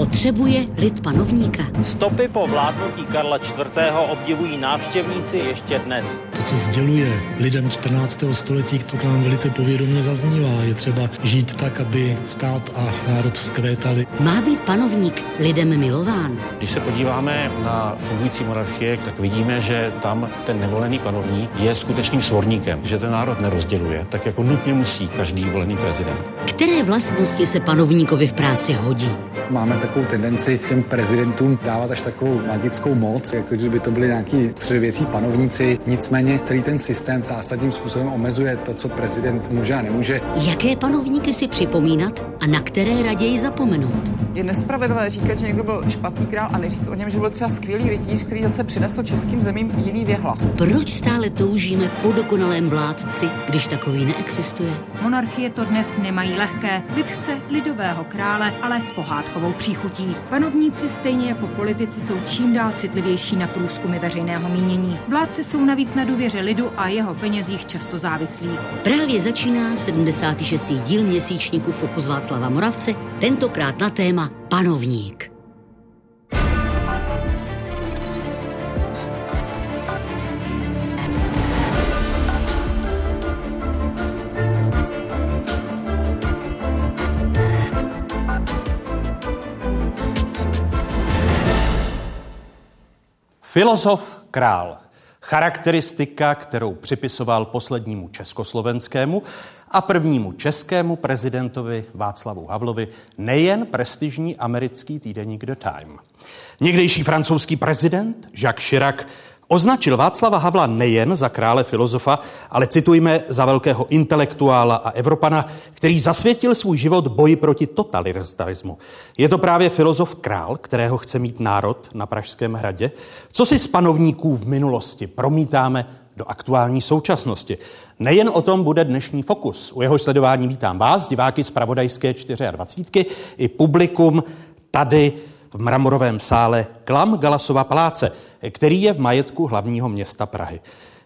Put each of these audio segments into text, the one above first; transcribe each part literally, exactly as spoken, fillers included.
potřebuje lid panovníka. Stopy po vládnutí Karla čtvrtého. obdivují návštěvníci ještě dnes. To, co sděluje lidem čtrnáctého století, to k nám velice povědomě zaznívá. Je třeba žít tak, aby stát a národ vzkvétali. Má být panovník lidem milován. Když se podíváme na fungující monarchie, tak vidíme, že tam ten nevolený panovník je skutečným svorníkem, že ten národ nerozděluje, tak jako nutně musí každý volený prezident. Které vlastnosti se panovníkovi v práci hodí? Máme takovou tendenci těm prezidentům dávat až takovou magickou moc, jako kdyby to byli nějaký středověcí panovníci. Nicméně celý ten systém zásadním způsobem omezuje to, co prezident může a nemůže. Jaké panovníky si připomínat a na které raději zapomenout? Je nespravedlivé říkat, že někdo byl špatný král a neříct o něm, že byl třeba skvělý rytíř, který zase přinesl českým zemím jiný věhlas. Proč stále toužíme po dokonalém vládci, když takový neexistuje? Monarchie to dnes nemají lehké. Lid chce lidového krále, ale s pohádkovou příchutí. Panovníci stejně jako politici jsou čím dál citlivější na průzkumy veřejného mínění. Vládci jsou navíc na důvěře lidu a jeho penězích často závislí. Právě začíná sedmdesátý šestý díl měsíčníku Fokus Václava Moravce, tentokrát na téma panovník. Filozof král. Charakteristika, kterou připisoval poslednímu československému a prvnímu českému prezidentovi Václavu Havlovi nejen prestižní americký týdeník The Time. Někdejší francouzský prezident Jacques Chirac označil Václava Havla nejen za krále filozofa, ale citujme za velkého intelektuála a Evropana, který zasvětil svůj život boji proti totalitarismu. Je to právě filozof král, kterého chce mít národ na Pražském hradě? Co si z panovníků v minulosti promítáme do aktuální současnosti? Nejen o tom bude dnešní Fokus. U jeho sledování vítám vás, diváky z Pravodajské dvacet čtyři, i publikum tady v mramorovém sále Klam Galasova paláce, který je v majetku hlavního města Prahy.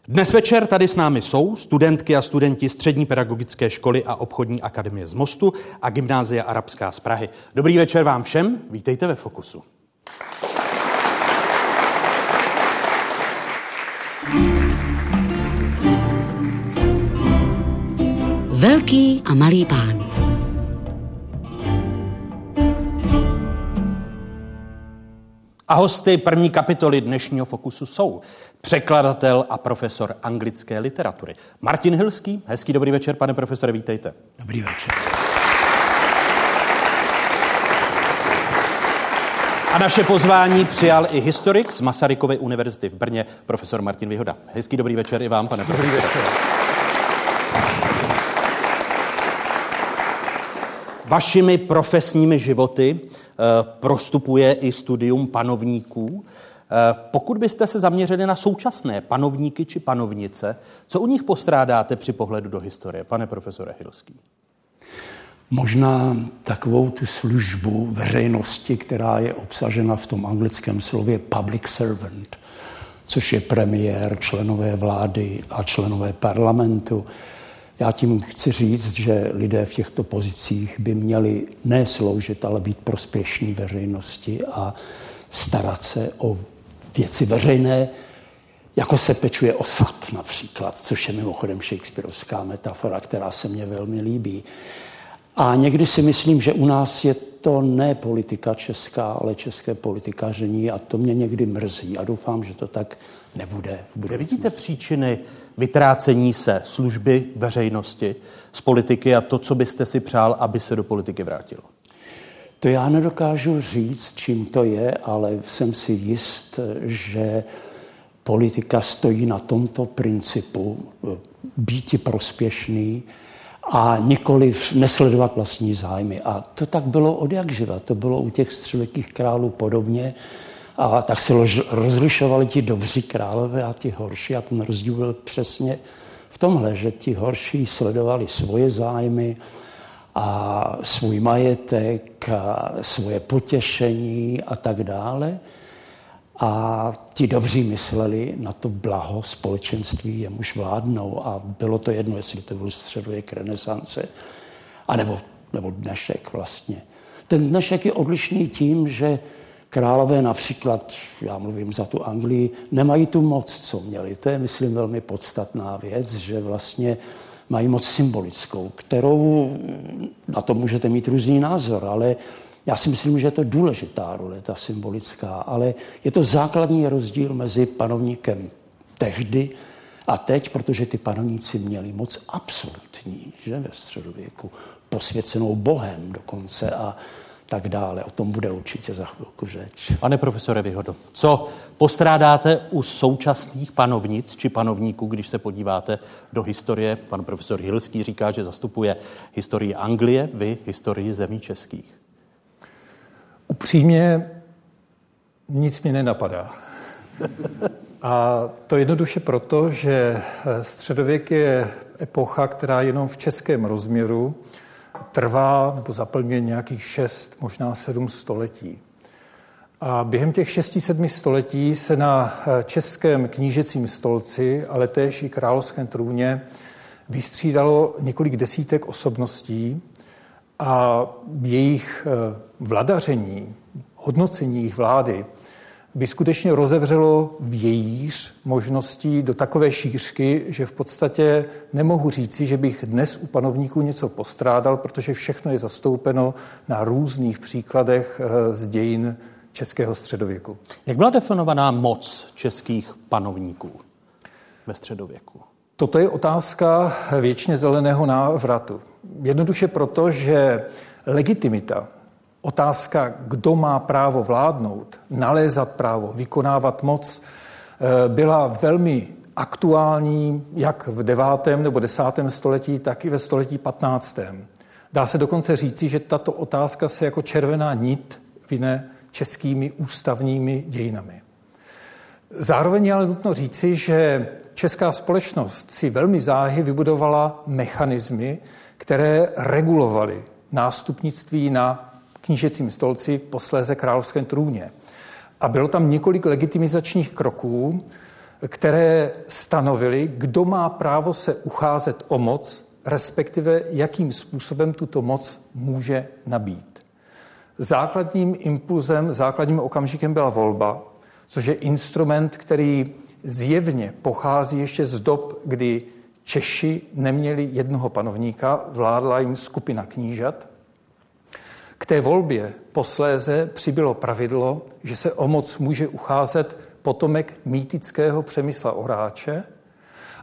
Dnes večer tady s námi jsou studentky a studenti Střední pedagogické školy a obchodní akademie z Mostu a Gymnázia Arabská z Prahy. Dobrý večer vám všem, vítejte ve Fokusu. Velký a malý pán. A hosty první kapitoly dnešního Fokusu jsou překladatel a profesor anglické literatury Martin Hilský. Hezký dobrý večer, pane profesore, vítejte. Dobrý večer. A naše pozvání přijal i historik z Masarykovy univerzity v Brně, profesor Martin Vyhoda. Hezký dobrý večer i vám, pane profesore. Dobrý večer. Vašimi profesními životy prostupuje i studium panovníků. Pokud byste se zaměřili na současné panovníky či panovnice, co u nich postrádáte při pohledu do historie, pane profesore Hilský? Možná takovou tu službu veřejnosti, která je obsažena v tom anglickém slově public servant, což je premiér, členové vlády a členové parlamentu. Já tím chci říct, že lidé v těchto pozicích by měli ne sloužit, ale být prospěšní veřejnosti a starat se o věci veřejné, jako se pečuje o sad například, což je mimochodem shakespearovská metafora, která se mně velmi líbí. A někdy si myslím, že u nás je to ne politika česká, ale české politikaření a to mě někdy mrzí a doufám, že to tak nebude. Kde vidíte příčiny vytrácení se služby veřejnosti z politiky a to, co byste si přál, aby se do politiky vrátilo? To já nedokážu říct, čím to je, ale jsem si jist, že politika stojí na tomto principu býti prospěšný a nikoliv nesledovat vlastní zájmy. A to tak bylo odjakživa. To bylo u těch středověkých králů podobně. A tak se rozlišovali ti dobří králové a ti horší. A ten rozdíl byl přesně v tomhle, že ti horší sledovali svoje zájmy a svůj majetek a svoje potěšení a tak dále. A ti dobří mysleli na to blaho společenství, jemuž vládnou. A bylo to jedno, jestli to byl středověk, renesance, anebo, nebo dnešek vlastně. Ten dnešek je odlišný tím, že králové například, já mluvím za tu Anglii, nemají tu moc, co měli. To je, myslím, velmi podstatná věc, že vlastně mají moc symbolickou, kterou na to můžete mít různý názor, ale já si myslím, že je to důležitá role, ta symbolická, ale je to základní rozdíl mezi panovníkem tehdy a teď, protože ty panovníci měli moc absolutní, že ve středověku, posvěcenou Bohem dokonce a tak dále. O tom bude určitě za chvilku řeč. Pane profesore Vyhodo, co postrádáte u současných panovnic či panovníků, když se podíváte do historie? Pan profesor Hilský říká, že zastupuje historii Anglie, vy historii zemí českých. Upřímně nic mě nenapadá. A to jednoduše proto, že středověk je epocha, která jenom v českém rozměru trvá nebo zaplňuje nějakých šest, možná sedm století. A během těch šesti, sedmi století se na českém knížecím stolci, ale též i královském trůně vystřídalo několik desítek osobností a jejich vladaření, hodnocení jejich vlády by skutečně rozevřelo vějíř možností do takové šířky, že v podstatě nemohu říci, že bych dnes u panovníků něco postrádal, protože všechno je zastoupeno na různých příkladech z dějin českého středověku. Jak byla definovaná moc českých panovníků ve středověku? Toto je otázka věčně zeleného návratu. Jednoduše proto, že legitimita, otázka, kdo má právo vládnout, nalézat právo, vykonávat moc, byla velmi aktuální jak v devátém nebo desátém století, tak i ve století patnáctém. Dá se dokonce říci, že tato otázka se jako červená nit vine českými ústavními dějinami. Zároveň je ale nutno říci, že česká společnost si velmi záhy vybudovala mechanismy, které regulovaly nástupnictví na knížecím stolci, posléze královském trůně. A bylo tam několik legitimizačních kroků, které stanovily, kdo má právo se ucházet o moc, respektive jakým způsobem tuto moc může nabít. Základním impulzem, základním okamžikem byla volba, což je instrument, který zjevně pochází ještě z dob, kdy Češi neměli jednoho panovníka, vládla jim skupina knížat. K té volbě posléze přibylo pravidlo, že se o moc může ucházet potomek mýtického Přemysla Oráče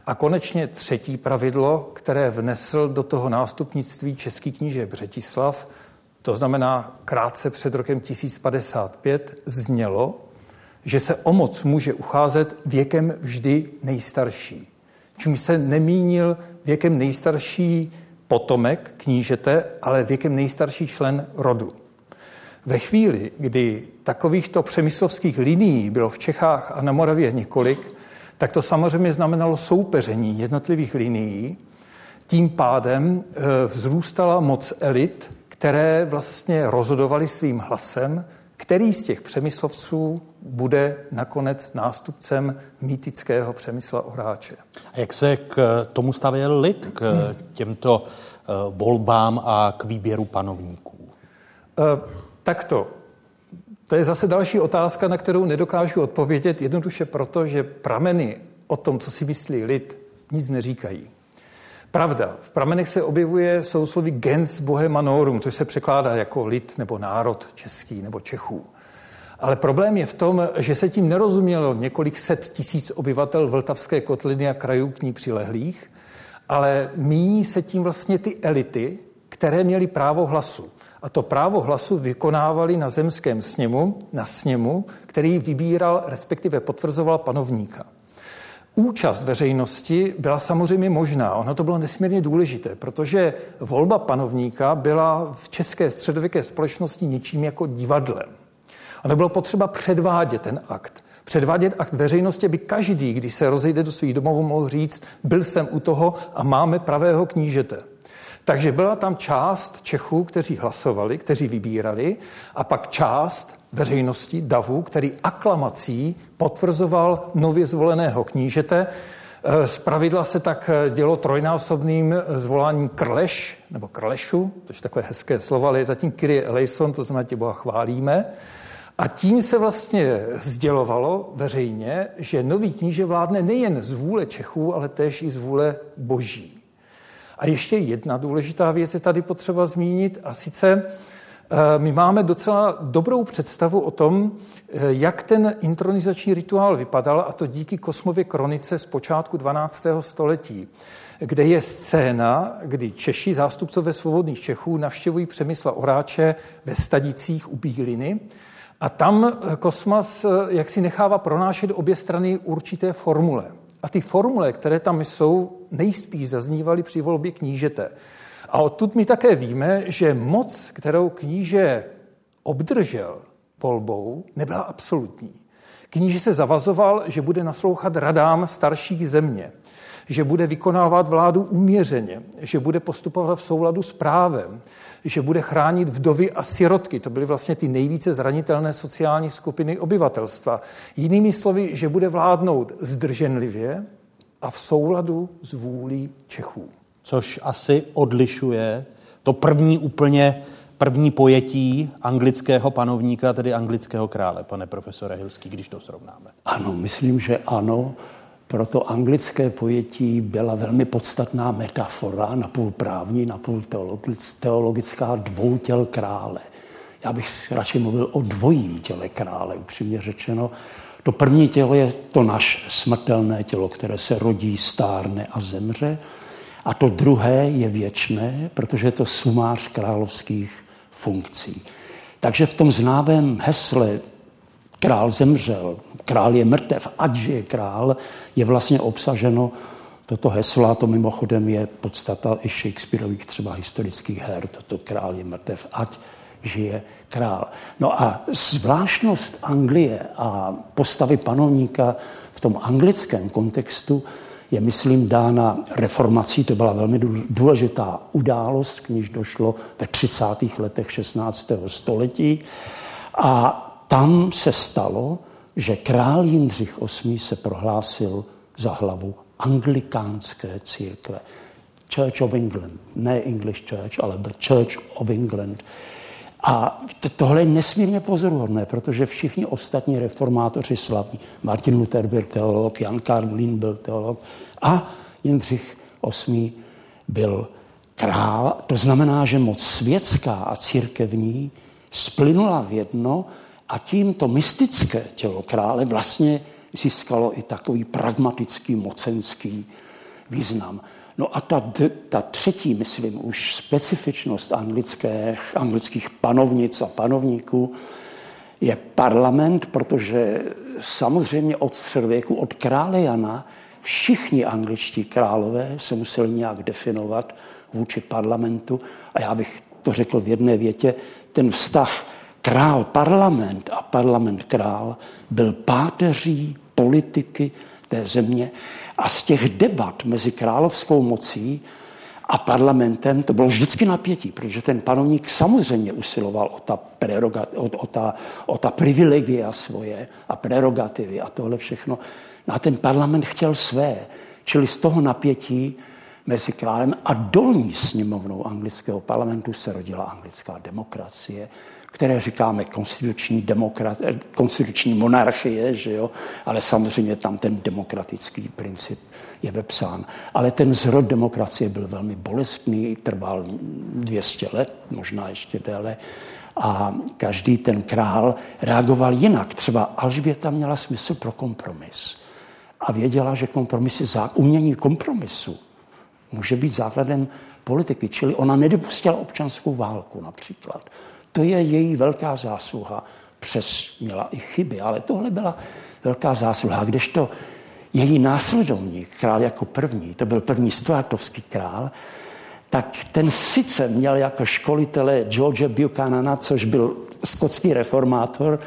a konečně třetí pravidlo, které vnesl do toho nástupnictví český kníže Břetislav, to znamená krátce před rokem tisíc padesát pět, znělo, že se o moc může ucházet věkem vždy nejstarší. Čím se nemínil věkem nejstarší potomek knížete, ale věkem nejstarší člen rodu. Ve chvíli, kdy takovýchto přemyslovských linií bylo v Čechách a na Moravě několik, tak to samozřejmě znamenalo soupeření jednotlivých linií. Tím pádem vzrůstala moc elit, které vlastně rozhodovaly svým hlasem, který z těch Přemyslovců bude nakonec nástupcem mýtického Přemysla Oráče. A jak se k tomu stavěl lid, k těmto volbám a k výběru panovníků? Takto. To je zase další otázka, na kterou nedokážu odpovědět, jednoduše proto, že prameny o tom, co si myslí lid, nic neříkají. Pravda, v pramenech se objevuje sousloví gens bohemanorum, což se překládá jako lid nebo národ český nebo Čechů. Ale problém je v tom, že se tím nerozumělo několik set tisíc obyvatel Vltavské kotliny a krajů k ní přilehlých, ale míní se tím vlastně ty elity, které měly právo hlasu. A to právo hlasu vykonávali na zemském sněmu, na sněmu, který vybíral, respektive potvrzoval panovníka. Účast veřejnosti byla samozřejmě možná. Ono to bylo nesmírně důležité, protože volba panovníka byla v české středověké společnosti něčím jako divadlem. Ono bylo potřeba předvádět ten akt. Předvádět akt veřejnosti, aby každý, když se rozejde do svých domovů, mohl říct, byl jsem u toho a máme pravého knížete. Takže byla tam část Čechů, kteří hlasovali, kteří vybírali, a pak část veřejnosti, davu, který aklamací potvrzoval nově zvoleného knížete, Zpravidla se tak dělo trojnásobným zvoláním krleš, nebo krlešu, což je takové hezké slovo, ale je zatím Kyrie eleison, to znamená, tě Boha chválíme. A tím se vlastně sdělovalo veřejně, že nový kníže vládne nejen z vůle Čechů, ale též i z vůle boží. A ještě jedna důležitá věc je tady potřeba zmínit, a sice my máme docela dobrou představu o tom, jak ten intronizační rituál vypadal, a to díky Kosmově kronice z počátku dvanáctého století, kde je scéna, kdy Češi, zástupcové svobodných Čechů, navštěvují Přemysla Oráče ve Stadicích u Bíliny. A tam Kosmas jaksi nechává pronášet obě strany určité formule. A ty formule, které tam jsou, nejspíš zaznívaly při volbě knížete. A odtud my také víme, že moc, kterou kníže obdržel volbou, nebyla absolutní. Kníže se zavazoval, že bude naslouchat radám starších země, že bude vykonávat vládu uměřeně, že bude postupovat v souladu s právem, že bude chránit vdovy a sirotky. To byly vlastně ty nejvíce zranitelné sociální skupiny obyvatelstva. Jinými slovy, že bude vládnout zdrženlivě a v souladu s vůlí Čechů. Což asi odlišuje to první úplně první pojetí anglického panovníka, tedy anglického krále, pane profesore Hilský, když to srovnáme. Ano, myslím, že ano. Pro to anglické pojetí byla velmi podstatná metafora, napůl právní, napůl teologická, dvoutěl krále. Já bych radši mluvil o dvojím těle krále, upřímně řečeno. To první tělo je to naše smrtelné tělo, které se rodí, stárne a zemře. A to druhé je věčné, protože je to sumář královských funkcí. Takže v tom známém hesle král zemřel, král je mrtev, ať je král, je vlastně obsaženo toto heslo, a to mimochodem je podstata i Shakespeareových třeba historických her, toto král je mrtev, ať žije král. No a zvláštnost Anglie a postavy panovníka v tom anglickém kontextu je, myslím, dána reformací. To byla velmi důležitá událost, k níž došlo ve třicátých letech šestnáctého století. A tam se stalo, že král Jindřich osmý se prohlásil za hlavu anglikánské církve. Church of England, ne English Church, ale Church of England. A tohle je nesmírně pozoruhodné, protože všichni ostatní reformátoři slaví. Martin Luther byl teolog, Jan Karlín byl teolog a Jindřich osmý byl král. To znamená, že moc světská a církevní splynula v jedno, a tím to mystické tělo krále vlastně získalo i takový pragmatický, mocenský význam. No a ta, ta třetí, myslím, už specifičnost anglických, anglických panovnic a panovníků je parlament, protože samozřejmě od středověku, od krále Jana, všichni angličtí králové se museli nějak definovat vůči parlamentu. A já bych to řekl v jedné větě, ten vztah král-parlament a parlament-král byl páteří politiky té země, a z těch debat mezi královskou mocí a parlamentem to bylo vždycky napětí, protože ten panovník samozřejmě usiloval o ta, preroga, o, o ta, o ta privilegia svoje a prerogativy a tohle všechno. No a ten parlament chtěl své, čili z toho napětí mezi králem a dolní sněmovnou anglického parlamentu se rodila anglická demokracie, které říkáme konstituční, demokra- konstituční monarchie, že jo? Ale samozřejmě tam ten demokratický princip je vepsán. Ale ten zrod demokracie byl velmi bolestný, trval dvě stě let, možná ještě déle, a každý ten král reagoval jinak. Třeba Alžběta měla smysl pro kompromis a věděla, že kompromisy, umění kompromisu může být základem politiky, čili ona nedopustila občanskou válku například. To je její velká zásluha. Přes měla i chyby, ale tohle byla velká zásluha. Kdežto její následovník, král jako první, to byl první stuartovský král, tak ten sice měl jako školitele George Buchanana, což byl skotský reformátor,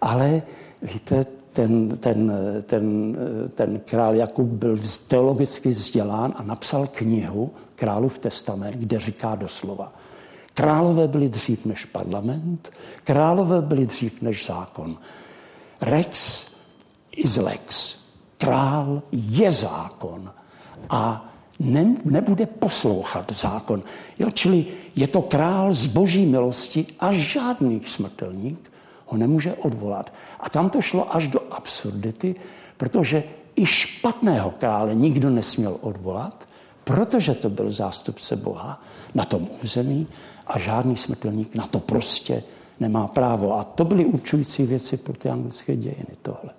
ale víte, ten, ten, ten, ten král Jakub byl teologicky vzdělán a napsal knihu Králův testament, kde říká doslova: králové byli dřív než parlament, králové byli dřív než zákon. Rex is lex. král je zákon a ne, nebude poslouchat zákon. Jo, čili je to král z boží milosti a žádný smrtelník ho nemůže odvolat. A tam to šlo až do absurdity, protože i špatného krále nikdo nesměl odvolat, protože to byl zástupce Boha na tom území a žádný smrtelník na to prostě nemá právo. A to byly určující věci pro ty anglické dějiny tohle.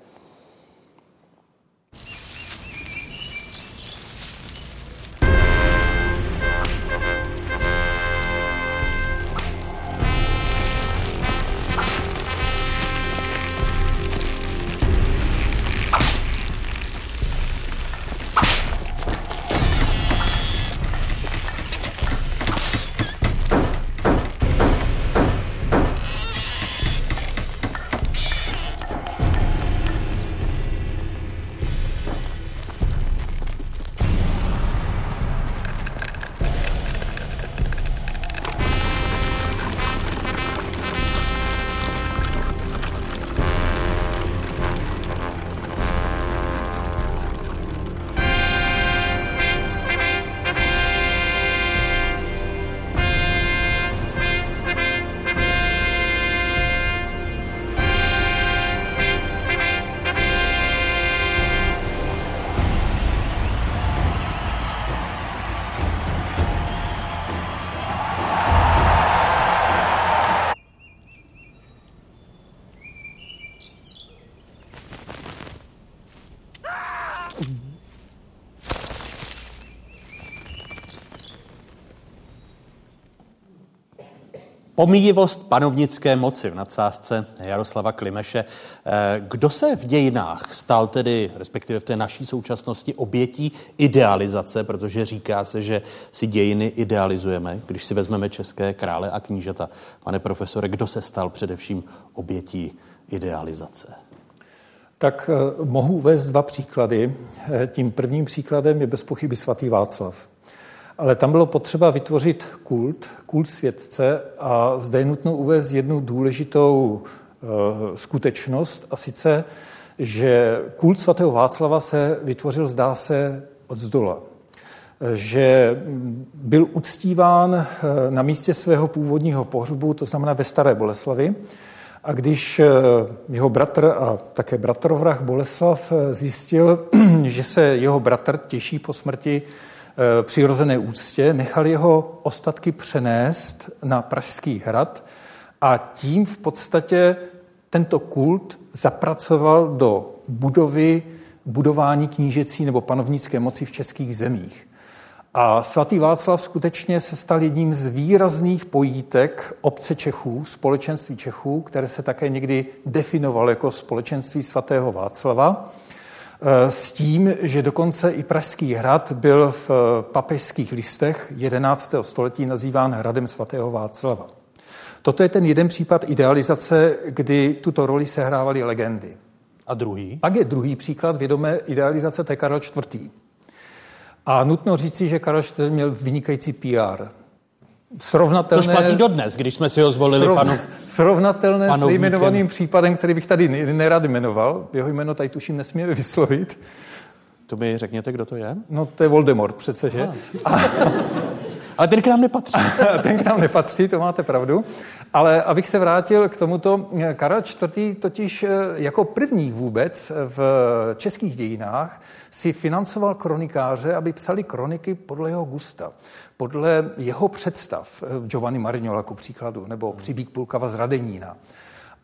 Pomíjivost panovnické moci v nadsázce Jaroslava Klimeše. Kdo se v dějinách stal tedy, respektive v té naší současnosti, obětí idealizace, protože říká se, že si dějiny idealizujeme, když si vezmeme české krále a knížata. Pane profesore, kdo se stal především obětí idealizace? Tak mohu uvést dva příklady. Tím prvním příkladem je bez pochyby svatý Václav. Ale tam bylo potřeba vytvořit kult, kult světce, a zde je nutno uvést jednu důležitou e, skutečnost, a sice, že kult svatého Václava se vytvořil, zdá se, odzdola. Že byl uctíván na místě svého původního pohřbu, to znamená ve Staré Boleslavi, a když jeho bratr a také bratrovrah Boleslav zjistil, že se jeho bratr těší po smrti přirozené úctě, nechal jeho ostatky přenést na Pražský hrad a tím v podstatě tento kult zapracoval do budovy budování knížecí nebo panovnické moci v českých zemích. A svatý Václav skutečně se stal jedním z výrazných pojítek obce Čechů, společenství Čechů, které se také někdy definovalo jako společenství svatého Václava, s tím, že dokonce i Pražský hrad byl v papežských listech jedenáctého století nazýván hradem svatého Václava. Toto je ten jeden případ idealizace, kdy tuto roli sehrávaly legendy. A druhý? Pak je druhý příklad vědomé idealizace, to je Karel čtvrtý. A nutno říci, že Karel čtvrtý měl vynikající pé er. Srovnatelné, což platí dodnes, když jsme si ho zvolili srov, panu, srovnatelné panovníkem. S nejmenovaným případem, který bych tady nerad jmenoval. Jeho jméno tady tuším nesmíme vyslovit. To mi řekněte, kdo to je? No to je Voldemort přece, že? A... Ale ten k nám nepatří. Ten k nám nepatří, to máte pravdu. Ale abych se vrátil k tomuto, Karel čtvrtý. totiž jako první vůbec v českých dějinách si financoval kronikáře, aby psali kroniky podle jeho gusta, podle jeho představ, Giovanni Marignola ku příkladu, nebo Přibík Pulkava z Radenína.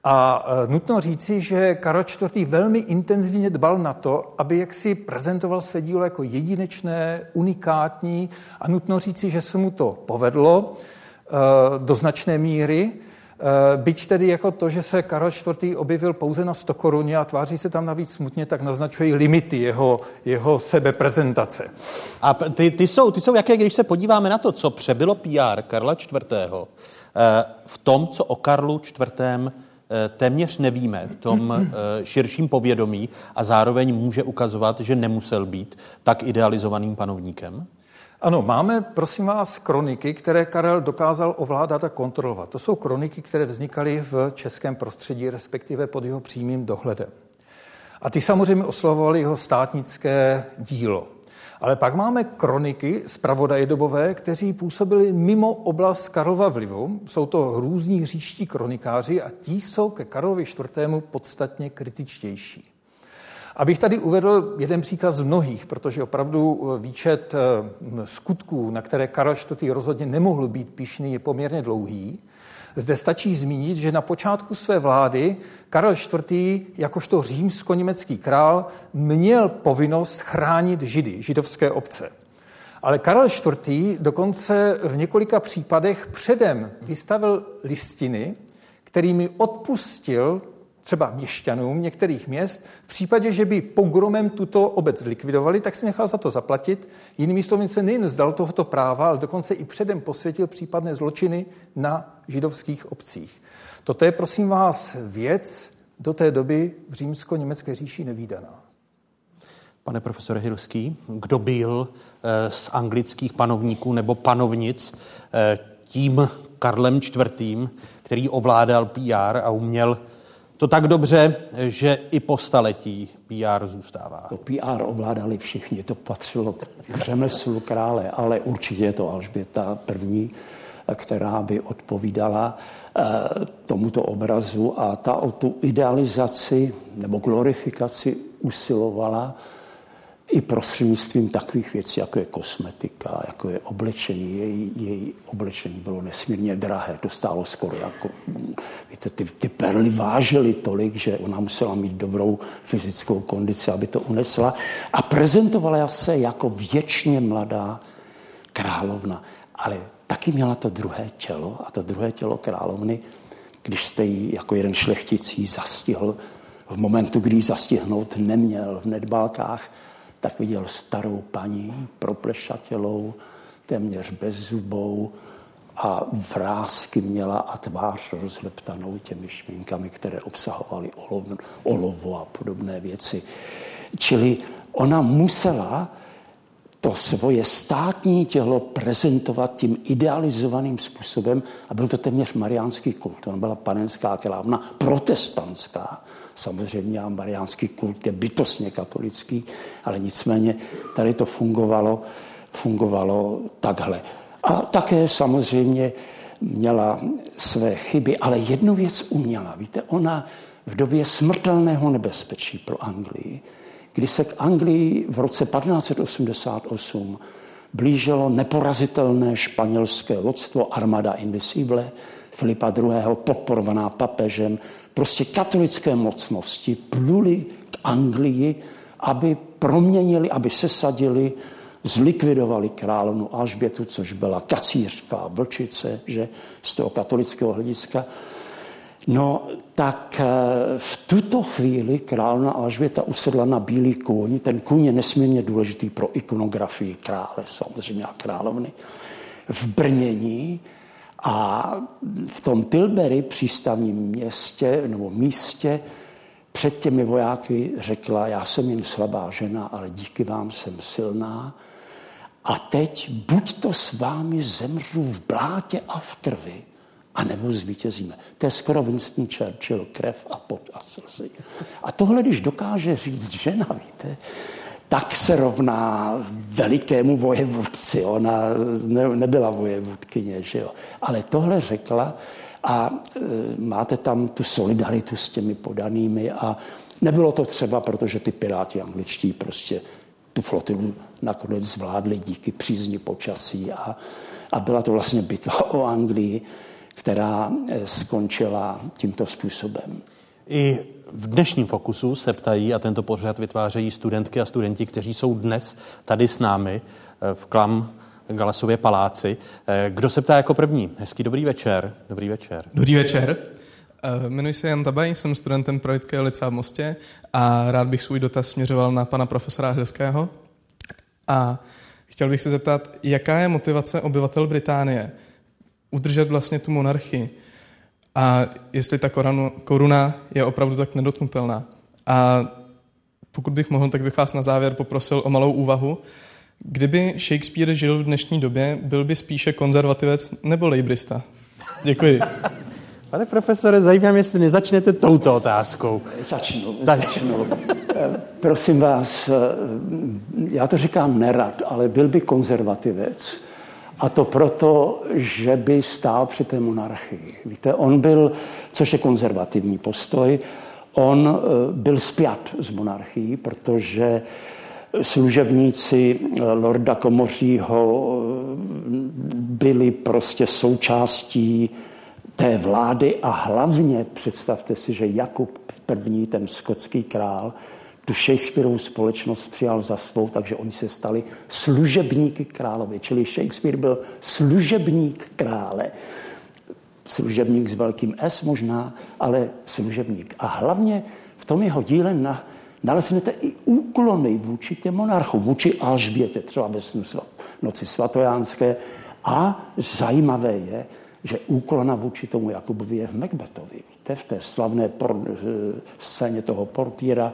A nutno říci, že Karel čtvrtý. velmi intenzivně dbal na to, aby jaksi prezentoval své dílo jako jedinečné, unikátní, a nutno říci, že se mu to povedlo do značné míry, byť tedy jako to, že se Karel čtvrtý. objevil pouze na sto koruně a tváří se tam navíc smutně, tak naznačují limity jeho, jeho sebeprezentace. A ty, ty, jsou, ty jsou jaké, když se podíváme na to, co přebylo pé er Karla čtvrtého. v tom, co o Karlu čtvrtém. téměř nevíme v tom širším povědomí, a zároveň může ukazovat, že nemusel být tak idealizovaným panovníkem? Ano, máme, prosím vás, kroniky, které Karel dokázal ovládat a kontrolovat. To jsou kroniky, které vznikaly v českém prostředí, respektive pod jeho přímým dohledem. A ty samozřejmě oslavovali jeho státnické dílo. Ale pak máme kroniky zpravodaje dobové, kteří působili mimo oblast Karlova vlivu. Jsou to různí říští kronikáři a ti jsou ke Karlovi čtvrtému podstatně kritičtější. Abych tady uvedl jeden příklad z mnohých, protože opravdu výčet skutků, na které Karel čtvrtý rozhodně nemohl být pyšný, je poměrně dlouhý. Zde stačí zmínit, že na počátku své vlády Karel čtvrtý. jakožto římsko-německý král měl povinnost chránit Židy, židovské obce. Ale Karel čtvrtý. dokonce v několika případech předem vystavil listiny, kterými odpustil třeba měšťanům některých měst. V případě, že by pogromem tuto obec likvidovali, tak si nechal za to zaplatit. Jinými slovy se nejen vzdal tohoto práva, ale dokonce i předem posvětil případné zločiny na židovských obcích. Toto je, prosím vás, věc do té doby v římsko-německé říši nevídaná. Pane profesore Hilský, kdo byl z anglických panovníků nebo panovnic tím Karlem čtvrtým, který ovládal P R a uměl to tak dobře, že i po staletí P R zůstává? To P R ovládali všichni, to patřilo k řemeslu krále, ale určitě je to Alžběta první, která by odpovídala eh, tomuto obrazu, a ta o tu idealizaci nebo glorifikaci usilovala i prostřednictvím takových věcí, jako je kosmetika, jako je oblečení. Její, její oblečení bylo nesmírně drahé, to stálo skoro jako... Víte, ty, ty perly vážily tolik, že ona musela mít dobrou fyzickou kondici, aby to unesla. A prezentovala se jako věčně mladá královna. Ale taky měla to druhé tělo, a to druhé tělo královny, když jste jí jako jeden šlechticí zastihl, v momentu, kdy ji zastihnout neměl, v nedbalkách, tak viděl starou paní, proplešatělou, téměř bez zubou, a vrásky měla a tvář rozleptanou těmi šminkami, které obsahovaly olovo a podobné věci. Čili ona musela to svoje státní tělo prezentovat tím idealizovaným způsobem, a byl to téměř mariánský kult. Ona byla panenská krávna, protestantská. Samozřejmě mariánský kult je bytostně katolický, ale nicméně tady to fungovalo, fungovalo takhle. A také samozřejmě měla své chyby, ale jednu věc uměla. Víte, ona v době smrtelného nebezpečí pro Anglii, kdy se k Anglii v roce patnáct set osmdesát osm blížilo neporazitelné španělské loďstvo Armada Invisible, Filipa druhého. podporovaná papežem, prostě katolické mocnosti pluli k Anglii, aby proměnili, aby sesadili, zlikvidovali královnu Alžbětu, což byla kacířka, vlčice, že z toho katolického hlediska. No, tak v tuto chvíli královna Alžběta usedla na bílý kůň. Ten kůň je nesmírně důležitý pro ikonografii krále, samozřejmě, a královny v brnění. A v tom Tilbury, přístavním městě nebo místě, před těmi vojáky řekla: já jsem jen slabá žena, ale díky vám jsem silná. A teď buď to s vámi zemřu v blátě a v krvi, anebo zvítězíme. To je skoro Winston Churchill, krev a pot a slzy. A tohle, když dokáže říct žena, víte, tak se rovná velikému vojevůdci. Ona ne, nebyla vojevůdkyně, že jo. Ale tohle řekla, a e, máte tam tu solidaritu s těmi podanými, a nebylo to třeba, protože ty piráti angličtí prostě tu flotilu nakonec zvládli díky přízni počasí, a, a byla to vlastně bitva o Anglii, která skončila tímto způsobem. I v dnešním Fokusu se ptají, a tento pořad vytvářejí studentky a studenti, kteří jsou dnes tady s námi v Klam Galasově paláci. Kdo se ptá jako první? Hezký dobrý večer. Dobrý večer. Dobrý večer. Jmenuji se Jan Tabaj, jsem studentem Pravdického lica v Mostě a rád bych svůj dotaz směřoval na pana profesora Hilského. A chtěl bych se zeptat, jaká je motivace obyvatel Británie udržet vlastně tu monarchii, a jestli ta korunu, koruna je opravdu tak nedotknutelná. A pokud bych mohl, tak bych vás na závěr poprosil o malou úvahu. Kdyby Shakespeare žil v dnešní době, byl by spíše konzervativec nebo lejbrista? Děkuji. Pane profesore, zajímám, jestli nezačnete touto otázkou. Začnu, tak. začnu. Prosím vás, já to říkám nerad, ale byl by konzervativec. A to proto, že by stál při té monarchii. Víte, on byl, což je konzervativní postoj, on byl spjat s monarchií, protože služebníci lorda Komořího byli prostě součástí té vlády a hlavně představte si, že Jakub první, ten skotský král, tu Shakespeareovu společnost přijal za svou, takže oni se stali služebníky králově. Čili Shakespeare byl služebník krále. Služebník s velkým S možná, ale služebník. A hlavně v tom jeho díle na, naleznete i úklony vůči těm monarchům, vůči Alžbětě, třeba ve snu svat, noci svatojánské. A zajímavé je, že úklona vůči tomu Jakubovi je v Macbethovi. Víte, v té slavné por, scéně toho portýra,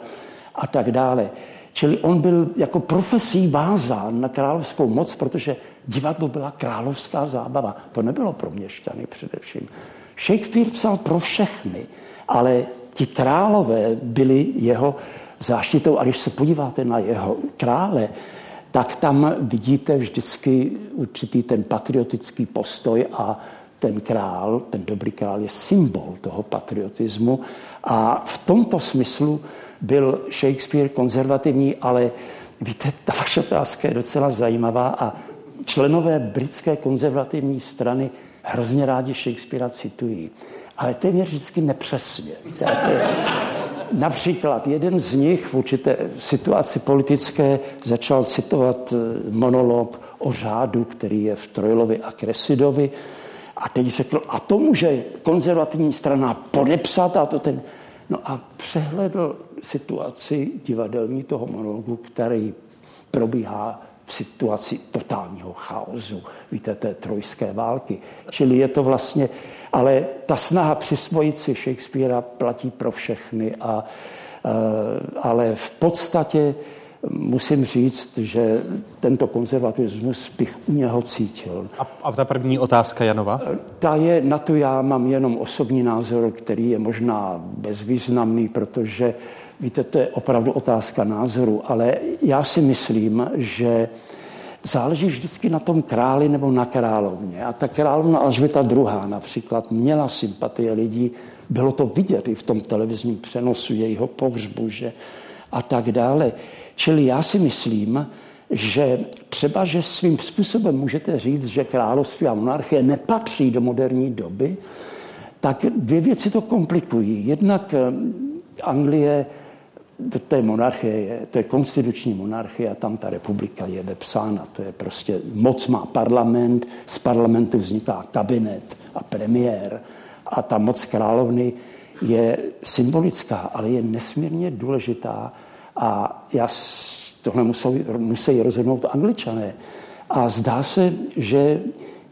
a tak dále. Čili on byl jako profesí vázán na královskou moc, protože divadlo byla královská zábava. To nebylo pro měšťany především. Shakespeare psal pro všechny, ale ti králové byli jeho záštitou. A když se podíváte na jeho krále, tak tam vidíte vždycky určitý ten patriotický postoj a ten král, ten dobrý král je symbol toho patriotismu a v tomto smyslu byl Shakespeare konzervativní, ale víte, ta vaše otázka je docela zajímavá a členové britské konzervativní strany hrozně rádi Shakespearea citují, ale téměř vždycky nepřesně. Víte, je, například jeden z nich v určité situaci politické začal citovat monolog o řádu, který je v Troilovi a Cressidovi. A teď řekl, a to může konzervativní strana podepsat a to ten... No a přehlédl situaci divadelní toho monologu, který probíhá v situaci totálního chaosu, víte, té trojské války. Čili je to vlastně... Ale ta snaha přisvojit si Shakespearea platí pro všechny, a, ale v podstatě musím říct, že tento konzervativismus bych u něho cítil. A, a ta první otázka Janova? Ta je, na to já mám jenom osobní názor, který je možná bezvýznamný, protože, víte, to je opravdu otázka názoru, ale já si myslím, že záleží vždycky na tom králi nebo na královně. A ta královna Alžběta druhá. například měla sympatie lidí, bylo to vidět i v tom televizním přenosu jejího pohřbu, že a tak dále. Čili já si myslím, že třeba, že svým způsobem můžete říct, že království a monarchie nepatří do moderní doby, tak dvě věci to komplikují. Jednak Anglie, té monarchie je, to je konstituční monarchie a tam ta republika je vepsána. To je prostě, moc má parlament, z parlamentu vzniká kabinet a premiér a ta moc královny je symbolická, ale je nesmírně důležitá a já tohle museli, museli rozhodnout Angličané. A zdá se, že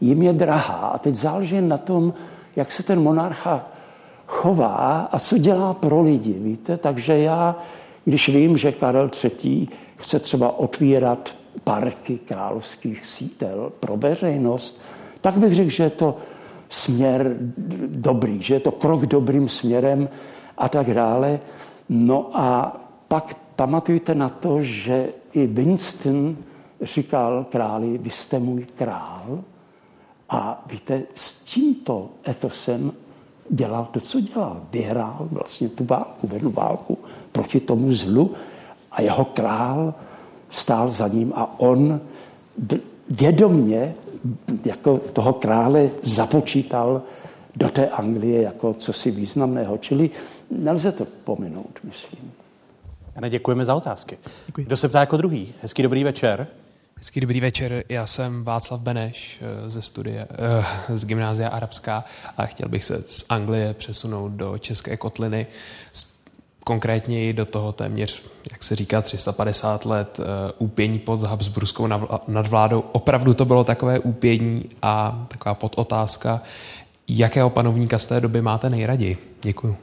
jim je drahá. A teď záleží na tom, jak se ten monarcha chová a co dělá pro lidi, víte? Takže já, když vím, že Karel třetí. chce třeba otvírat parky královských sídel pro veřejnost, tak bych řekl, že je to směr dobrý, že je to krok dobrým směrem a tak dále. No a pak pamatujte na to, že i Winston říkal králi, vy jste můj král. A víte, s tímto etosem dělal to, co dělal. Vyhrál vlastně tu válku, vedl válku proti tomu zlu a jeho král stál za ním a on vědomně jako toho krále započítal do té Anglie jako cosi významného. Čili nelze to pominout, myslím. Jane, děkujeme za otázky. Děkuji. Kdo se ptá jako druhý? Hezký dobrý večer. Hezký dobrý večer, já jsem Václav Beneš ze studia, z Gymnázia Arabská a chtěl bych se z Anglie přesunout do České kotliny, konkrétně do toho téměř, jak se říká, tři sta padesát let úpění pod habsburskou nadvládou. Opravdu to bylo takové úpění a taková podotázka, jakého panovníka z té doby máte nejraději? Děkuju.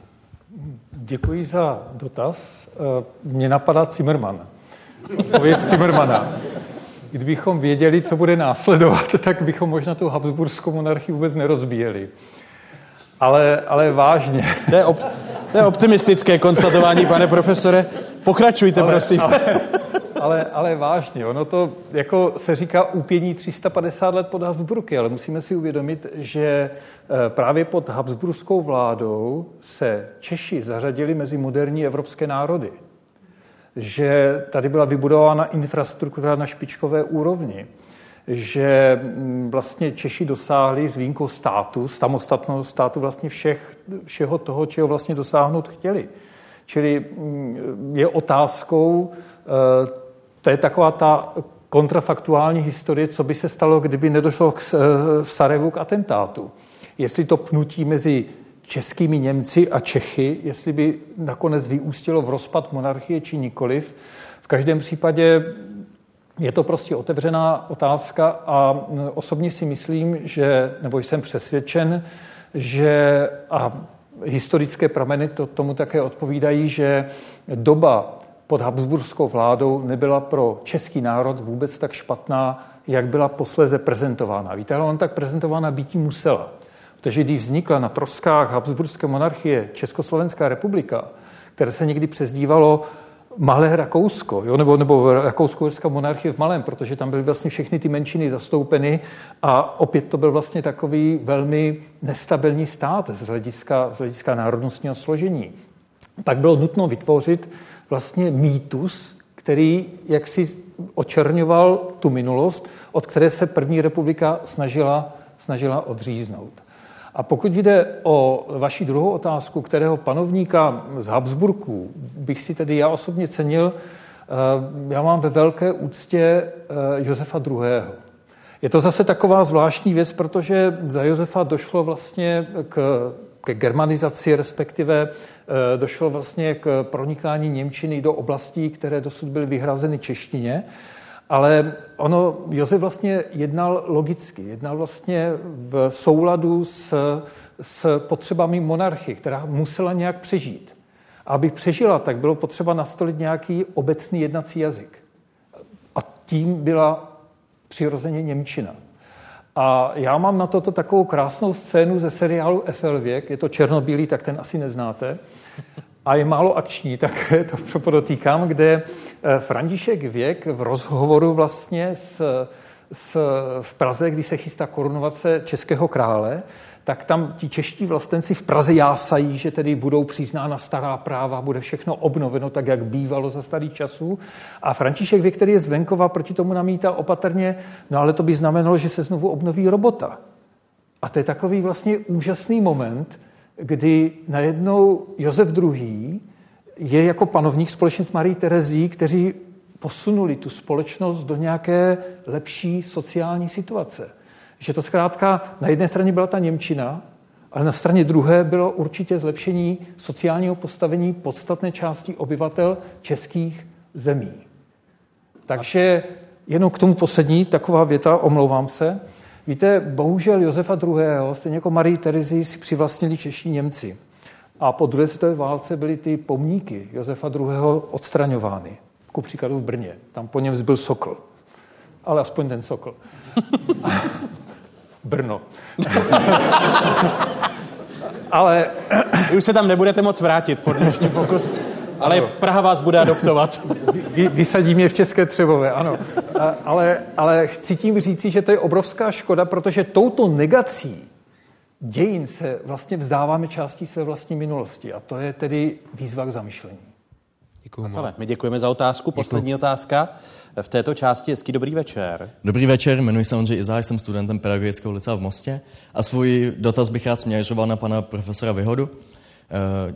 Děkuji za dotaz. Mně napadá Cimrman. Odpověď Cimrmana. Kdybychom věděli, co bude následovat, tak bychom možná tu habsburskou monarchii vůbec nerozbíjeli. Ale, ale vážně. To je, op, to je optimistické konstatování, pane profesore. Pokračujte, ale, prosím. Ale, ale, ale vážně. Ono to, jako se říká, úpění tři sta padesát let pod Habsburky, ale musíme si uvědomit, že právě pod habsburskou vládou se Češi zařadili mezi moderní evropské národy. Že tady byla vybudována infrastruktura na špičkové úrovni, že vlastně Češi dosáhli s výjimkou státu, samostatného státu vlastně všech, všeho toho, čeho vlastně dosáhnout chtěli. Čili je otázkou, to je taková ta kontrafaktuální historie, co by se stalo, kdyby nedošlo k Sarajevu k atentátu. Jestli to pnutí mezi českými Němci a Čechy, jestli by nakonec vyústilo v rozpad monarchie či nikoliv. V každém případě je to prostě otevřená otázka a osobně si myslím, že, nebo jsem přesvědčen, že, a historické prameny to, tomu také odpovídají, že doba pod habsburskou vládou nebyla pro český národ vůbec tak špatná, jak byla posléze prezentována. Víte, ale on tak prezentována býti musela. Protože když vznikla na troskách habsburské monarchie Československá republika, která se někdy přezdívalo Malé Rakousko, jo? nebo, nebo Rakousko-uherská monarchie v malém, protože tam byly vlastně všechny ty menšiny zastoupeny a opět to byl vlastně takový velmi nestabilní stát z hlediska, z hlediska národnostního složení. Tak bylo nutno vytvořit vlastně mýtus, který jaksi očerňoval tu minulost, od které se první republika snažila, snažila odříznout. A pokud jde o vaši druhou otázku, kterého panovníka z Habsburků bych si tedy já osobně cenil, já mám ve velké úctě Josefa druhého. Je to zase taková zvláštní věc, protože za Josefa došlo vlastně k, k germanizaci, respektive došlo vlastně k pronikání němčiny do oblastí, které dosud byly vyhrazeny češtině. Ale ono, Josef vlastně jednal logicky, jednal vlastně v souladu s, s potřebami monarchie, která musela nějak přežít. A aby přežila, tak bylo potřeba nastolit nějaký obecný jednací jazyk. A tím byla přirozeně němčina. A já mám na toto takovou krásnou scénu ze seriálu Effelvěk, je to černobílý, tak ten asi neznáte, a je málo akční, tak to podotýkám, kde František Věk v rozhovoru vlastně s, s, v Praze, když se chystá korunovace českého krále, tak tam ti čeští vlastenci v Praze jásají, že tedy budou přiznána stará práva, bude všechno obnoveno tak, jak bývalo za starých časů. A František Věk, který je z venkova, proti tomu namítá opatrně, no ale to by znamenalo, že se znovu obnoví robota. A to je takový vlastně úžasný moment, kdy najednou Josef druhý. Je jako panovník společně s Marií Terezí, kteří posunuli tu společnost do nějaké lepší sociální situace. Že to zkrátka na jedné straně byla ta němčina, ale na straně druhé bylo určitě zlepšení sociálního postavení podstatné části obyvatel českých zemí. Takže jenom k tomu poslední taková věta, omlouvám se. Víte, bohužel Josefa druhého. stejně jako Marii Terezii si přivlastnili čeští Němci. A po druhé světové válce byly ty pomníky Josefa druhého. odstraňovány. Ku příkladu v Brně. Tam po něm zbyl sokl. Ale aspoň ten sokl. Brno. Ale... Vy už se tam nebudete moc vrátit po dnešním pokusu. Ale Praha vás bude adoptovat. Vysadí mě v České Třebové, ano. Ale, ale chci tím říci, že to je obrovská škoda, protože touto negací dějin se vlastně vzdáváme částí své vlastní minulosti. A to je tedy výzva k zamyšlení. Děkuji. My děkujeme za otázku. Poslední otázka v této části. Hezký dobrý večer. Dobrý večer, jmenuji se Ondřej Izáš, jsem studentem Pedagogického lycea v Mostě a svůj dotaz bych rád směřoval na pana profesora Vyhodu.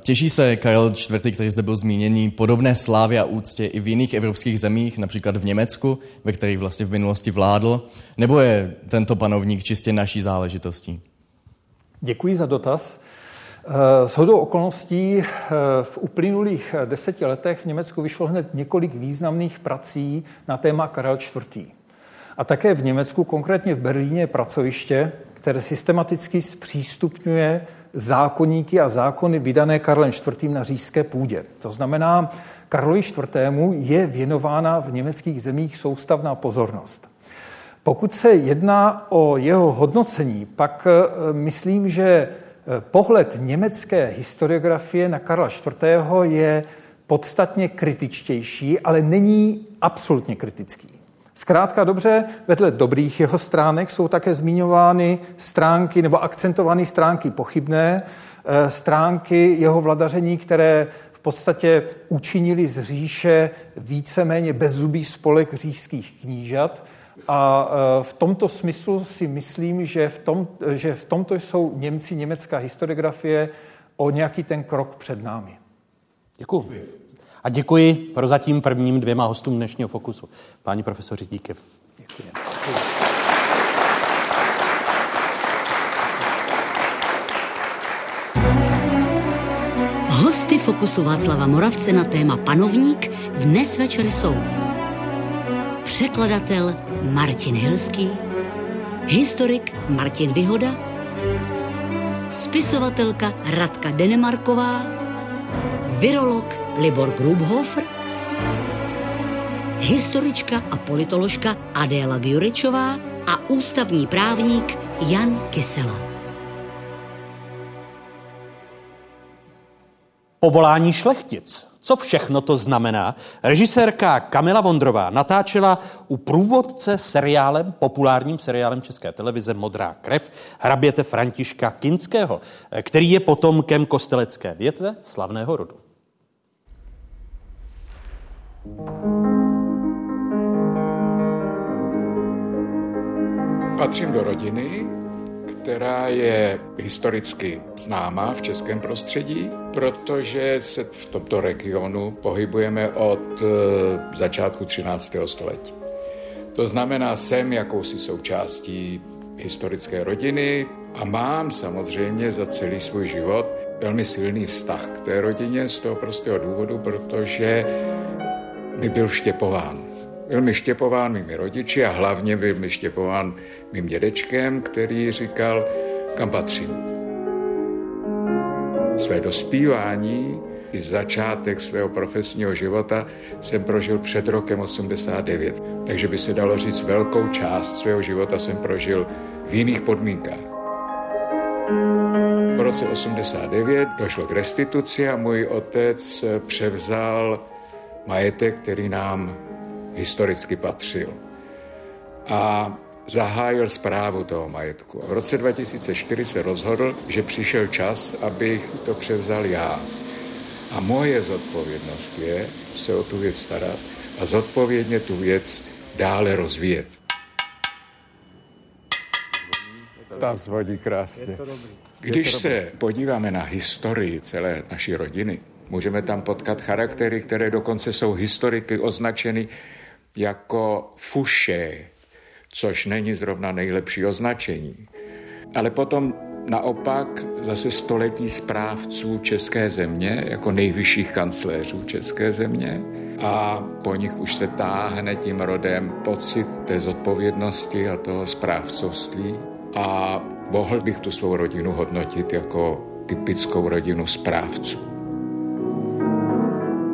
Těší se Karel čtvrtý., který zde byl zmíněný, podobné slávě a úctě i v jiných evropských zemích, například v Německu, ve kterých vlastně v minulosti vládl, nebo je tento panovník čistě naší záležitostí? Děkuji za dotaz. Shodou okolností v uplynulých deseti letech v Německu vyšlo hned několik významných prací na téma Karel čtvrtý. A také v Německu, konkrétně v Berlíně, je pracoviště, které systematicky zpřístupňuje zákoníky a zákony vydané Karlem čtvrtým. na říšské půdě. To znamená, Karlovi čtvrtému. je věnována v německých zemích soustavná pozornost. Pokud se jedná o jeho hodnocení, pak myslím, že pohled německé historiografie na Karla čtvrtého. je podstatně kritičtější, ale není absolutně kritický. Zkrátka dobře, vedle dobrých jeho stránek jsou také zmiňovány stránky nebo akcentovány stránky pochybné, stránky jeho vladaření, které v podstatě učinili z říše víceméně bezzubý spolek říšských knížat. A v tomto smyslu si myslím, že v, tom, že v tomto jsou Němci, německá historiografie o nějaký ten krok před námi. Děkuji. A děkuji prozatím prvním dvěma hostům dnešního Fokusu. Páni profesoři, díky. Děkuji. Hosty Fokusu Václava Moravce na téma Panovník dnes večer jsou překladatel Martin Hilský, historik Martin Vyhoda, spisovatelka Radka Denemarková, virolog Libor Grubhofer, historička a politoložka Adéla Gjuričová a ústavní právník Jan Kysela. Povolání šlechtic. Co všechno to znamená? Režisérka Kamila Vondrová natáčela u průvodce seriálem, populárním seriálem České televize Modrá krev hraběte Františka Kinského, který je potomkem kostelecké větve slavného rodu. Patřím do rodiny, která je historicky známá v českém prostředí, protože se v tomto regionu pohybujeme od začátku třináctého století. To znamená, jsem jakousi součástí historické rodiny a mám samozřejmě za celý svůj život velmi silný vztah k té rodině z toho prostého důvodu, protože mi byl štěpován. Byl mi štěpován mými rodiči a hlavně byl mi štěpován mým dědečkem, který říkal, kam patřím. Své dospívání i začátek svého profesního života jsem prožil před rokem osmdesát devět, takže by se dalo říct, velkou část svého života jsem prožil v jiných podmínkách. Po roce osmdesát devět došlo k restituci a můj otec převzal majetek, který nám historicky patřil, a zahájil správu toho majetku. V roce dva tisíce čtyři se rozhodl, že přišel čas, abych to převzal já. A moje zodpovědnost je se o tu věc starat a zodpovědně tu věc dále rozvíjet. Tam zvodí krásně. Když se podíváme na historii celé naší rodiny, můžeme tam potkat charaktery, které dokonce jsou historiky označeny jako fuše, což není zrovna nejlepší označení. Ale potom naopak zase století správců české země, jako nejvyšších kancléřů české země, a po nich už se táhne tím rodem pocit té zodpovědnosti a toho správcovství. A mohl bych tu svou rodinu hodnotit jako typickou rodinu správců.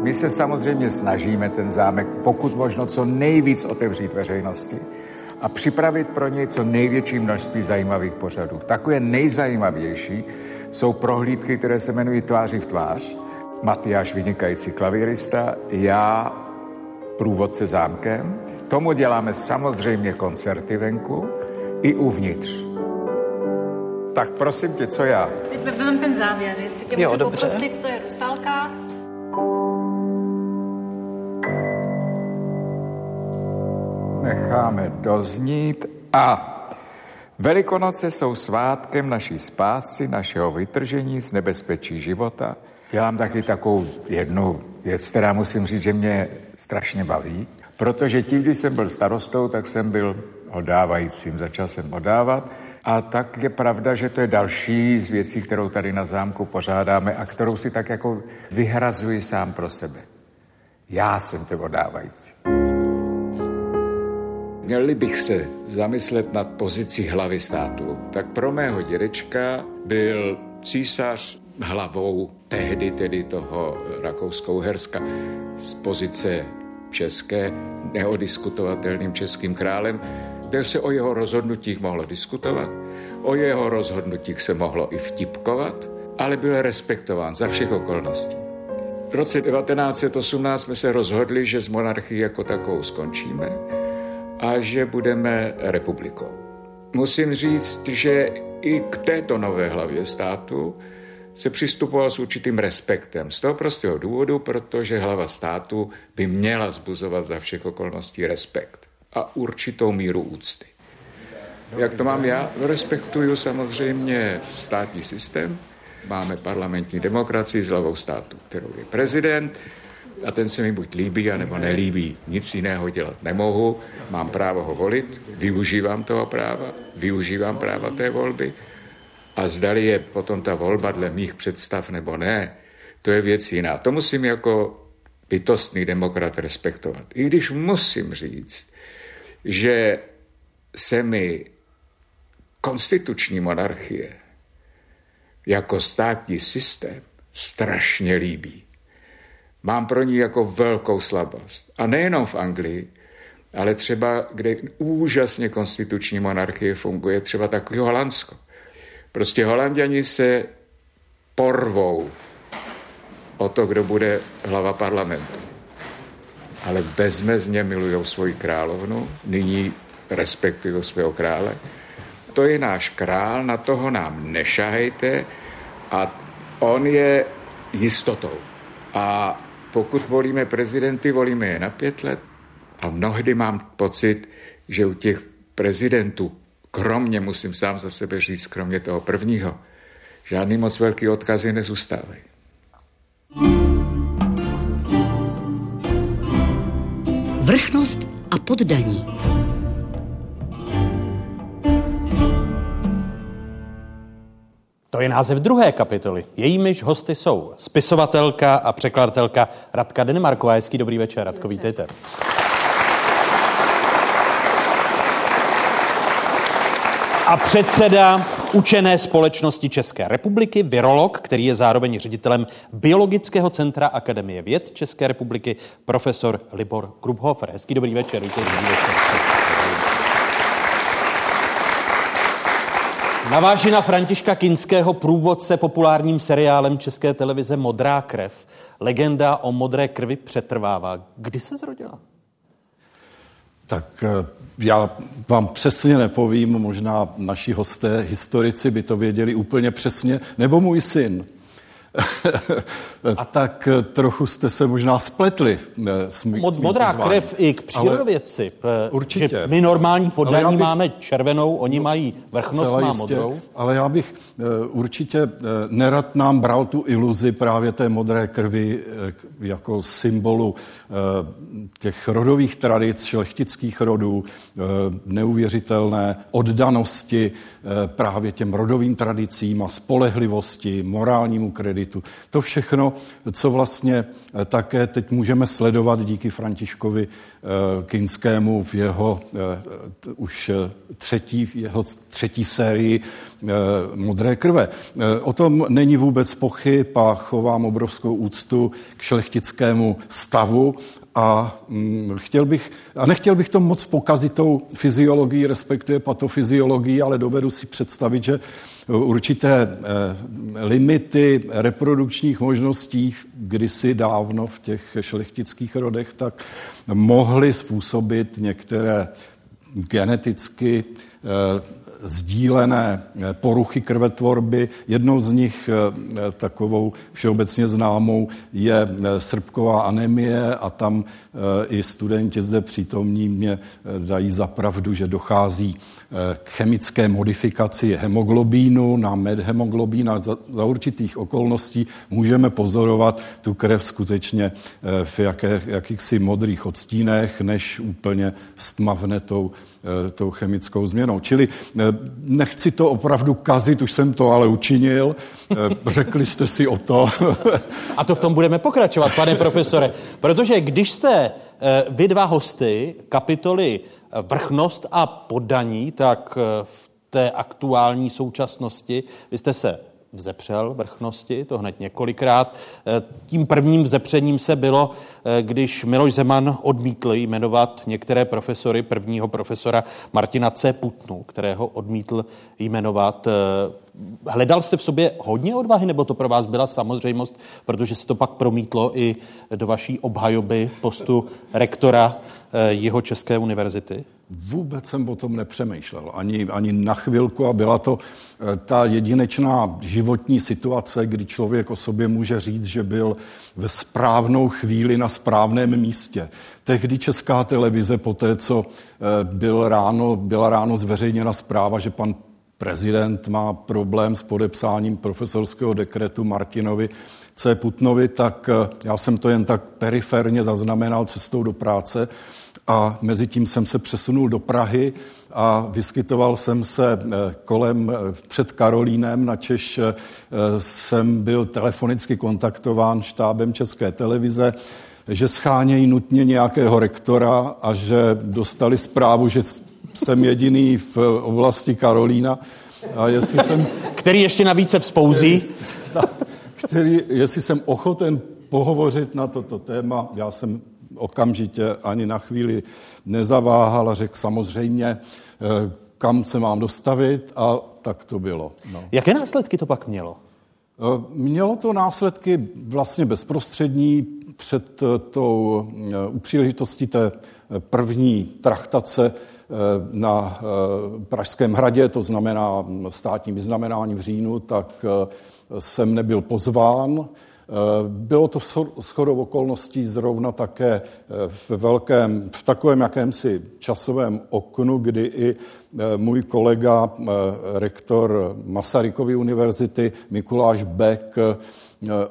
My se samozřejmě snažíme ten zámek pokud možno co nejvíc otevřít veřejnosti a připravit pro něj co největší množství zajímavých pořadů. Takové nejzajímavější jsou prohlídky, které se jmenují Tváří v tvář. Matyáš, vynikající klavírista, já průvodce zámkem. Tomu děláme samozřejmě koncerty venku i uvnitř. Tak prosím tě, co já? Teď vezmeme ten záměr, jestli tě můžu poprosit, to je Rusálka. Necháme doznít a Velikonoce jsou svátkem naší spásy, našeho vytržení z nebezpečí života. Dělám taky takovou jednu věc, která musím říct, že mě strašně baví, protože tím, když jsem byl starostou, tak jsem byl odávajícím, začal jsem odávat a tak je pravda, že to je další z věcí, kterou tady na zámku pořádáme a kterou si tak jako vyhrazuji sám pro sebe. Já jsem ten odávající. Měl bych se zamyslet nad pozicí hlavy státu. Tak pro mého dědečka byl císař hlavou tehdy, tedy toho Rakousko-Uherska, z pozice české, neodiskutovatelným českým králem. kde se o jeho rozhodnutích mohlo diskutovat, o jeho rozhodnutích se mohlo i vtipkovat, ale byl respektován za všech okolností. V roce devatenáct set osmnáct jsme se rozhodli, že s monarchií jako takovou skončíme a že budeme republikou. Musím říct, že i k této nové hlavě státu se přistupoval s určitým respektem. Z toho prostého důvodu, protože hlava státu by měla zbuzovat za všech okolností respekt a určitou míru úcty. Jak to mám já? Respektuju samozřejmě státní systém. Máme parlamentní demokracii s hlavou státu, kterou je prezident, a ten se mi buď líbí, anebo nelíbí. Nic jiného dělat nemohu, mám právo ho volit, využívám toho práva, využívám práva té volby a zdali je potom ta volba dle mých představ nebo ne, to je věc jiná. To musím jako bytostný demokrat respektovat. I když musím říct, že se mi konstituční monarchie jako státní systém strašně líbí. Mám pro ní jako velkou slabost. A nejenom v Anglii, ale třeba, kde úžasně konstituční monarchie funguje, třeba takový Holandsko. Prostě Holanděni se porvou o to, kdo bude hlava parlamentu. Ale bezmezně milujou svoji královnu, nyní respektují svého krále. To je náš král, na toho nám nešahejte a on je jistotou. A pokud volíme prezidenty, volíme je na pět let a mnohdy mám pocit, že u těch prezidentů, kromě, musím sám za sebe říct, kromě toho prvního, žádný moc velký odkazy nezůstávají. Vrchnost a poddaní. To je název druhé kapitoly. Jejímiž hosty jsou spisovatelka a překladatelka Radka Denemarková. Hezký dobrý večer, Radko, vítejte. A předseda Učené společnosti České republiky, virolog, který je zároveň ředitelem Biologického centra Akademie věd České republiky, profesor Libor Krubhofer. Hezký dobrý večer, vítejte. Navážena Františka Kinského, průvodce populárním seriálem České televize Modrá krev. Legenda o modré krvi přetrvává. Kdy se zrodila? Tak já vám přesně nepovím, možná naši hosté, historici by to věděli úplně přesně, nebo můj syn. A tak trochu jste se možná spletli. S mý, Mod, s modrá zvání. Krev i k přírodovědci. Ale určitě. My normální poddaní bych, máme červenou, oni no, mají vrchnost, má jistě, modrou. Ale já bych určitě nerad nám bral tu iluzi právě té modré krvi jako symbolu těch rodových tradic, šlechtických rodů, neuvěřitelné oddanosti právě těm rodovým tradicím a spolehlivosti, morálnímu kreditu. To všechno, co vlastně také teď můžeme sledovat díky Františkovi Kinskému v jeho už třetí, jeho třetí sérii Modré krve. O tom není vůbec pochyb a chovám obrovskou úctu k šlechtickému stavu a chtěl bych, a nechtěl bych to moc pokazit tou fyziologií, respektive patofyziologií, ale dovedu si představit, že určité limity reprodukčních možností kdysi dávno v těch šlechtických rodech tak mohly způsobit některé geneticky sdílené poruchy krvetvorby. Jednou z nich, takovou všeobecně známou, je srpková anemie a tam i studenti zde přítomní mě dají za pravdu, že dochází k chemické modifikaci hemoglobínu na medhemoglobín a za, za určitých okolností můžeme pozorovat tu krev skutečně v jaké, jakýchsi modrých odstínech, než úplně stmavne tou, tou chemickou změnou. Čili nechci to opravdu kazit, už jsem to ale učinil, řekli jste si o to. A to v tom budeme pokračovat, pane profesore, protože když jste vy dva hosty kapitoly Vrchnost a poddaní, tak v té aktuální současnosti vy jste se vzepřel vrchnosti, to hned několikrát. Tím prvním vzepřením se bylo, když Miloš Zeman odmítl jmenovat některé profesory, prvního profesora Martina C. Putnu, kterého odmítl jmenovat. Hledal jste v sobě hodně odvahy, nebo to pro vás byla samozřejmost, protože se to pak promítlo i do vaší obhajoby postu rektora Jihočeské univerzity? Vůbec jsem o tom nepřemýšlel, ani, ani na chvilku, a byla to ta jedinečná životní situace, kdy člověk o sobě může říct, že byl ve správnou chvíli na správném místě. Tehdy Česká televize, poté co byl ráno, byla ráno zveřejněna zpráva, že pan prezident má problém s podepsáním profesorského dekretu Martinovi C. Putnovi, tak já jsem to jen tak periferně zaznamenal cestou do práce a mezi tím jsem se přesunul do Prahy a vyskytoval jsem se kolem před Karolínem, načež jsem byl telefonicky kontaktován štábem České televize, že schánějí nutně nějakého rektora a že dostali zprávu, že jsem jediný v oblasti Karolína. A jestli jsem, který ještě navíc se vzpouzí. Který, jestli jsem ochoten pohovořit na toto téma, já jsem okamžitě ani na chvíli nezaváhal a řekl samozřejmě, kam se mám dostavit, a tak to bylo. No. Jaké následky to pak mělo? Mělo to následky vlastně bezprostřední před tou u příležitosti té první traktace na Pražském hradě, to znamená státní vyznamenání v říjnu, tak jsem nebyl pozván. Bylo to shodou okolností zrovna také v, velkém, v takovém jakémsi časovém oknu, kdy i můj kolega, rektor Masarykovy univerzity Mikuláš Bek,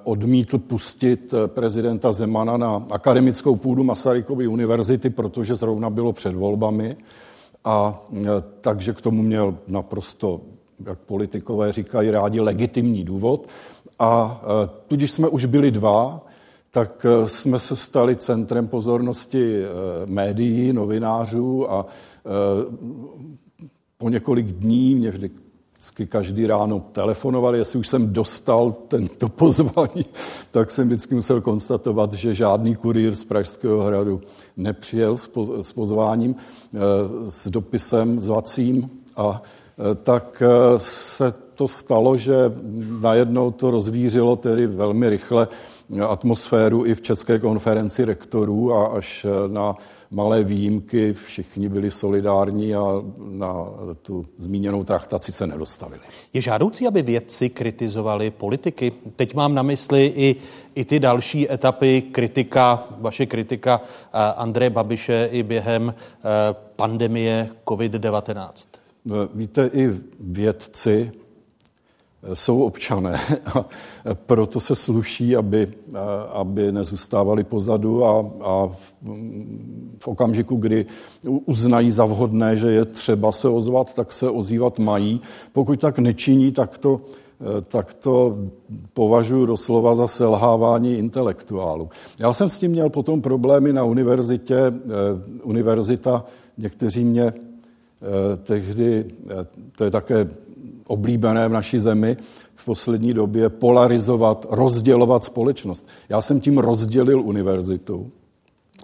odmítl pustit prezidenta Zemana na akademickou půdu Masarykovy univerzity, protože zrovna bylo před volbami, a takže k tomu měl naprosto, jak politikové říkají rádi, legitimní důvod. A tudíž jsme už byli dva, tak jsme se stali centrem pozornosti médií, novinářů, a po několik dní mě vždycky každý ráno telefonovali, jestli už jsem dostal tento pozvání, tak jsem vždycky musel konstatovat, že žádný kurýr z Pražského hradu nepřijel s pozváním, s dopisem zvacím, a tak se to stalo, že najednou to rozvířilo tedy velmi rychle atmosféru i v České konferenci rektorů, a až na malé výjimky všichni byli solidární a na tu zmíněnou traktaci se nedostavili. Je žádoucí, aby vědci kritizovali politiky? Teď mám na mysli i, i ty další etapy kritika, vaše kritika Andreje Babiše i během pandemie covid devatenáct. Víte, i vědci jsou občané, a proto se sluší, aby, aby nezůstávali pozadu, a, a v okamžiku, kdy uznají za vhodné, že je třeba se ozvat, tak se ozývat mají. Pokud tak nečiní, tak to, tak to považuji doslova za selhávání intelektuálů. Já jsem s tím měl potom problémy na univerzitě. Univerzita, někteří mě tehdy, to je také oblíbené v naší zemi v poslední době, polarizovat, rozdělovat společnost. Já jsem tím rozdělil univerzitu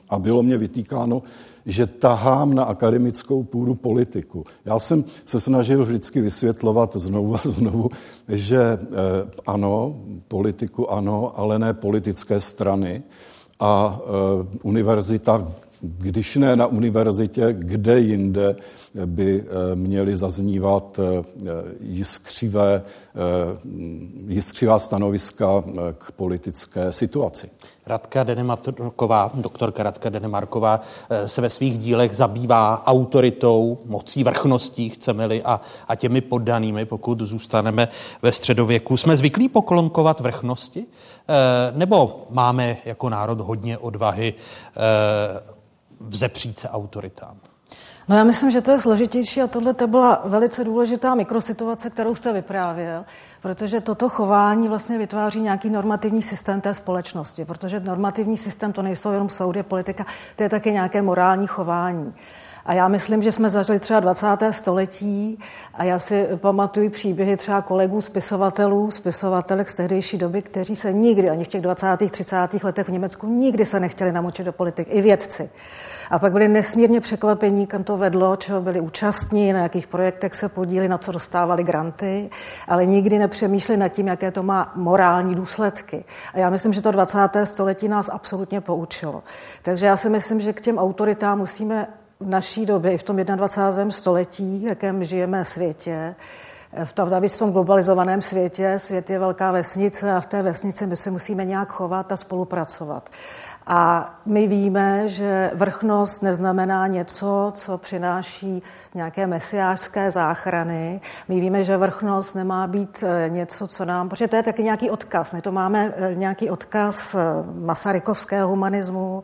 a bylo mě vytýkáno, že tahám na akademickou půdu politiku. Já jsem se snažil vždycky vysvětlovat znovu a znovu, že ano, politiku ano, ale ne politické strany, a univerzita, když ne na univerzitě, kde jinde by měly zaznívat jiskřivé, jiskřivá stanoviska k politické situaci. Radka Denemarková, doktorka Radka Denemarková se ve svých dílech zabývá autoritou, mocí, vrchností, chceme-li, a, a těmi poddanými, pokud zůstaneme ve středověku. Jsme zvyklí poklonkovat vrchnosti? Nebo máme jako národ hodně odvahy vzepřít se autoritám? No, já myslím, že to je složitější, a tohle to byla velice důležitá mikrosituace, kterou jste vyprávěl, protože toto chování vlastně vytváří nějaký normativní systém té společnosti, protože normativní systém, to nejsou jenom soudy, politika, to je také nějaké morální chování. A já myslím, že jsme zažili třeba dvacáté století a já si pamatuju příběhy třeba kolegů spisovatelů, spisovatelek z tehdejší doby, kteří se nikdy, ani v těch dvacátých, třicátých letech v Německu, nikdy se nechtěli namočit do politik, i vědci. A pak byli nesmírně překvapení, kam to vedlo, čeho byli účastní, na jakých projektech se podíleli, na co dostávali granty, ale nikdy nepřemýšleli nad tím, jaké to má morální důsledky. A já myslím, že to dvacáté století nás absolutně poučilo. Takže já si myslím, že k těm autoritám musíme v naší době, i v tom dvacátém prvním století, v jakém žijeme světě, v tom, v tom globalizovaném světě, svět je velká vesnice a v té vesnici my se musíme nějak chovat a spolupracovat. A my víme, že vrchnost neznamená něco, co přináší nějaké mesiářské záchrany. My víme, že vrchnost nemá být něco, co nám... Protože to je taky nějaký odkaz. My to máme nějaký odkaz masarykovského humanismu,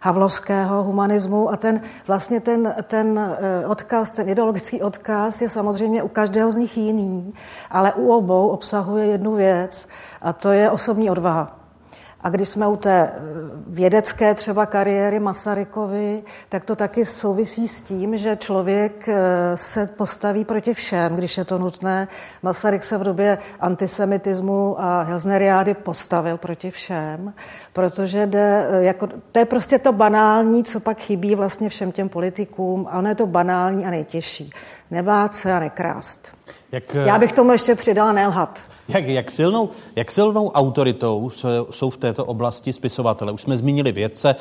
havlovského humanismu a ten vlastně ten, ten odkaz, ten ideologický odkaz je samozřejmě u každého z nich jiný, ale u obou obsahuje jednu věc a to je osobní odvaha. A když jsme u té vědecké třeba kariéry Masarykovy, tak to taky souvisí s tím, že člověk se postaví proti všem, když je to nutné. Masaryk se v době antisemitismu a Hilsneriády postavil proti všem, protože jde, jako, to je prostě to banální, co pak chybí vlastně všem těm politikům, a ono je to banální a nejtěžší. Nebát se a nekrást. Jak... Já bych tomu ještě přidala nelhat. Jak, jak, silnou, jak silnou autoritou jsou v této oblasti spisovatele? Už jsme zmínili vědce,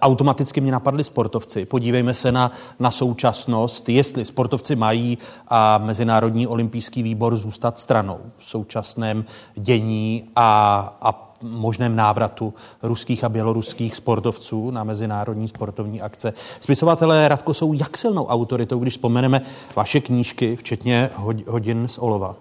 automaticky mě napadli sportovci. Podívejme se na, na současnost, jestli sportovci mají a Mezinárodní olympijský výbor zůstat stranou v současném dění a, a možném návratu ruských a běloruských sportovců na mezinárodní sportovní akce. Spisovatelé, Radko, jsou jak silnou autoritou, když vzpomeneme vaše knížky, včetně Hodin z olova?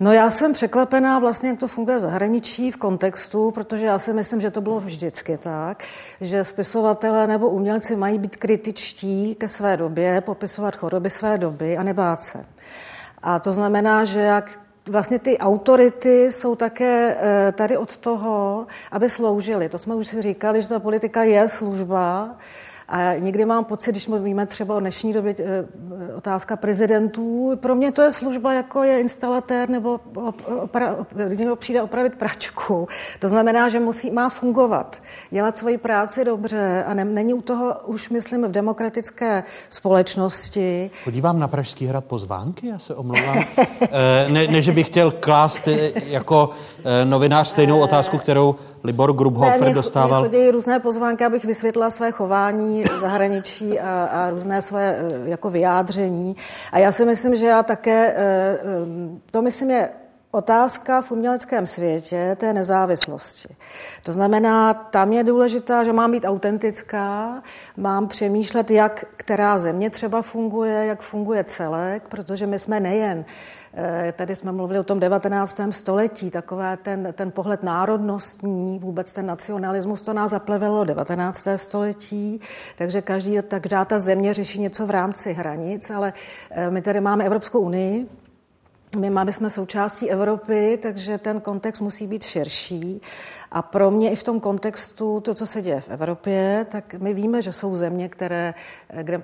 No já jsem překvapená vlastně, jak to funguje v zahraničí, v kontextu, protože já si myslím, že to bylo vždycky tak, že spisovatelé nebo umělci mají být kritičtí ke své době, popisovat choroby své doby a nebát se. A to znamená, že jak vlastně ty autority jsou také tady od toho, aby sloužili. To jsme už si říkali, že ta politika je služba. A někdy mám pocit, když mluvíme třeba o dnešní době otázka prezidentů, pro mě to je služba, jako je instalatér nebo opra, někdo přijde opravit pračku. To znamená, že musí, má fungovat, dělat svoji práci dobře a ne, není u toho už, myslím, v demokratické společnosti. Podívám na Pražský hrad pozvánky, já se omlouvám. Ne, ne, že bych chtěl klást jako novinář stejnou otázku, kterou Libor Grubhofer dostával. Mě chodí různé pozvánky, abych vysvětlila své chování zahraničí a, a různé své jako vyjádření. A já si myslím, že já také, to myslím je otázka v uměleckém světě té nezávislosti. To znamená, tam je důležitá, že mám být autentická, mám přemýšlet, jak která země třeba funguje, jak funguje celek, protože my jsme nejen tady jsme mluvili o tom devatenáctém století, takový ten, ten pohled národnostní, vůbec ten nacionalismus, to nás zaplevelo devatenácté století, takže každý, každá ta země řeší něco v rámci hranic, ale my tady máme Evropskou unii, my máme, jsme součástí Evropy, takže ten kontext musí být širší. A pro mě i v tom kontextu to, co se děje v Evropě, tak my víme, že jsou země, které,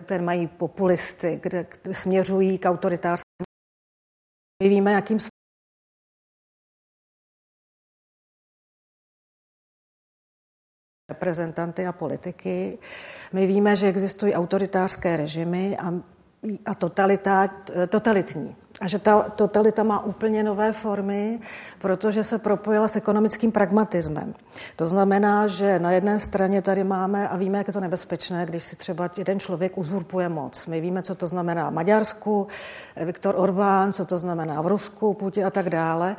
které mají populisty, kde směřují k autoritářství. My víme, jakým způsobem reprezentanty a politiky. My víme, že existují autoritářské režimy a, a totalita, totalitní. A že ta totalita má úplně nové formy, protože se propojila s ekonomickým pragmatismem. To znamená, že na jedné straně tady máme, a víme, jak je to nebezpečné, když si třeba jeden člověk uzurpuje moc. My víme, co to znamená v Maďarsku, Viktor Orbán, co to znamená v Rusku, Putin a tak dále.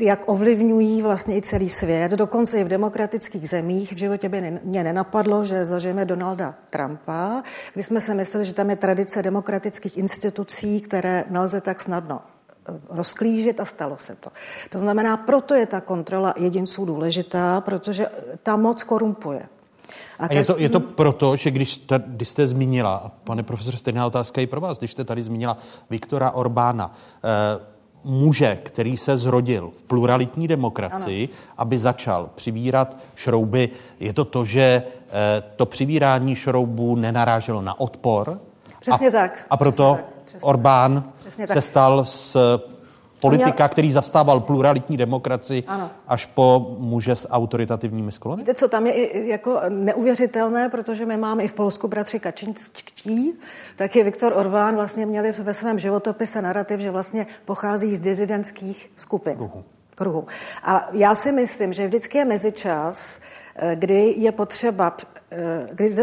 Jak ovlivňují vlastně i celý svět, dokonce i v demokratických zemích. V životě by mě nenapadlo, že zažijeme Donalda Trumpa, kdy jsme si mysleli, že tam je tradice demokratických institucí, které nelze tak snadno rozklížit a stalo se to. To znamená, proto je ta kontrola jedinců důležitá, protože ta moc korumpuje. A, a je, to, je to proto, že když, tady, když jste zmínila, pane profesor, stejná otázka i pro vás, když jste tady zmínila Viktora Orbána, eh, muže, který se zrodil v pluralitní demokracii, ano, aby začal přibírat šrouby. Je to to, že eh, to přibírání šroubů nenaráželo na odpor. Přesně a, tak. A proto přesně tak, přesně Orbán přesně tak. se stal z politika, měl... který zastával přesně pluralitní demokracii, ano, až po muže s autoritativními sklony. Víte co, tam je i jako neuvěřitelné, protože my máme i v Polsku bratři Kaczyńský, tak je Viktor Orbán vlastně měli ve svém životopise narrativ, že vlastně pochází z disidentských skupin. Kruhu. Kruhu. A já si myslím, že vždycky je mezičas, kdy je potřeba,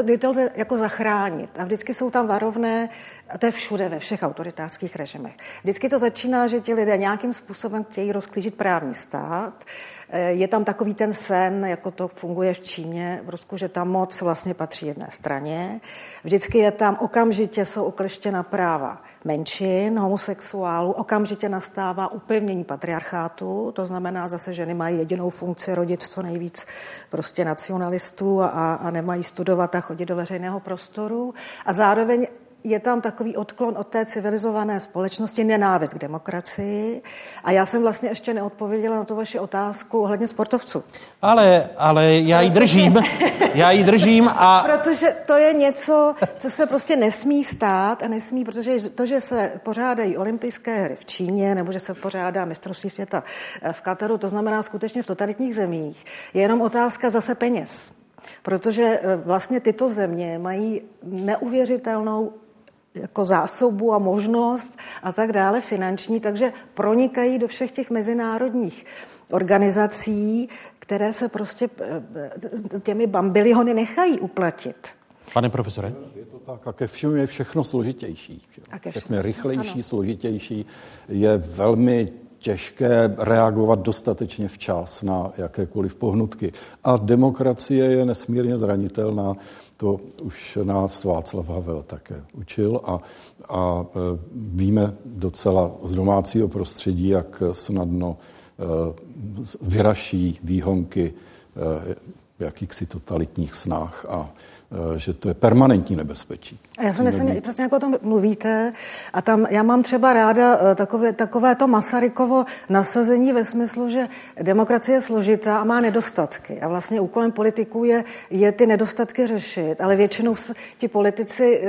kdy to lze jako zachránit. A vždycky jsou tam varovné, a to je všude, ve všech autoritářských režimech. Vždycky to začíná, že ti lidé nějakým způsobem chtějí rozklížit právní stát. Je tam takový ten sen, jako to funguje v Číně, v Rusku, že ta moc vlastně patří jedné straně. Vždycky je tam, okamžitě jsou ukleštěna práva menšin, homosexuálů, okamžitě nastává upevnění patriarchátu, to znamená zase, ženy mají jedinou funkci rodit co nejvíc prostě nacionalistů a, a nemají studovat a chodit do veřejného prostoru. A zároveň je tam takový odklon od té civilizované společnosti, nenávist k demokracii. A já jsem vlastně ještě neodpověděla na tu vaši otázku ohledně sportovců. Ale, ale já ji držím. Já ji držím a... Protože to je něco, co se prostě nesmí stát a nesmí, protože to, že se pořádají olympijské hry v Číně nebo že se pořádá mistrovství světa v Kataru, to znamená skutečně v totalitních zemích, je jenom otázka zase peněz. Protože vlastně tyto země mají neuvěřitelnou jako zásobu a možnost a tak dále finanční, takže pronikají do všech těch mezinárodních organizací, které se prostě těmi bambiliony nechají uplatit. Pane profesore. Je to tak, a ke všemu je všechno složitější. Všechno rychlejší, ano, složitější. Je velmi těžké reagovat dostatečně včas na jakékoliv pohnutky. A demokracie je nesmírně zranitelná. To už nás Václav Havel také učil a, a víme docela z domácího prostředí, jak snadno vyraší výhonky jakýchsi totalitních snách a že to je permanentní nebezpečí. A já si myslím, přesně jak o tom mluvíte, a tam já mám třeba ráda takové, takové to Masarykovo nasazení ve smyslu, že demokracie je složitá a má nedostatky. A vlastně úkolem politiků je, je ty nedostatky řešit, ale většinou ti politici,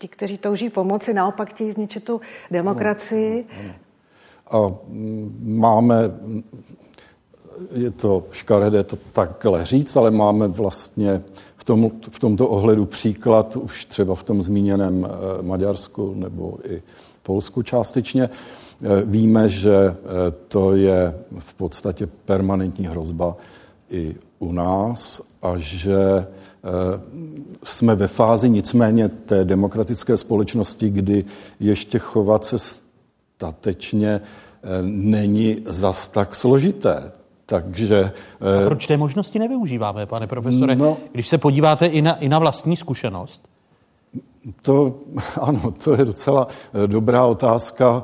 ti, kteří touží pomoci, naopak chtějí zničit tu demokracii. Ano, ano. A máme... Je to škaredé to takhle říct, ale máme vlastně v, tom, v tomto ohledu příklad už třeba v tom zmíněném Maďarsku nebo i Polsku částečně. Víme, že to je v podstatě permanentní hrozba i u nás a že jsme ve fázi nicméně té demokratické společnosti, kdy ještě chovat se statečně není zas tak složité. Takže, a proč té možnosti nevyužíváme, pane profesore? No, když se podíváte i na, i na vlastní zkušenost? To, ano, to je docela dobrá otázka.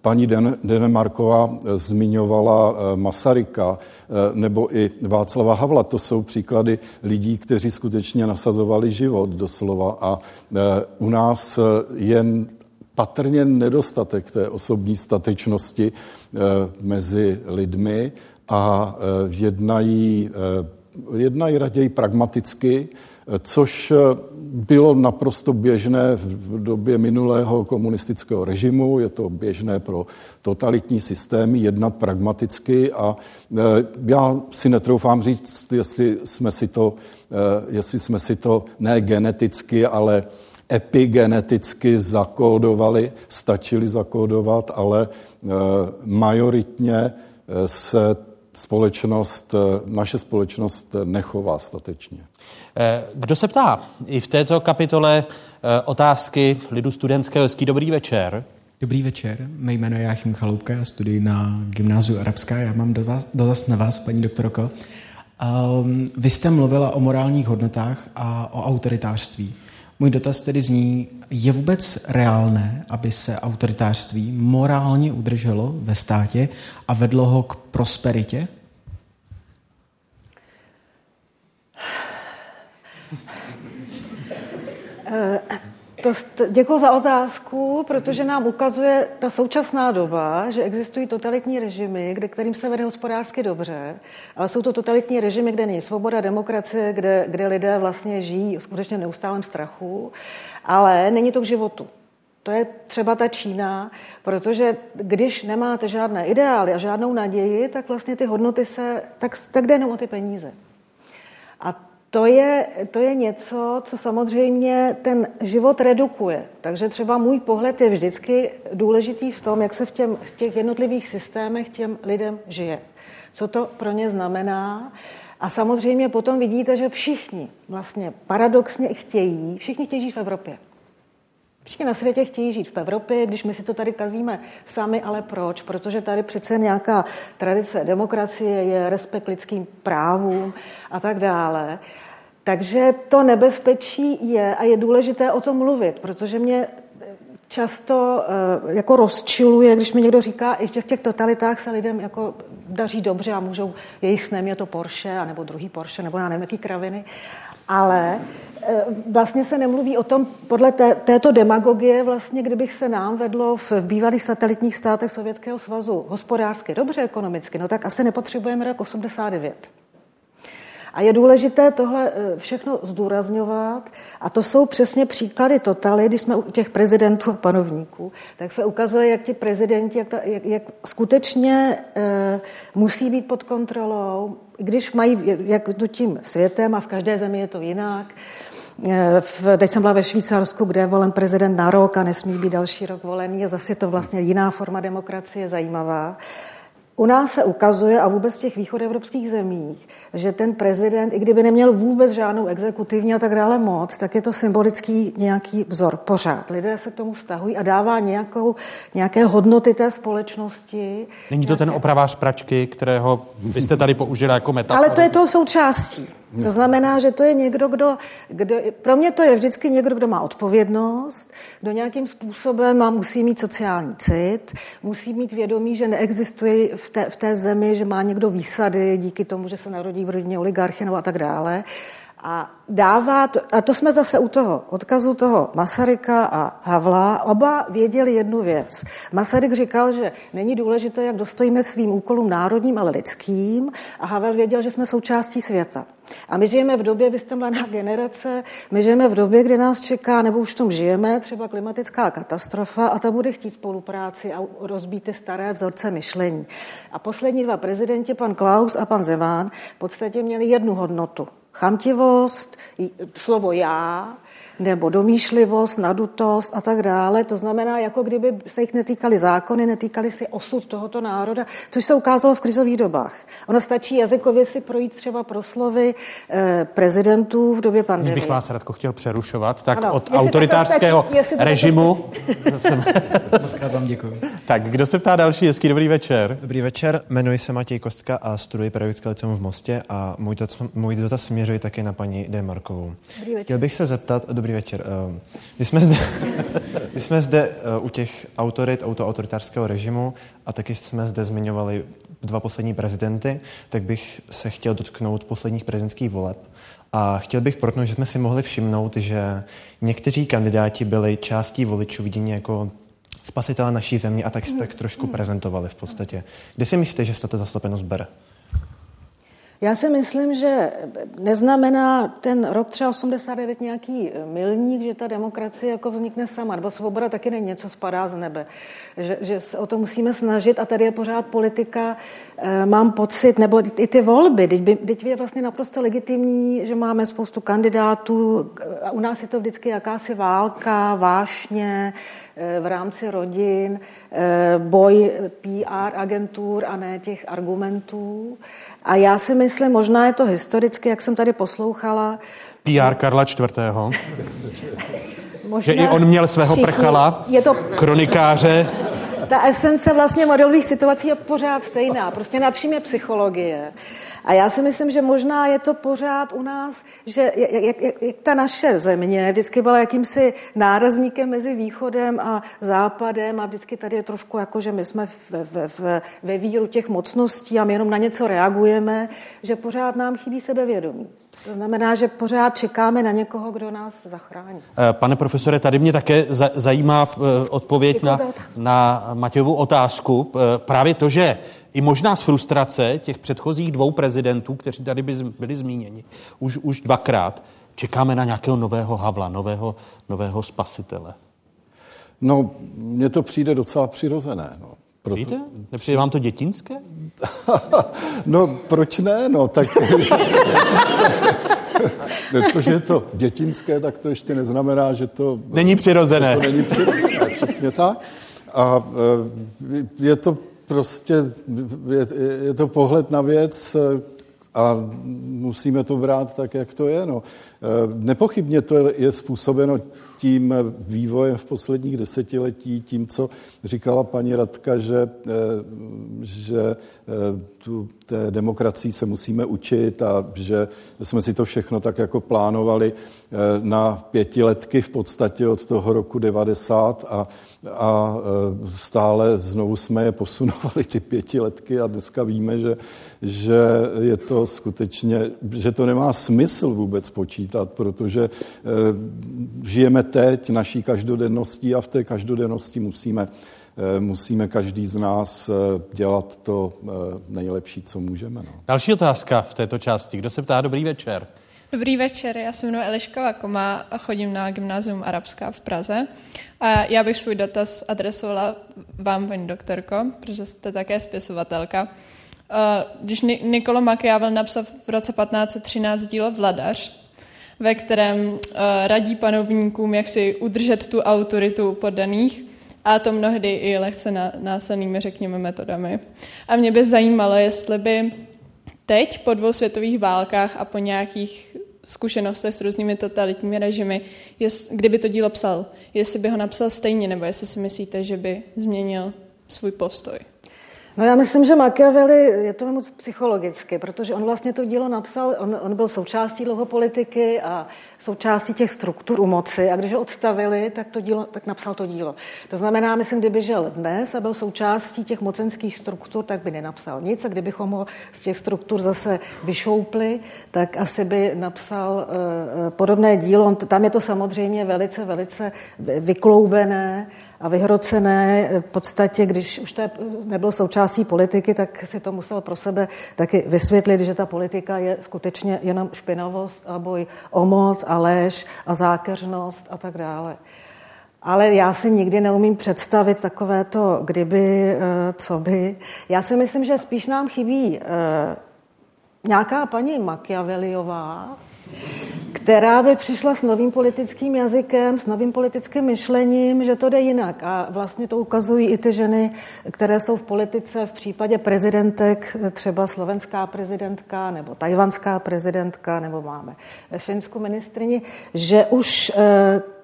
Paní Den, Denemarková zmiňovala Masaryka nebo i Václava Havla. To jsou příklady lidí, kteří skutečně nasazovali život doslova. A u nás jen patrně nedostatek té osobní statečnosti eh, mezi lidmi a eh, jednají, eh, jednají raději pragmaticky, eh, což eh, bylo naprosto běžné v době minulého komunistického režimu, je to běžné pro totalitní systémy, jednat pragmaticky a eh, já si netroufám říct, jestli jsme si to, eh, jestli jsme si to ne geneticky, ale epigeneticky zakódovali, stačili zakódovat, ale majoritně se společnost, naše společnost nechová statečně. Kdo se ptá? I v této kapitole otázky lidu studentského. Hezký dobrý večer. Dobrý večer, mé jméno je Jáchym Chaloupka, já studuji na gymnáziu Arabská. Já mám dotaz na vás, paní doktorko. Um, vy jste mluvila o morálních hodnotách a o autoritářství. Můj dotaz tedy zní, je vůbec reálné, aby se autoritářství morálně udrželo ve státě a vedlo ho k prosperitě? To, to, děkuji za otázku, protože nám ukazuje ta současná doba, že existují totalitní režimy, kde, kterým se vede hospodářsky dobře, ale jsou to totalitní režimy, kde není svoboda, demokracie, kde, kde lidé vlastně žijí skutečně v neustálém strachu, ale není to k životu. To je třeba ta Čína, protože když nemáte žádné ideály a žádnou naději, tak vlastně ty hodnoty se, tak, tak jde jenom o ty peníze. A To je, to je něco, co samozřejmě ten život redukuje. Takže třeba můj pohled je vždycky důležitý v tom, jak se v, těm, v těch jednotlivých systémech těm lidem žije. Co to pro ně znamená. A samozřejmě potom vidíte, že všichni vlastně paradoxně chtějí, všichni chtějí žít v Evropě. Všichni na světě chtějí žít v Evropě, když my si to tady kazíme sami, ale proč? Protože tady přece nějaká tradice demokracie je, respekt lidským právům a tak dále. Takže to nebezpečí je a je důležité o tom mluvit, protože mě často jako rozčiluje, když mi někdo říká, že v těch totalitách se lidem jako daří dobře a můžou, jejich snem je to Porsche, anebo druhý Porsche, nebo já nevím, jaký kraviny. Ale vlastně se nemluví o tom, podle té, této demagogie, vlastně, kdybych se nám vedlo v, v bývalých satelitních státech Sovětského svazu hospodářsky, dobře ekonomicky, no tak asi nepotřebujeme rok osmdesát devět. A je důležité tohle všechno zdůrazňovat a to jsou přesně příklady totalit, když jsme u těch prezidentů a panovníků, tak se ukazuje, jak ti prezidenti, jak, ta, jak, jak skutečně eh, musí být pod kontrolou, když mají, jak jdu tím světem a v každé zemi je to jinak. V, teď jsem byla ve Švýcarsku, kde je volen prezident na rok a nesmí být další rok volený a zase je to vlastně jiná forma demokracie, zajímavá. U nás se ukazuje a vůbec v těch východoevropských zemích, že ten prezident, i kdyby neměl vůbec žádnou exekutivní a tak dále moc, tak je to symbolický nějaký vzor pořád. Lidé se k tomu vztahují a dává nějakou, nějaké hodnoty té společnosti. Není to nějaké... ten opravář pračky, kterého byste tady použili jako metaforu? Ale to je toho součástí. To znamená, že to je někdo, kdo, kdo... Pro mě to je vždycky někdo, kdo má odpovědnost, kdo nějakým způsobem má, musí mít sociální cit, musí mít vědomí, že neexistuje v té, v té zemi, že má někdo výsady díky tomu, že se narodí v rodině oligarchy a tak dále. A dává... To, a to jsme zase u toho odkazu toho Masaryka a Havla. Oba věděli jednu věc. Masaryk říkal, že není důležité, jak dostojíme svým úkolům národním, ale lidským. A Havel věděl, že jsme součástí světa. A my žijeme v době, vy jste mladá generace, my žijeme v době, kdy nás čeká, nebo už v tom žijeme, třeba klimatická katastrofa a ta bude chtít spolupráci a rozbít ty staré vzorce myšlení. A poslední dva prezidenti, pan Klaus a pan Zeman, v podstatě měli jednu hodnotu. Chamtivost, slovo já, nebo domýšlivost, nadutost a tak dále. To znamená, jako kdyby se jich netýkaly zákony, netýkaly si osud tohoto národa, což se ukázalo v krizových dobách. Ono stačí jazykově si projít třeba proslovy eh, prezidentů v době pandemie. Když bych vás, Radko, chtěl přerušovat, tak ano, od autoritářského stačí, režimu... Jsem... vám děkuji. Tak, kdo se ptá další? Hezký dobrý večer. Dobrý večer, jmenuji se Matěj Kostka a studuji pedagogické liceum v Mostě a můj, to, můj dotaz směřuji taky na paní Demarkovou. Chtěl bych se zeptat, dobrý večer. My jsme zde, my jsme zde u těch autorit, autoautoritářského režimu a taky jsme zde zmiňovali dva poslední prezidenty, tak bych se chtěl dotknout posledních prezidentských voleb. A chtěl bych protnout, že jsme si mohli všimnout, že někteří kandidáti byli částí voličů vidění jako spasitelé naší země a tak se tak trošku prezentovali v podstatě. Kde si myslíte, že se ta zaslepenost bere? Já si myslím, že neznamená ten rok třeba osmdesát devět nějaký milník, že ta demokracie jako vznikne sama, nebo svoboda taky není něco, spadá z nebe. Že, že se o to musíme snažit a tady je pořád politika, e, mám pocit, nebo i ty volby, teď je vlastně naprosto legitimní, že máme spoustu kandidátů, a u nás je to vždycky jakási válka, vášně e, v rámci rodin, e, boj P R agentur a ne těch argumentů. A já si myslím, Myslím, možná je to historicky, jak jsem tady poslouchala. P R Karla čtvrtého. Možná že i on měl svého všichni. Prchala, je to... kronikáře. Ta esence vlastně modelových situací je pořád stejná. Prostě napřím je psychologie. A já si myslím, že možná je to pořád u nás, že jak, jak, jak, jak ta naše země vždycky byla jakýmsi nárazníkem mezi východem a západem a vždycky tady je trošku jako, že my jsme v, v, v, ve víru těch mocností a my jenom na něco reagujeme, že pořád nám chybí sebevědomí. To znamená, že pořád čekáme na někoho, kdo nás zachrání. Pane profesore, tady mě také zajímá odpověď na, na Matějovu otázku. Právě to, že i možná z frustrace těch předchozích dvou prezidentů, kteří tady byli zmíněni už, už dvakrát, čekáme na nějakého nového Havla, nového, nového spasitele. No, mně to přijde docela přirozené, no. Proto... Přijde? Nepřijde vám to dětinské? No, proč ne? No, tak... To, že je to dětinské, tak to ještě neznamená, že to... Není přirozené. To není přirozené, přesně tak. A je to prostě, je, je to pohled na věc a musíme to brát tak, jak to je, no. Nepochybně to je způsobeno tím vývojem v posledních desetiletí, tím, co říkala paní Radka, že, že tu, té demokracii se musíme učit a že jsme si to všechno tak jako plánovali na pětiletky v podstatě od toho roku devadesát a, a stále znovu jsme je posunovali ty pětiletky a dneska víme, že, že je to skutečně, že to nemá smysl vůbec počítat, protože žijeme teď naší každodenností a v té každodennosti musíme, musíme každý z nás dělat to nejlepší, co můžeme. No. Další otázka v této části. Kdo se ptá? Dobrý večer. Dobrý večer, já se jmenuji Eliška Lakoma a chodím na gymnázium Arabská v Praze. A já bych svůj dotaz adresovala vám, paní doktorko, protože jste také spisovatelka. Když Niccolo Machiavel napsal v roce patnáct třináct dílo Vladař, ve kterém uh, radí panovníkům, jak si udržet tu autoritu poddaných, a to mnohdy i lehce násilnými, řekněme, metodami. A mě by zajímalo, jestli by teď po dvou světových válkách a po nějakých zkušenostech s různými totalitními režimy, jest, kdyby to dílo psal, jestli by ho napsal stejně, nebo jestli si myslíte, že by změnil svůj postoj. No já myslím, že Machiavelli, je to moc psychologicky, protože on vlastně to dílo napsal, on, on byl součástí dlouho politiky a součástí těch struktur u moci a když ho odstavili, tak, to dílo, tak napsal to dílo. To znamená, myslím, kdyby žil dnes a byl součástí těch mocenských struktur, tak by nenapsal nic a kdybychom ho z těch struktur zase vyšoupli, tak asi by napsal uh, podobné dílo. On, tam je to samozřejmě velice, velice vykloubené a vyhrocené. V podstatě, když už te, nebyl součástí politiky, tak si to musel pro sebe taky vysvětlit, že ta politika je skutečně jenom špinavost a boj o moc a lež a zákeřnost a tak dále. Ale já si nikdy neumím představit takové to, kdyby, co by. Já si myslím, že spíš nám chybí nějaká paní Machiavelliová, která by přišla s novým politickým jazykem, s novým politickým myšlením, že to jde jinak. A vlastně to ukazují i ty ženy, které jsou v politice, v případě prezidentek, třeba slovenská prezidentka nebo tajvanská prezidentka, nebo máme finskou ministryni, že už e,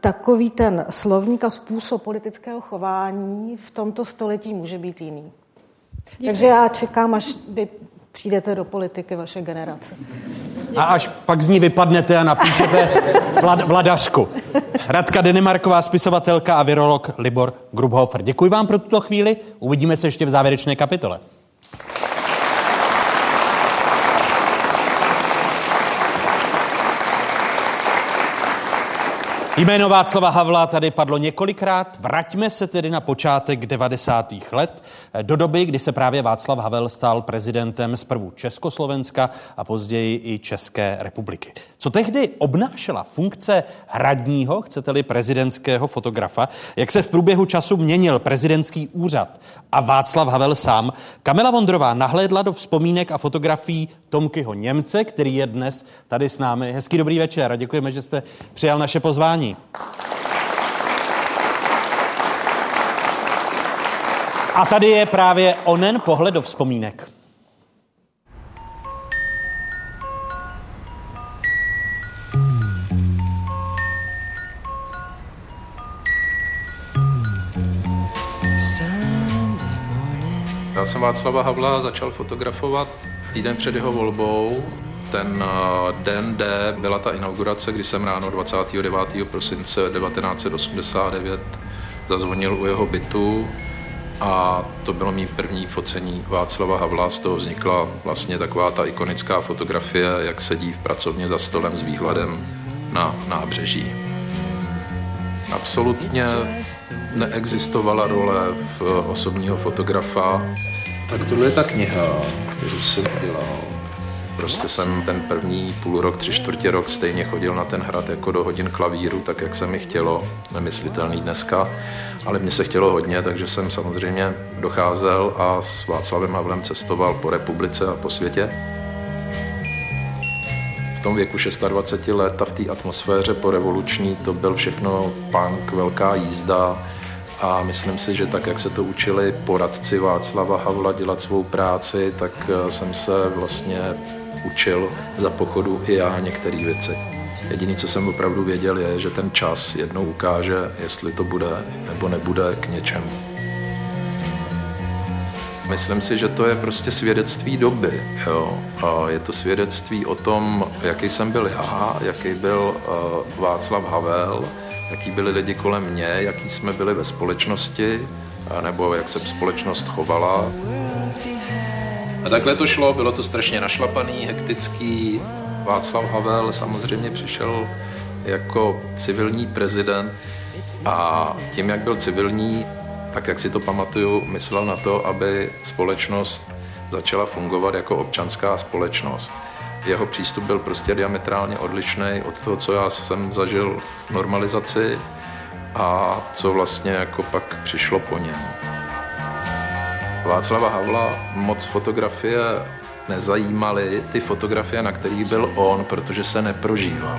takový ten slovník a způsob politického chování v tomto století může být jiný. Děkuji. Takže já čekám, až by přijdete do politiky vaše generace. A až pak z ní vypadnete a napíšete vlad, vladařku. Radka Denemarková, spisovatelka a virolog Libor Grubhofer. Děkuji vám pro tuto chvíli. Uvidíme se ještě v závěrečné kapitole. Jméno Václava Havla tady padlo několikrát. Vraťme se tedy na počátek devadesátých let, do doby, kdy se právě Václav Havel stal prezidentem zprvu Československa a později i České republiky. Co tehdy obnášela funkce hradního, chcete-li prezidentského fotografa, jak se v průběhu času měnil prezidentský úřad a Václav Havel sám? Kamila Vondrová nahlédla do vzpomínek a fotografií Tomkyho Němce, který je dnes tady s námi. Hezký dobrý večer a děkujeme, že jste přijal naše pozvání. A tady je právě onen pohled do vzpomínek. Já jsem Václava Havla začal fotografovat týden před jeho volbou. Ten den D byla ta inaugurace, kdy jsem ráno dvacátého devátého prosince devatenáct osmdesát devět zazvonil u jeho bytu a to bylo mý první focení Václava Havla. Z toho vznikla vlastně taková ta ikonická fotografie, jak sedí v pracovně za stolem s výhledem na nábřeží. Absolutně neexistovala role osobního fotografa. Tak tohle je ta kniha, kterou jsem dělal. Prostě jsem ten první půl rok, tři čtvrtě rok stejně chodil na ten hrad jako do hodin klavíru, tak jak se mi chtělo, nemyslitelný dneska, ale mně se chtělo hodně, takže jsem samozřejmě docházel a s Václavem Havlem cestoval po republice a po světě. V tom věku dvacet šest let a v té atmosféře porevoluční to byl všechno punk, velká jízda a myslím si, že tak, jak se to učili poradci Václava Havla dělat svou práci, tak jsem se vlastně učil za pochodu i já některé věci. Jediné, co jsem opravdu věděl, je, že ten čas jednou ukáže, jestli to bude nebo nebude k něčemu. Myslím si, že to je prostě svědectví doby. Jo. Je to svědectví o tom, jaký jsem byl já, jaký byl Václav Havel, jaký byli lidi kolem mě, jaký jsme byli ve společnosti, nebo jak se společnost chovala. A takhle to šlo, bylo to strašně našlapaný, hektický. Václav Havel samozřejmě přišel jako civilní prezident a tím, jak byl civilní, tak jak si to pamatuju, myslel na to, aby společnost začala fungovat jako občanská společnost. Jeho přístup byl prostě diametrálně odlišný od toho, co já jsem zažil v normalizaci a co vlastně jako pak přišlo po něm. Václava Havla moc fotografie nezajímaly, ty fotografie, na kterých byl on, protože se neprožíval.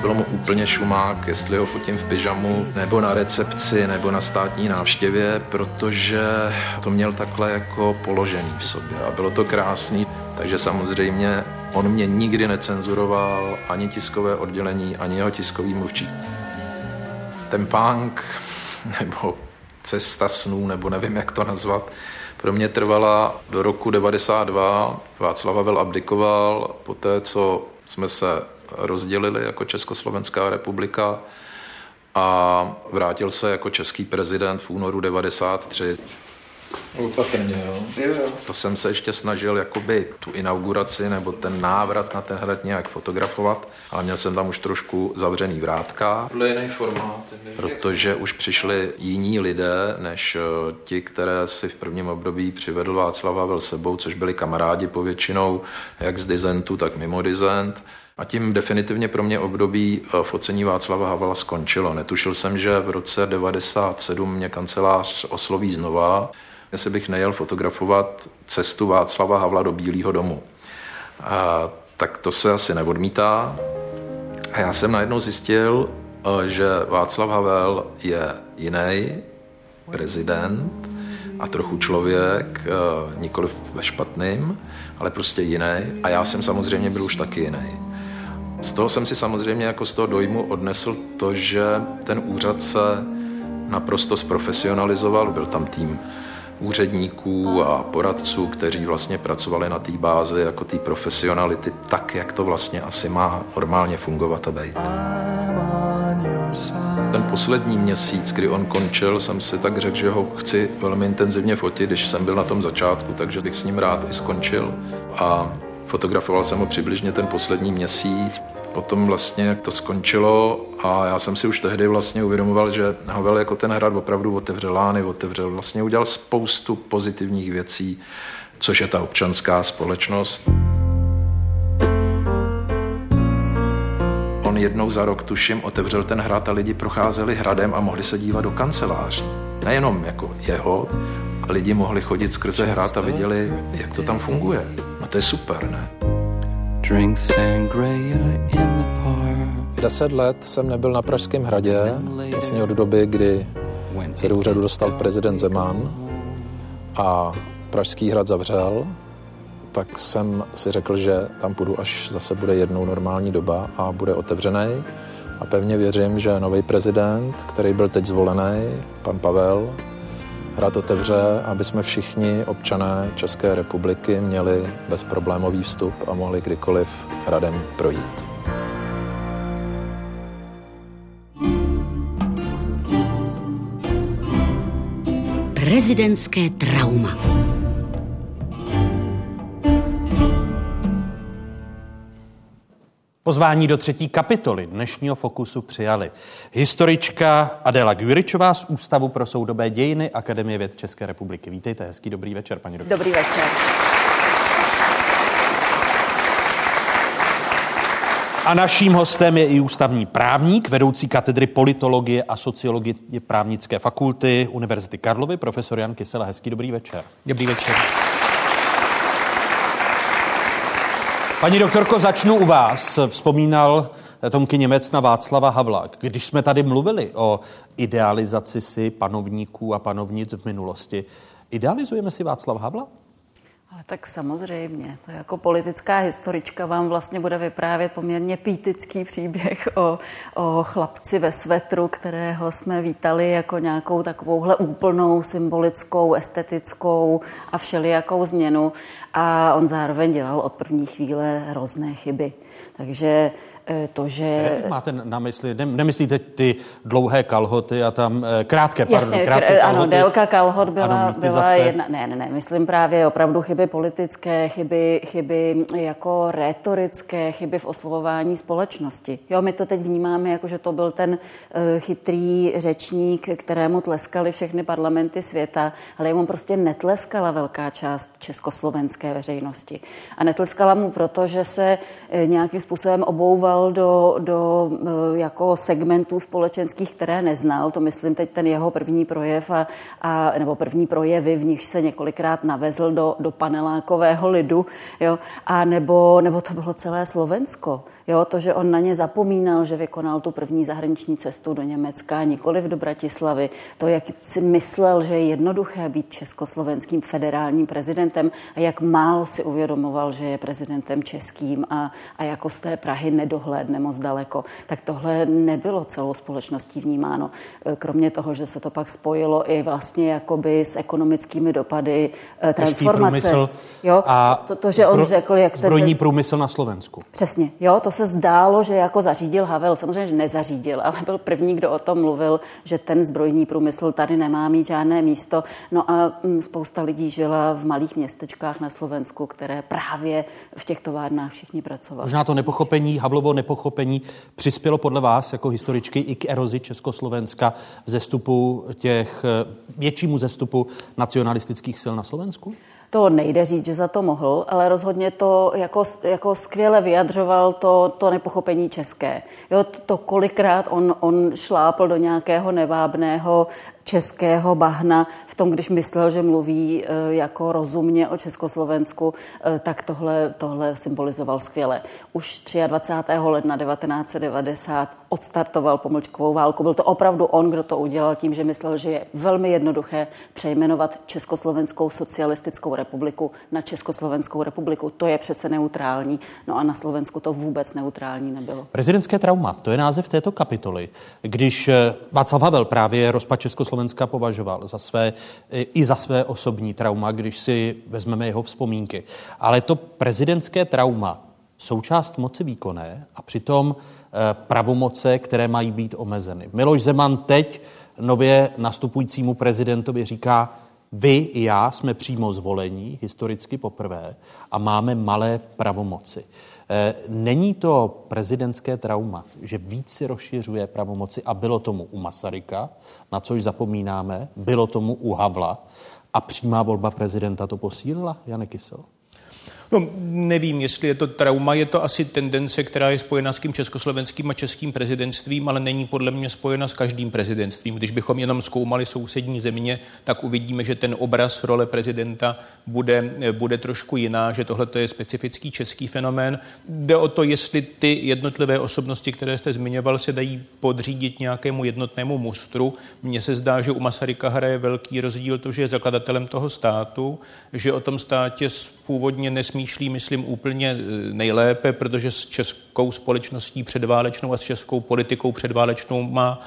Bylo mu úplně šumák, jestli ho fotím v pyžamu, nebo na recepci, nebo na státní návštěvě, protože to měl takhle jako položený v sobě a bylo to krásný. Takže samozřejmě on mě nikdy necenzuroval, ani tiskové oddělení, ani jeho tiskový mluvčí. Ten punk, nebo cesta snů, nebo nevím, jak to nazvat, pro mě trvala do roku devadesát dva. Václav Havel abdikoval po té, co jsme se rozdělili jako Československá republika a vrátil se jako český prezident v únoru devadesát tři. Opatrně, jo. To jsem se ještě snažil jakoby tu inauguraci nebo ten návrat na ten hrad nějak fotografovat, ale měl jsem tam už trošku zavřený vrátka, protože už přišli jiní lidé než ti, které si v prvním období přivedl Václav Havel sebou, což byli kamarádi povětšinou, jak z dizentu, tak mimo dizent. A tím definitivně pro mě období focení Václava Havla skončilo. Netušil jsem, že v roce devadesát sedm mě kancelář osloví znova, jestli bych nejel fotografovat cestu Václava Havla do Bílého domu. A tak to se asi neodmítá. A já jsem najednou zjistil, že Václav Havel je jiný prezident a trochu člověk, nikoliv ve špatným, ale prostě jiný. A já jsem samozřejmě byl už taky jiný. Z toho jsem si samozřejmě jako z toho dojmu odnesl to, že ten úřad se naprosto zprofesionalizoval. Byl tam tým úředníků a poradců, kteří vlastně pracovali na té bázi jako té profesionality, tak, jak to vlastně asi má normálně fungovat a být. Ten poslední měsíc, kdy on končil, jsem si tak řekl, že ho chci velmi intenzivně fotit, když jsem byl na tom začátku, takže bych s ním rád i skončil. A fotografoval jsem ho přibližně ten poslední měsíc. Potom vlastně, jak to skončilo, a já jsem si už tehdy vlastně uvědomoval, že Havel jako ten hrad opravdu otevřel lány, otevřel, vlastně udělal spoustu pozitivních věcí, což je ta občanská společnost. On jednou za rok, tuším, otevřel ten hrad a lidi procházeli hradem a mohli se dívat do kanceláří. Nejenom jako jeho, a lidi mohli chodit skrze hrad a viděli, jak to tam funguje. No to je super, ne? Deset let jsem nebyl na Pražském hradě, vlastně od doby, kdy se do úřadu dostal prezident Zeman a Pražský hrad zavřel, tak jsem si řekl, že tam půjdu, až zase bude jednou normální doba a bude otevřený. A pevně věřím, že nový prezident, který byl teď zvolený, pan Pavel, hrad otevře, aby jsme všichni občané České republiky měli bezproblémový vstup a mohli kdykoliv hradem projít. prezidentské trauma. Pozvání do třetí kapitoly dnešního Fokusu přijali historička Adéla Güričová z Ústavu pro soudobé dějiny Akademie věd České republiky. Vítejte, hezký dobrý večer, paní doktorko. Dobrý večer. A naším hostem je i ústavní právník, vedoucí katedry politologie a sociologie právnické fakulty Univerzity Karlovy, profesor Jan Kysela. Hezký dobrý večer. Dobrý večer. Paní doktorko, začnu u vás. Vzpomínal Tomky Němec na Václava Havla. Když jsme tady mluvili o idealizaci si panovníků a panovnic v minulosti, idealizujeme si Václava Havla? Ale tak samozřejmě. To jako politická historička vám vlastně bude vyprávět poměrně pýtický příběh o, o chlapci ve svetru, kterého jsme vítali jako nějakou takovouhle úplnou, symbolickou, estetickou a všelijakou změnu. A on zároveň dělal od první chvíle hrozné chyby. Takže to, že... Teď máte na mysli, ne, nemyslíte ty dlouhé kalhoty a tam krátké, pardon, jasně, krátké kalhoty. Ano, délka kalhot byla, byla jedna... Ne, ne, ne, myslím právě opravdu chyby politické, chyby, chyby jako rétorické, chyby v oslovování společnosti. Jo, my to teď vnímáme jako, že to byl ten chytrý řečník, kterému tleskaly všechny parlamenty světa, ale jemu prostě netleskala velká část československé veřejnosti. A netleskala mu proto, že se nějakým způsobem obouval do, do jako segmentů společenských, které neznal. To myslím teď ten jeho první projev a, a, nebo první projevy, v nich se několikrát navezl do, do panelákového lidu. Jo? A nebo, nebo to bylo celé Slovensko. Jo? To, že on na ně zapomínal, že vykonal tu první zahraniční cestu do Německa, nikoliv do Bratislavy. To, jak si myslel, že je jednoduché být československým federálním prezidentem a jak málo si uvědomoval, že je prezidentem českým a, a jako z té Prahy nedohledal dohlédne moc daleko, tak tohle nebylo celou společností vnímáno. Kromě toho, že se to pak spojilo i vlastně jakoby s ekonomickými dopady eh, transformace. Jo, a to, to, že on zbro, řekl, jak zbrojní ten, průmysl na Slovensku. Přesně, jo, to se zdálo, že jako zařídil Havel, samozřejmě, že nezařídil, ale byl první, kdo o tom mluvil, že ten zbrojní průmysl tady nemá mít žádné místo. No a hm, spousta lidí žila v malých městečkách na Slovensku, které právě v těch továrnách všichni pracovali. Možná to nepochopení Havlovo nepochopení přispělo podle vás jako historičky i k erozi Československa vzestupu těch většímu vzestupu nacionalistických sil na Slovensku? To nejde říct, že za to mohl, ale rozhodně to jako, jako skvěle vyjadřoval to, to nepochopení české. Jo, to kolikrát on, on šlápl do nějakého nevábného českého bahna v tom, když myslel, že mluví jako rozumně o Československu, tak tohle, tohle symbolizoval skvěle. Už dvacátého třetího ledna devatenáct set devadesát odstartoval pomlčkovou válku. Byl to opravdu on, kdo to udělal tím, že myslel, že je velmi jednoduché přejmenovat Československou socialistickou republiku na Československou republiku. To je přece neutrální. No a na Slovensku to vůbec neutrální nebylo. Prezidentské trauma, to je název této kapitoly. Když Václav Havel právě rozpad Československa považoval za své, i za své osobní trauma, když si vezmeme jeho vzpomínky. Ale to prezidentské trauma, součást moci výkonné a přitom pravomoce, které mají být omezeny. Miloš Zeman teď nově nastupujícímu prezidentovi říká: vy i já jsme přímo zvolení, historicky poprvé, a máme malé pravomoci. Není to prezidentské trauma, že víc si rozšiřuje pravomoci, a bylo tomu u Masaryka, na což zapomínáme, bylo tomu u Havla a přímá volba prezidenta to posílila, Jane Kyselo? No, nevím, jestli je to trauma, je to asi tendence, která je spojena s tím československým a českým prezidentstvím, ale není podle mě spojena s každým prezidentstvím. Když bychom jenom zkoumali sousední země, tak uvidíme, že ten obraz role prezidenta bude, bude trošku jiná, že tohle je specifický český fenomén. Jde o to, jestli ty jednotlivé osobnosti, které jste zmiňoval, se dají podřídit nějakému jednotnému mustru. Mně se zdá, že u Masaryka hraje velký rozdíl to, že je zakladatelem toho státu, že o tom státě původně nesmí myšlí, myslím, úplně nejlépe, protože s českou společností předválečnou a s českou politikou předválečnou má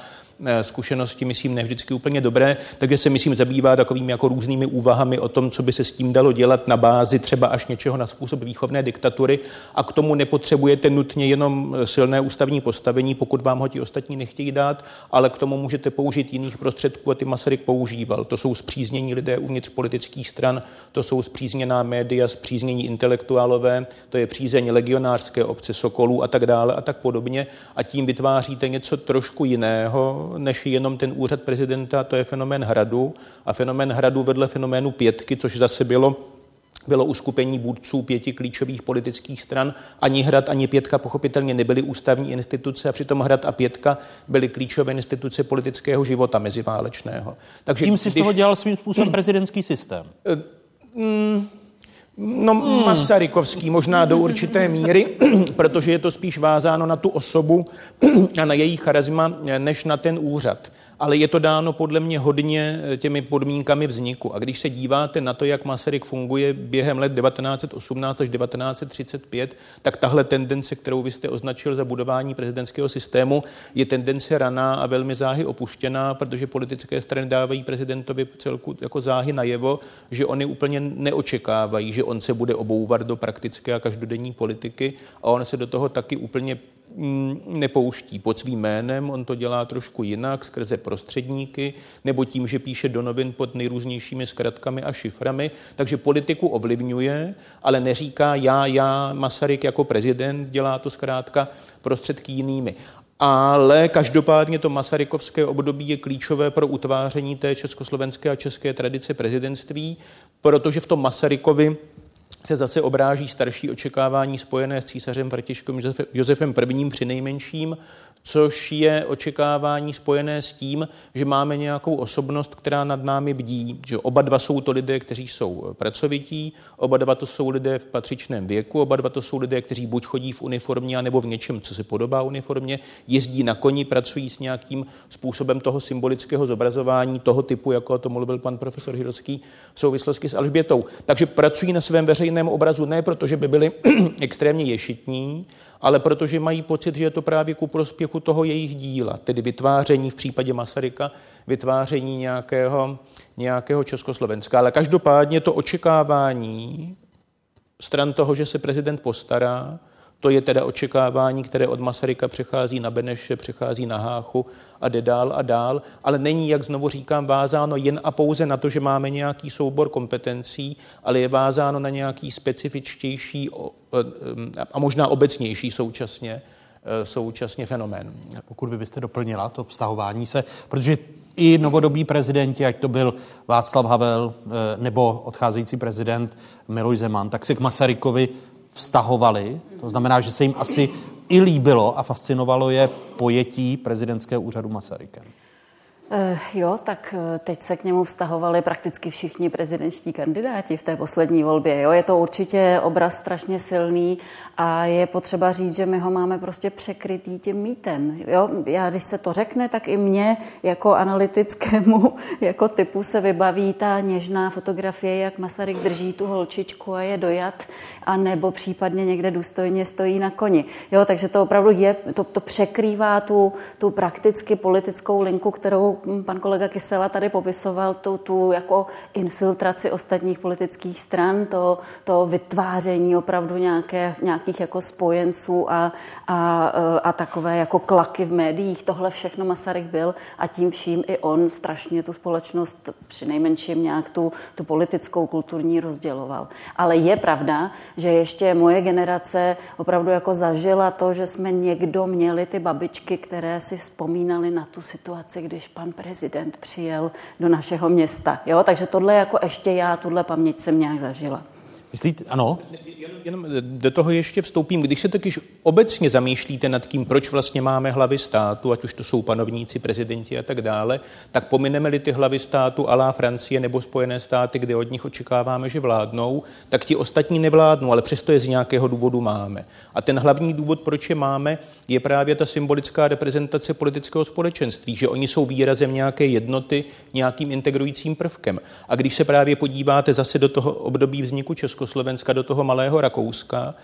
zkušenosti, myslím, ne vždycky úplně dobré, takže se, myslím, zabývá takovými jako různými úvahami o tom, co by se s tím dalo dělat na bázi třeba až něčeho na způsob výchovné diktatury, a k tomu nepotřebujete nutně jenom silné ústavní postavení, pokud vám ho ti ostatní nechtějí dát, ale k tomu můžete použít jiných prostředků a ty Masaryk používal. To jsou zpříznění lidé uvnitř politických stran, to jsou zpřízněná média, zpříznění intelektuálové, to je přízeň legionářské obce Sokolů a tak dále a tak podobně, a tím vytváříte něco trošku jiného, než jenom ten úřad prezidenta, to je fenomén hradu, a fenomén hradu vedle fenoménu pětky, což zase bylo bylo uskupení vůdců pěti klíčových politických stran. Ani hrad, ani pětka pochopitelně nebyly ústavní instituce, a přitom hrad a pětka byly klíčové instituce politického života meziválečného. Takže tím si když... z toho dělal svým způsobem mm. prezidentský systém. Mm. No, hmm. Masarykovský možná do určité míry, protože je to spíš vázáno na tu osobu a na její charisma, než na ten úřad. Ale je to dáno podle mě hodně těmi podmínkami vzniku. A když se díváte na to, jak Masaryk funguje během let devatenáct set osmnáct až devatenáct set třicet pět, tak tahle tendence, kterou vy jste označil za budování prezidentského systému, je tendence raná a velmi záhy opuštěná, protože politické strany dávají prezidentovi celku jako záhy najevo, že oni úplně neočekávají, že on se bude obouvat do praktické a každodenní politiky, a on se do toho taky úplně nepouští pod svým jménem, on to dělá trošku jinak, skrze prostředníky, nebo tím, že píše do novin pod nejrůznějšími zkratkami a šiframi, takže politiku ovlivňuje, ale neříká já, já, Masaryk jako prezident, dělá to zkrátka prostředky jinými. Ale každopádně to masarykovské období je klíčové pro utváření té československé a české tradice prezidentství, protože v tom Masarykovi se zase obráží starší očekávání spojené s císařem Františkem Josefem I. přinejmenším, což je očekávání spojené s tím, že máme nějakou osobnost, která nad námi bdí. Že oba dva jsou to lidé, kteří jsou pracovití, oba dva to jsou lidé v patřičném věku, oba dva to jsou lidé, kteří buď chodí v uniformě, nebo v něčem, co se podobá uniformě, jezdí na koni, pracují s nějakým způsobem toho symbolického zobrazování, toho typu, jako o tom mluvil pan profesor Hirovský v souvislosti s Alžbětou. Takže pracují na svém veřejném obrazu ne proto, že by byli extrémně ješitní, ale protože mají pocit, že je to právě ku prospěchu toho jejich díla, tedy vytváření v případě Masaryka, vytváření nějakého, nějakého Československa. Ale každopádně to očekávání stran toho, že se prezident postará, to je teda očekávání, které od Masaryka přechází na Beneše, přechází na Háchu a jde dál a dál, ale není, jak znovu říkám, vázáno jen a pouze na to, že máme nějaký soubor kompetencí, ale je vázáno na nějaký specifičtější a možná obecnější současně, současně fenomén. Pokud by byste doplnila to vztahování se, protože i novodobí prezidenti, ať to byl Václav Havel nebo odcházející prezident Miloš Zeman, tak se k Masarykovi vztahovali, to znamená, že se jim asi i líbilo a fascinovalo je pojetí prezidentského úřadu Masarykem. E, jo, tak teď se k němu vztahovali prakticky všichni prezidentští kandidáti v té poslední volbě. Jo, je to určitě obraz strašně silný a je potřeba říct, že my ho máme prostě překrytý tím mýtem. Jo, já, když se to řekne, tak i mně jako analytickému jako typu se vybaví ta něžná fotografie, jak Masaryk drží tu holčičku a je dojat, a nebo případně někde důstojně stojí na koni. Jo, takže to opravdu je, to, to překrývá tu, tu prakticky politickou linku, kterou pan kolega Kysela tady popisoval, tu, tu jako infiltraci ostatních politických stran, to, to vytváření opravdu nějaké, nějakých jako spojenců a, a, a takové jako klaky v médiích. Tohle všechno Masaryk byl a tím vším i on strašně tu společnost přinejmenším nějak tu, tu politickou, kulturní rozděloval. Ale je pravda, že ještě moje generace opravdu jako zažila to, že jsme někdo měli ty babičky, které si vzpomínaly na tu situaci, když pan prezident přijel do našeho města. Jo? Takže tohle jako ještě já, tuhle paměť jsem nějak zažila. Myslíte, ano? Jenom, jenom do toho ještě vstoupím. Když se totiž obecně zamýšlíte nad tím, proč vlastně máme hlavy státu, ať už to jsou panovníci, prezidenti a tak dále, tak pomineme-li ty hlavy státu à la Francie nebo Spojené státy, kde od nich očekáváme, že vládnou, tak ti ostatní nevládnou, ale přesto je z nějakého důvodu máme. A ten hlavní důvod, proč je máme, je právě ta symbolická reprezentace politického společenství, že oni jsou výrazem nějaké jednoty, nějakým integrujícím prvkem. A když se právě podíváte zase do toho období vzniku Československa, Slovenska do toho malého Rakouska,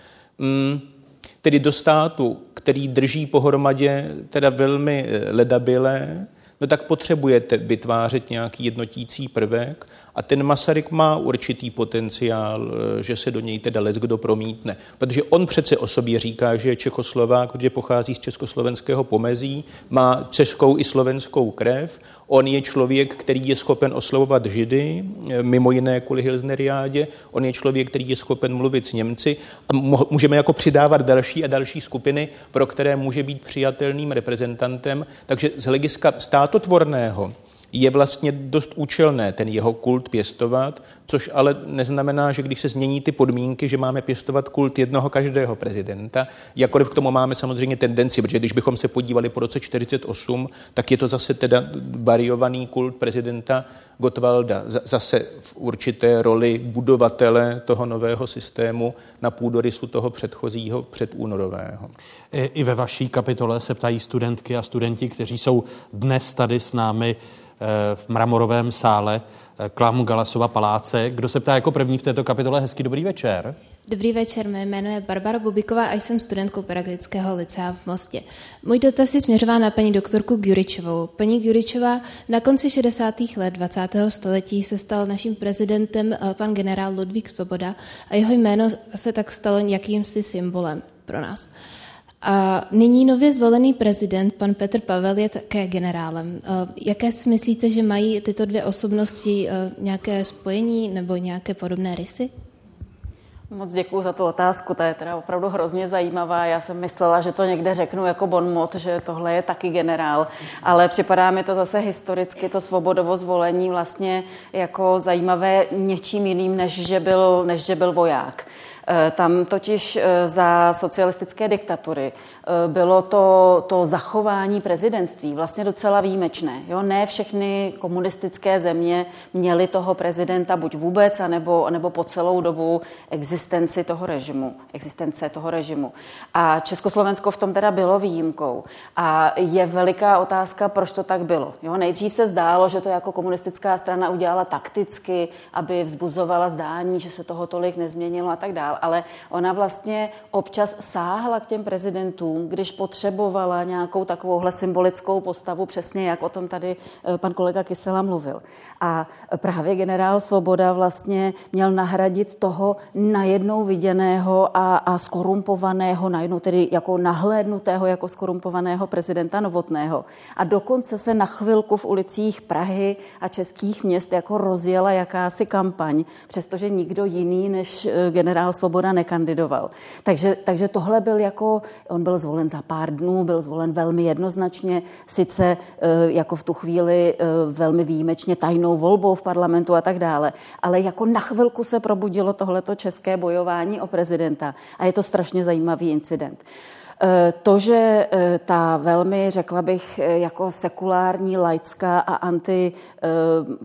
tedy do státu, který drží pohromadě teda velmi ledabyle, no tak potřebujete vytvářet nějaký jednotící prvek a ten Masaryk má určitý potenciál, že se do něj teda leckdo promítne. Protože on přece o sobě říká, že je Čechoslovák, protože pochází z československého pomezí, má českou i slovenskou krev. On je člověk, který je schopen oslovovat Židy, mimo jiné kvůli Hilsneriádě. On je člověk, který je schopen mluvit s Němci. A můžeme jako přidávat další a další skupiny, pro které může být přijatelným reprezentantem. Takže z hlediska státotvorného je vlastně dost účelné ten jeho kult pěstovat, což ale neznamená, že když se změní ty podmínky, že máme pěstovat kult jednoho každého prezidenta. Jakkoliv k tomu máme samozřejmě tendenci, protože když bychom se podívali po roce čtyřicet osm, tak je to zase teda variovaný kult prezidenta Gottwalda, zase v určité roli budovatele toho nového systému na půdorysu toho předchozího předúnorového. I ve vaší kapitole se ptají studentky a studenti, kteří jsou dnes tady s námi v mramorovém sále Klámu-Galasova paláce. Kdo se ptá jako první v této kapitole? Hezký dobrý večer. Dobrý večer, mé jméno je Barbara Bubiková a jsem studentkou Pedagogického lycea v Mostě. Můj dotaz je směřován na paní doktorku Gjuričovou. Paní Gjuričová, na konci šedesátých let dvacátého století se stal naším prezidentem pan generál Ludvík Svoboda a jeho jméno se tak stalo jakýmsi symbolem pro nás. A nyní nově zvolený prezident, pan Petr Pavel, je také generálem. Jaké si myslíte, že mají tyto dvě osobnosti nějaké spojení nebo nějaké podobné rysy? Moc děkuju za tu otázku, ta je teda opravdu hrozně zajímavá. Já jsem myslela, že to někde řeknu jako bonmot, že tohle je taky generál, ale připadá mi to zase historicky, to Svobodovo zvolení vlastně jako zajímavé něčím jiným, než že byl, než že byl voják. Tam totiž za socialistické diktatury bylo to, to zachování prezidentství vlastně docela výjimečné. Jo? Ne všechny komunistické země měly toho prezidenta buď vůbec, anebo, anebo po celou dobu existenci toho režimu, existence toho režimu. A Československo v tom teda bylo výjimkou. A je veliká otázka, proč to tak bylo. Jo? Nejdřív se zdálo, že to jako komunistická strana udělala takticky, aby vzbuzovala zdání, že se toho tolik nezměnilo a tak dále. Ale ona vlastně občas sáhla k těm prezidentům, když potřebovala nějakou takovouhle symbolickou postavu, přesně jak o tom tady pan kolega Kysela mluvil. A právě generál Svoboda vlastně měl nahradit toho najednou viděného a, a skorumpovaného, najednou tedy jako nahlédnutého jako skorumpovaného prezidenta Novotného. A dokonce se na chvilku v ulicích Prahy a českých měst jako rozjela jakási kampaň, přestože nikdo jiný než generál Svoboda nekandidoval. Takže, takže tohle byl jako, on byl zvolen za pár dnů, byl zvolen velmi jednoznačně, sice jako v tu chvíli velmi výjimečně tajnou volbou v parlamentu a tak dále, ale jako na chvilku se probudilo tohleto české bojování o prezidenta a je to strašně zajímavý incident. To, že ta velmi, řekla bych, jako sekulární, laická a anti,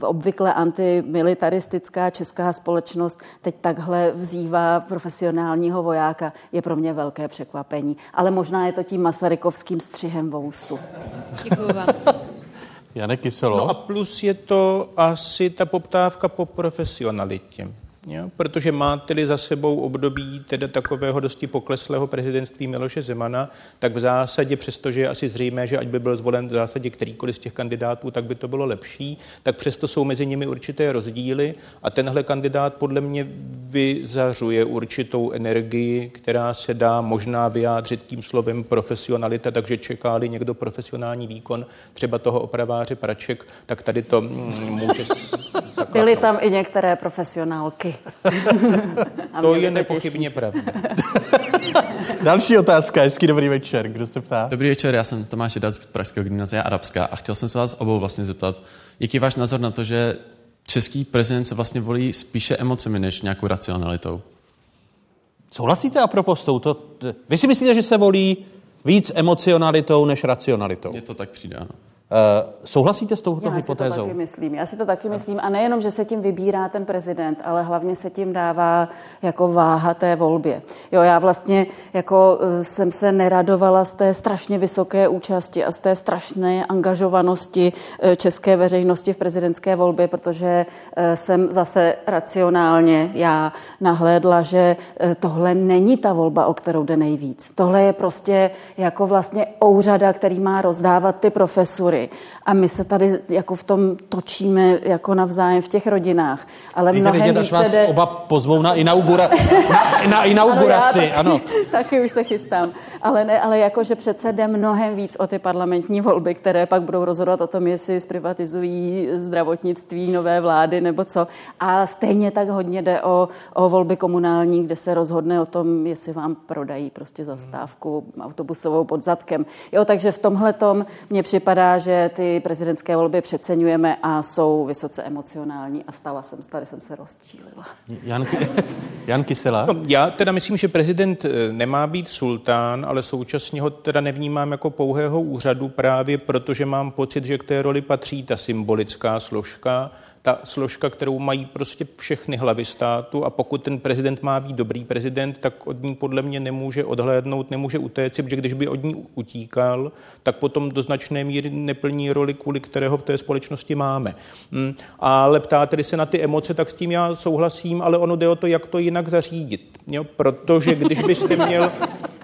obvykle antimilitaristická česká společnost teď takhle vzývá profesionálního vojáka, je pro mě velké překvapení. Ale možná je to tím masarykovským střihem vousu. Děkuju vám. Jane Kyselo. No a plus je to asi ta poptávka po profesionalitě. Jo, protože máte-li za sebou období teda takového dosti pokleslého prezidentství Miloše Zemana, tak v zásadě, přestože je asi zřejmé, že ať by byl zvolen v zásadě kterýkoliv z těch kandidátů, tak by to bylo lepší, tak přesto jsou mezi nimi určité rozdíly a tenhle kandidát podle mě vyzařuje určitou energii, která se dá možná vyjádřit tím slovem profesionalita, takže čeká-li někdo profesionální výkon, třeba toho opraváře Praček, tak tady to může... Byly tam i některé profesionálky. To je nepochybně pravda. Další otázka. Hezký dobrý večer. Kdo se ptá? Dobrý večer, já jsem Tomáš Jedac z Pražského gymnázia Arabská a chtěl jsem se vás obou vlastně zeptat, jaký je váš názor na to, že český prezident se vlastně volí spíše emocemi než nějakou racionalitou? Souhlasíte apropos s touto? Vy si myslíte, že se volí víc emocionalitou než racionalitou? Mně to tak přijde, ano. Uh, souhlasíte s touto hypotézou? Já si to taky myslím. Já si to taky myslím. A nejenom, že se tím vybírá ten prezident, ale hlavně se tím dává jako váha té volbě. Jo, já vlastně jako jsem se neradovala z té strašně vysoké účasti a z té strašné angažovanosti české veřejnosti v prezidentské volbě, protože jsem zase racionálně já nahlédla, že tohle není ta volba, o kterou jde nejvíc. Tohle je prostě jako vlastně ouřada, který má rozdávat ty profesury. spory a my se tady jako v tom točíme jako navzájem v těch rodinách. Ale víte, mnohem vidět, více vás jde... oba pozvou na, inaugura... na, na inauguraci. Ano, já taky, ano. Taky už se chystám. Ale, ne, ale jako, že přece jde mnohem víc o ty parlamentní volby, které pak budou rozhodovat o tom, jestli zprivatizují zdravotnictví nové vlády nebo co. A stejně tak hodně jde o, o volby komunální, kde se rozhodne o tom, jestli vám prodají prostě zastávku autobusovou pod zadkem. Jo, takže v tomhletom mně připadá, že ty prezidentské volby přeceňujeme a jsou vysoce emocionální a stala jsem, tady jsem se rozčílila. Jan, Jan Kysela? No, já teda myslím, že prezident nemá být sultán, ale současně ho teda nevnímám jako pouhého úřadu právě proto, že mám pocit, že k té roli patří ta symbolická složka, ta složka, kterou mají prostě všechny hlavy státu a pokud ten prezident má být dobrý prezident, tak od ní podle mě nemůže odhlédnout, nemůže utéct, protože když by od ní utíkal, tak potom do značné míry neplní roli, kvůli kterého v té společnosti máme. Mm. Ale ptáte-li se na ty emoce, tak s tím já souhlasím, ale ono jde o to, jak to jinak zařídit. Jo? Protože když byste měl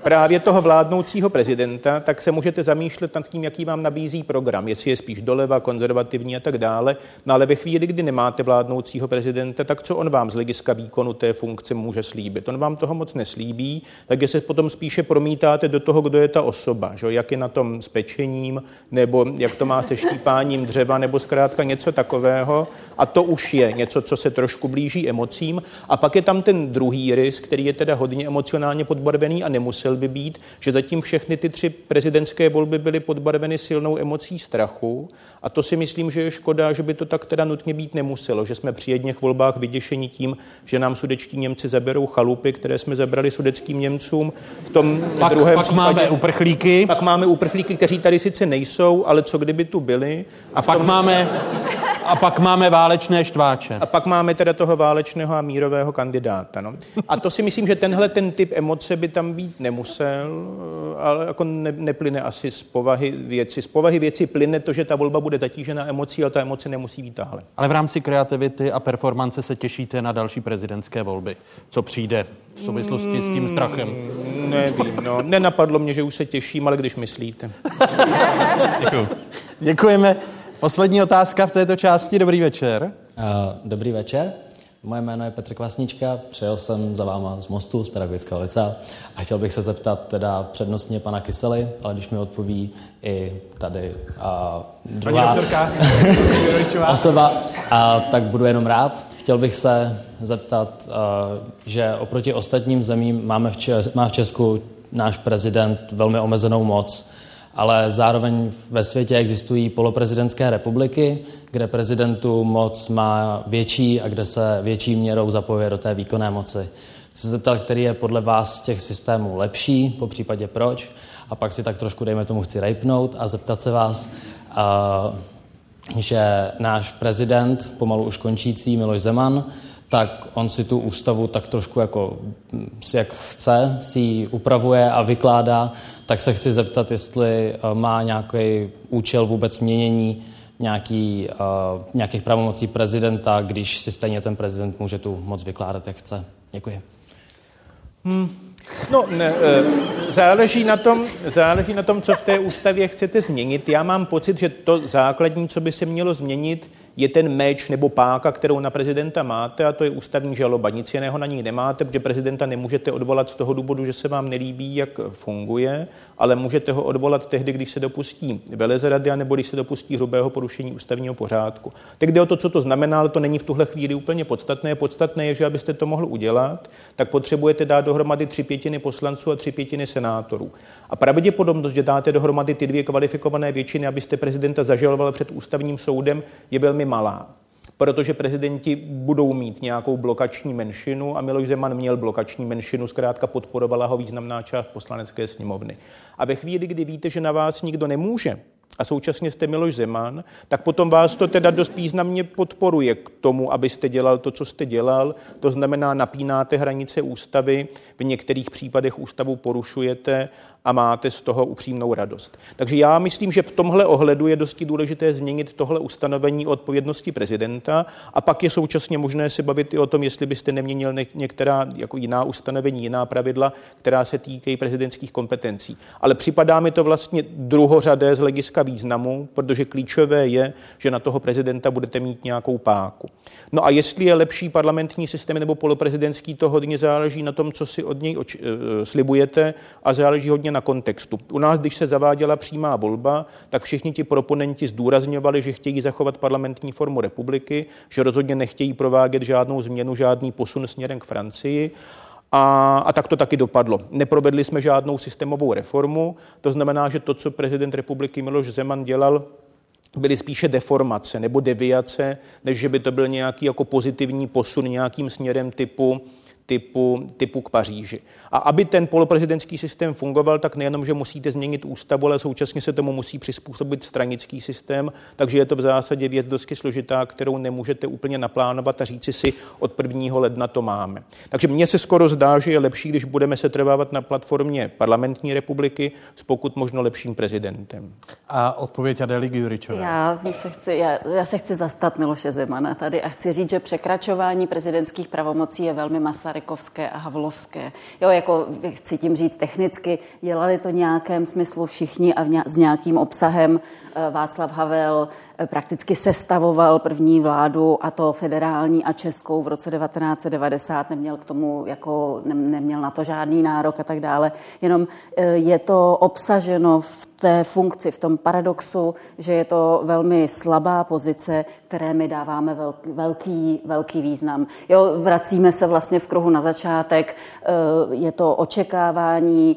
právě toho vládnoucího prezidenta, tak se můžete zamýšlet nad tím, jaký vám nabízí program, jestli je spíš doleva, konzervativní a tak dále. No ale ve chvíli, kdy nemáte vládnoucího prezidenta, tak co on vám z hlediska výkonu té funkce může slíbit? On vám toho moc neslíbí, takže se potom spíše promítáte do toho, kdo je ta osoba, že? Jak je na tom s pečením, nebo jak to má se štípáním dřeva, nebo zkrátka něco takového. A to už je něco, co se trošku blíží emocím. A pak je tam ten druhý rys, který je teda hodně emocionálně podbarvený a nemusel by být, že zatím všechny ty tři prezidentské volby byly podbarveny silnou emocí strachu a to si myslím, že je škoda, že by to tak teda nutně být nemuselo, že jsme při jedněch volbách vyděšeni tím, že nám sudečtí Němci zaberou chalupy, které jsme zabrali sudeckým Němcům. V tom pak, druhém pak případě, máme uprchlíky. Pak máme uprchlíky, kteří tady sice nejsou, ale co kdyby tu byli. A, a pak tom... máme... A pak máme válečné štváče. A pak máme teda toho válečného a mírového kandidáta. No. A to si myslím, že tenhle ten typ emoce by tam být nemusel, ale jako ne, neplyne asi z povahy věci. Z povahy věci plyne to, že ta volba bude zatížena emocí, ale ta emoce nemusí být tahle. Ale v rámci kreativity a performance se těšíte na další prezidentské volby. Co přijde v souvislosti s tím strachem? Mm, nevím, no. Nenapadlo mě, že už se těším, ale když myslíte. Děkuju. Děkujeme. Poslední otázka v této části. Dobrý večer. Uh, dobrý večer. Moje jméno je Petr Kvasnička, přijel jsem za váma z Mostu, z Pedagogického lycea a chtěl bych se zeptat teda přednostně pana Kysely, ale když mi odpoví i tady uh, druhá osoba, uh, tak budu jenom rád. Chtěl bych se zeptat, uh, že oproti ostatním zemím máme v Česku, má v Česku náš prezident velmi omezenou moc, ale zároveň ve světě existují poloprezidentské republiky, kde prezidentu moc má větší a kde se větší měrou zapojuje do té výkonné moci. Chci se zeptat, který je podle vás těch systémů lepší, popřípadě proč, a pak si tak trošku, dejme tomu, chci rejpnout a zeptat se vás, uh, že náš prezident, pomalu už končící Miloš Zeman, tak on si tu ústavu tak trošku jako, jak chce, si ji upravuje a vykládá, tak se chci zeptat, jestli má nějaký účel vůbec měnění nějaký, uh, nějakých pravomocí prezidenta, když si stejně ten prezident může tu moc vykládat, jak chce. Děkuji. Hmm. No, ne, záleží na tom, záleží na tom, co v té ústavě chcete změnit. Já mám pocit, že to základní, co by se mělo změnit, je ten meč nebo páka, kterou na prezidenta máte, a to je ústavní žaloba. Nic jiného na ní nemáte, protože prezidenta nemůžete odvolat z toho důvodu, že se vám nelíbí, jak funguje, ale můžete ho odvolat tehdy, když se dopustí velezrady, nebo když se dopustí hrubého porušení ústavního pořádku. Tak jde o to, co to znamená, ale to není v tuhle chvíli úplně podstatné. Podstatné je, že abyste to mohl udělat, tak potřebujete dát dohromady tři pětiny poslanců a tři pětiny senátorů. A pravděpodobnost, že dáte dohromady ty dvě kvalifikované většiny, abyste prezidenta zažaloval před ústavním soudem, je velmi malá. Protože prezidenti budou mít nějakou blokační menšinu a Miloš Zeman měl blokační menšinu, zkrátka podporovala ho významná část poslanecké sněmovny. A ve chvíli, kdy víte, že na vás nikdo nemůže, a současně jste Miloš Zeman, tak potom vás to teda dost významně podporuje k tomu, abyste dělal to, co jste dělal. To znamená, napínáte hranice ústavy, v některých případech ústavu porušujete a máte z toho upřímnou radost. Takže já myslím, že v tomhle ohledu je dosti důležité změnit tohle ustanovení o odpovědnosti prezidenta a pak je současně možné se bavit i o tom, jestli byste neměnil některá jako jiná ustanovení, jiná pravidla, která se týkají prezidentských kompetencí. Ale připadá mi to vlastně druhořadé z hlediska významu, protože klíčové je, že na toho prezidenta budete mít nějakou páku. No a jestli je lepší parlamentní systém nebo poloprezidentský, to hodně záleží na tom, co si od něj oč- slibujete a záleží hodně na kontextu. U nás, když se zaváděla přímá volba, tak všichni ti proponenti zdůrazňovali, že chtějí zachovat parlamentní formu republiky, že rozhodně nechtějí provádět žádnou změnu, žádný posun směrem k Francii. A, a tak to taky dopadlo. Neprovedli jsme žádnou systémovou reformu, to znamená, že to, co prezident republiky Miloš Zeman dělal, byly spíše deformace nebo deviace, než že by to byl nějaký jako pozitivní posun nějakým směrem typu Typu, typu k Paříži. A aby ten poloprezidentský systém fungoval, tak nejenom, že musíte změnit ústavu, ale současně se tomu musí přizpůsobit stranický systém, takže je to v zásadě věc dosti složitá, kterou nemůžete úplně naplánovat a říci si, od prvního ledna to máme. Takže mně se skoro zdá, že je lepší, když budeme se trvávat na platformě parlamentní republiky s pokud možno lepším prezidentem. A odpověď Adély Gyuričové. Já se chci, já, já se chci zastat Miloše Zemana tady a chci říct, že překračování prezidentských pravomocí je velmi masá. Masarykovské a Havlovské. Jo, jako chci tím říct technicky, dělali to nějakém smyslu všichni a s nějakým obsahem. Václav Havel prakticky sestavoval první vládu, a to federální a českou, v roce devatenáct set devadesát, neměl k tomu jako neměl na to žádný nárok a tak dále. Jenom je to obsaženo v té funkci, v tom paradoxu, že je to velmi slabá pozice, které my dáváme velký, velký význam. Jo, vracíme se vlastně v kruhu na začátek, je to očekávání.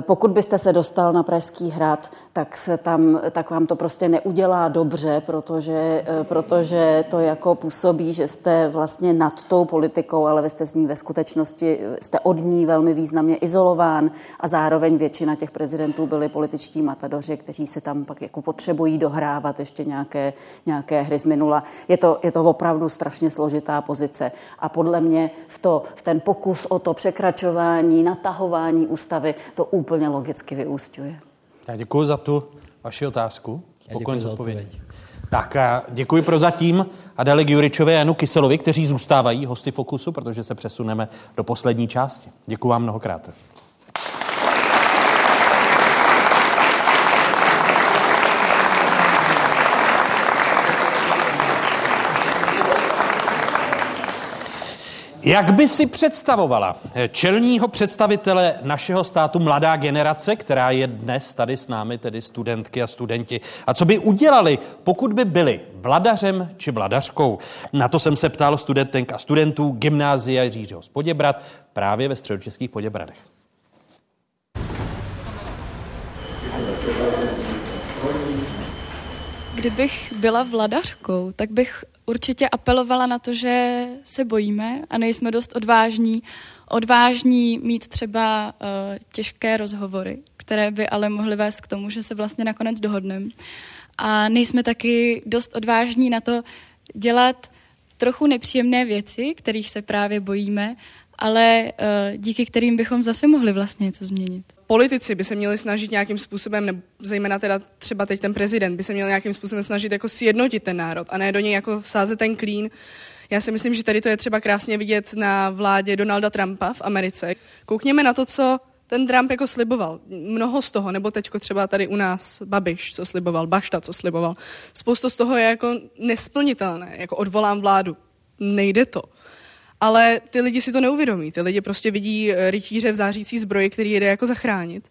Pokud byste se dostal na Pražský hrad, tak, se tam, tak vám to prostě neudělá dobře, protože, protože to jako působí, že jste vlastně nad tou politikou, ale vy jste z ní ve skutečnosti, jste od ní velmi významně izolován a zároveň většina těch prezidentů byli političtí matadoři, kteří se tam pak jako potřebují dohrávat ještě nějaké, nějaké hry z minula. Je to, je to opravdu strašně složitá pozice a podle mě v, to, v ten pokus o to překračování, natahování ústavy, to úplně logicky vyústňuje. Já děkuji za tu vaši otázku. Spokojen s odpovědí. Tak a děkuji prozatím Adéle Gyuričové a Janu Kyselovi, kteří zůstávají hosty Fokusu, protože se přesuneme do poslední části. Děkuji vám mnohokrát. Jak by si představovala čelního představitele našeho státu mladá generace, která je dnes tady s námi, tedy studentky a studenti? A co by udělali, pokud by byli vladařem či vladařkou? Na to jsem se ptal studentek a studentů Gymnázia Jiřího z Poděbrad právě ve středočeských Poděbradech. Kdybych byla vladařkou, tak bych určitě apelovala na to, že se bojíme a nejsme dost odvážní. Odvážní mít třeba uh, těžké rozhovory, které by ale mohly vést k tomu, že se vlastně nakonec dohodneme. A nejsme taky dost odvážní na to dělat trochu nepříjemné věci, kterých se právě bojíme, ale uh, díky kterým bychom zase mohli vlastně něco změnit. Politici by se měli snažit nějakým způsobem, nebo zejména teda třeba teď ten prezident, by se měl nějakým způsobem snažit jako sjednotit ten národ a ne do něj jako vsázet ten klín. Já si myslím, že tady to je třeba krásně vidět na vládě Donalda Trumpa v Americe. Koukněme na to, co ten Trump jako sliboval. Mnoho z toho, nebo teďko třeba tady u nás Babiš, co sliboval, Bašta, co sliboval. Spousta z toho je jako nesplnitelné, jako odvolám vládu. Nejde to. Ale ty lidi si to neuvědomí. Ty lidi prostě vidí rytíře v zářící zbroji, který jede jako zachránit.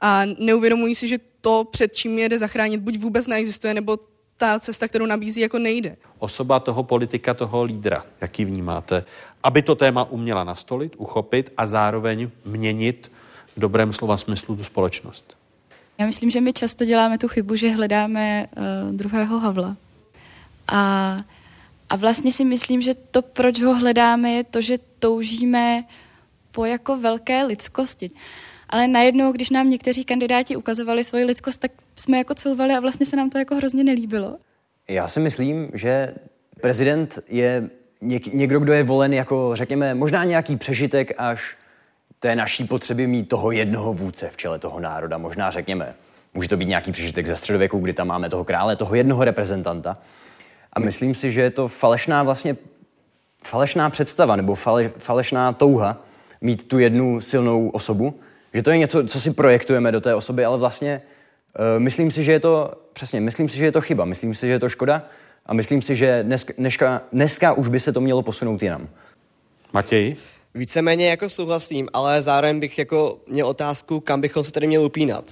A neuvědomují si, že to, před čím jede zachránit, buď vůbec neexistuje, nebo ta cesta, kterou nabízí, jako nejde. Osoba toho politika, toho lídra, jaký vnímáte, aby to téma uměla nastolit, uchopit a zároveň měnit v dobrém slova smyslu tu společnost. Já myslím, že my často děláme tu chybu, že hledáme uh, druhého Havla. A... A vlastně si myslím, že to, proč ho hledáme, je to, že toužíme po jako velké lidskosti. Ale najednou, když nám někteří kandidáti ukazovali svoji lidskost, tak jsme jako couvali a vlastně se nám to jako hrozně nelíbilo. Já si myslím, že prezident je něk- někdo, kdo je volen jako, řekněme, možná nějaký přežitek až té naší potřeby mít toho jednoho vůdce v čele toho národa, možná řekněme. Může to být nějaký přežitek ze středověku, kdy tam máme toho krále, toho jednoho reprezentanta. A myslím si, že je to falešná vlastně falešná představa nebo fale, falešná touha mít tu jednu silnou osobu, že to je něco, co si projektujeme do té osoby, ale vlastně uh, myslím si, že je to přesně, myslím si, že je to chyba, myslím si, že je to škoda a myslím si, že dneska, dneska, dneska už by se to mělo posunout jinam. Matěj? Víceméně jako souhlasím, ale zároveň bych jako měl otázku, kam bychom se tady měli upínat.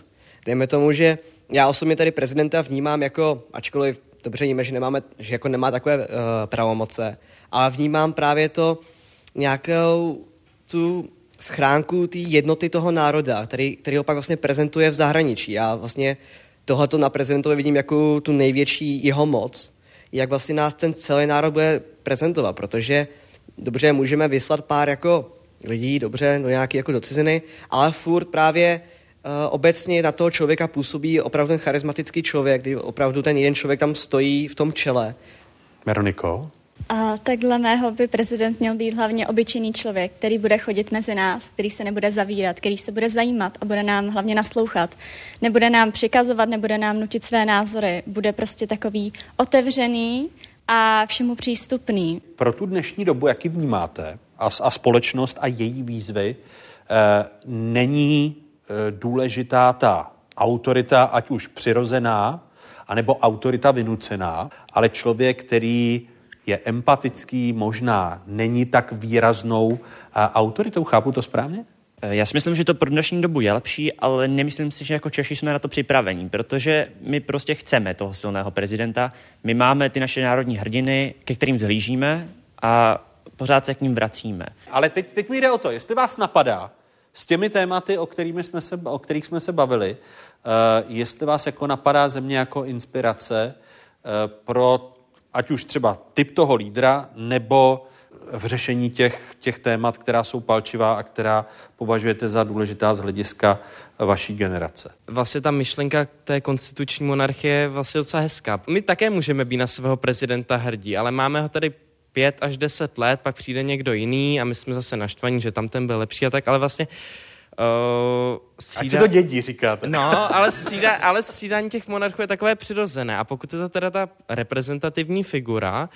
Dejme tomu, že já osobně tady prezidenta vnímám jako, ačkoliv dobře víme, že, nemáme, že jako nemá takové uh, pravomoce, ale vnímám právě to nějakou tu schránku té jednoty toho národa, který, který ho pak vlastně prezentuje v zahraničí. Já vlastně tohleto na prezidentovi vidím jako tu největší jeho moc, jak vlastně nás ten celý národ bude prezentovat, protože dobře, můžeme vyslat pár jako lidí, dobře, no nějaký jako do ciziny, ale furt právě uh, obecně na toho člověka působí opravdu ten charismatický člověk, kdy opravdu ten jeden člověk tam stojí v tom čele. Veroniko? A tak dle mého by prezident měl být hlavně obyčejný člověk, který bude chodit mezi nás, který se nebude zavírat, který se bude zajímat a bude nám hlavně naslouchat. Nebude nám přikazovat, nebude nám nutit své názory. Bude prostě takový otevřený a všemu přístupný. Pro tu dnešní dobu, jak ji vnímáte, a, a společnost a její výzvy, e, není e, důležitá ta autorita, ať už přirozená, anebo autorita vynucená, ale člověk, který je empatický, možná není tak výraznou autoritou. Chápu to správně? Já si myslím, že to pro dnešní dobu je lepší, ale nemyslím si, že jako Češi jsme na to připraveni, protože my prostě chceme toho silného prezidenta. My máme ty naše národní hrdiny, ke kterým zhlížíme a pořád se k ním vracíme. Ale teď, teď mi jde o to, jestli vás napadá s těmi tématy, o, kterými jsme se, o kterých jsme se bavili, uh, jestli vás jako napadá země jako inspirace uh, pro ať už třeba typ toho lídra, nebo v řešení těch, těch témat, která jsou palčivá a která považujete za důležitá z hlediska vaší generace. Vlastně ta myšlenka té konstituční monarchie je vlastně docela hezká. My také můžeme být na svého prezidenta hrdí, ale máme ho tady pět až deset let, pak přijde někdo jiný a my jsme zase naštvaní, že tam ten byl lepší a tak, ale vlastně Uh, střída... Ať si to dědí, říkáte. No, ale, střída, ale střídání těch monarchů je takové přirozené. A pokud je to teda ta reprezentativní figura,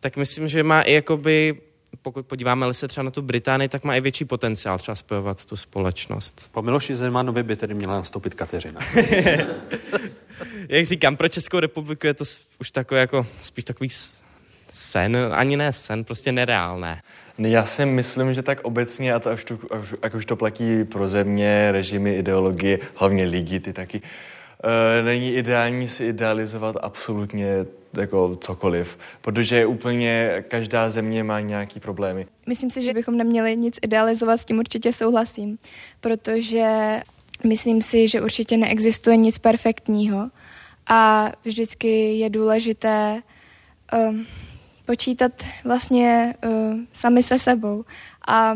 tak myslím, že má i jakoby, pokud podíváme se třeba na tu Británii, tak má i větší potenciál třeba spojovat tu společnost. Po Miloši Zemanovi by tedy měla nastoupit Kateřina. Jak říkám, pro Českou republiku je to už takové jako, spíš takový sen, ani ne sen, prostě nereálné. Já si myslím, že tak obecně, a to až, tu, až, až už to platí pro země, režimy, ideologie, hlavně lidi, ty taky, e, není ideální si idealizovat absolutně jako cokoliv, protože úplně každá země má nějaký problémy. Myslím si, že bychom neměli nic idealizovat, s tím určitě souhlasím, protože myslím si, že určitě neexistuje nic perfektního a vždycky je důležité Um, počítat vlastně uh, sami se sebou a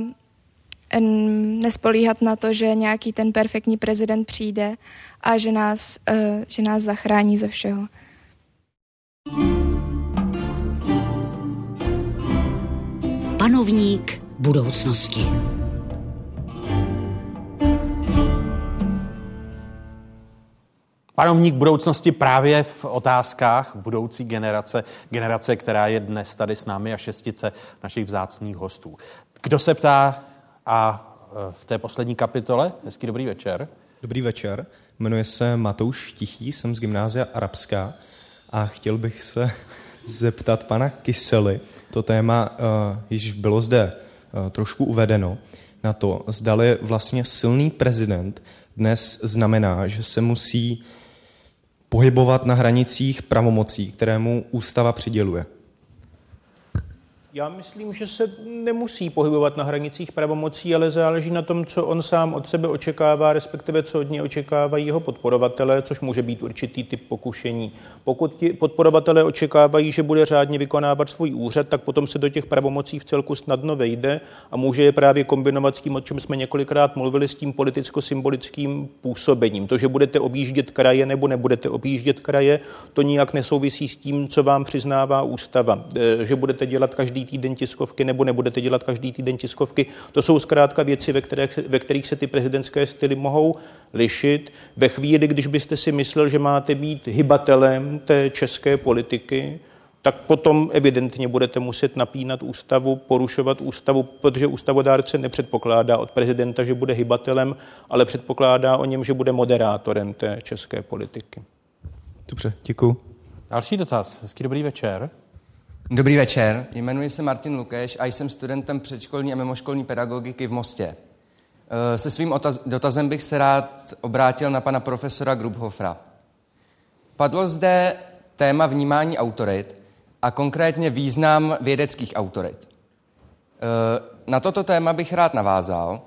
um, nespolíhat na to, že nějaký ten perfektní prezident přijde a že nás, uh, že nás zachrání ze všeho. Panovník budoucnosti. Panovník budoucnosti právě v otázkách budoucí generace, generace, která je dnes tady s námi a šestice našich vzácných hostů. Kdo se ptá a v té poslední kapitole? Hezký dobrý večer. Dobrý večer, jmenuji se Matouš Tichý, jsem z Gymnázia Arabská a chtěl bych se zeptat pana Kysely. To téma uh, již bylo zde uh, trošku uvedeno na to, zdali vlastně silný prezident dnes znamená, že se musí pohybovat na hranicích pravomocí, které mu ústava přiděluje? Já myslím, že se nemusí pohybovat na hranicích pravomocí, ale záleží na tom, co on sám od sebe očekává, respektive co od něj očekávají jeho podporovatelé, což může být určitý typ pokušení. Pokud ti podporovatelé očekávají, že bude řádně vykonávat svůj úřad, tak potom se do těch pravomocí v celku snadno vejde a může je právě kombinovat s tím, o čem jsme několikrát mluvili, s tím politicko-symbolickým působením. To, že budete objíždět kraje nebo nebudete objíždět kraje, to nijak nesouvisí s tím, co vám přiznává ústava, že budete dělat každý týden tiskovky, nebo nebudete dělat každý týden tiskovky. To jsou zkrátka věci, ve kterých se, ve kterých se ty prezidentské styly mohou lišit. Ve chvíli, když byste si myslel, že máte být hybatelem té české politiky, tak potom evidentně budete muset napínat ústavu, porušovat ústavu, protože ústavodárce nepředpokládá od prezidenta, že bude hybatelem, ale předpokládá o něm, že bude moderátorem té české politiky. Dobře, děkuju. Další dotaz. Hezký dobrý večer. Dobrý večer. Jmenuji se Martin Lukeš a jsem studentem předškolní a mimoškolní pedagogiky v Mostě. Se svým dotazem bych se rád obrátil na pana profesora Grubhofera. Padlo zde téma vnímání autorit a konkrétně význam vědeckých autorit. Na toto téma bych rád navázal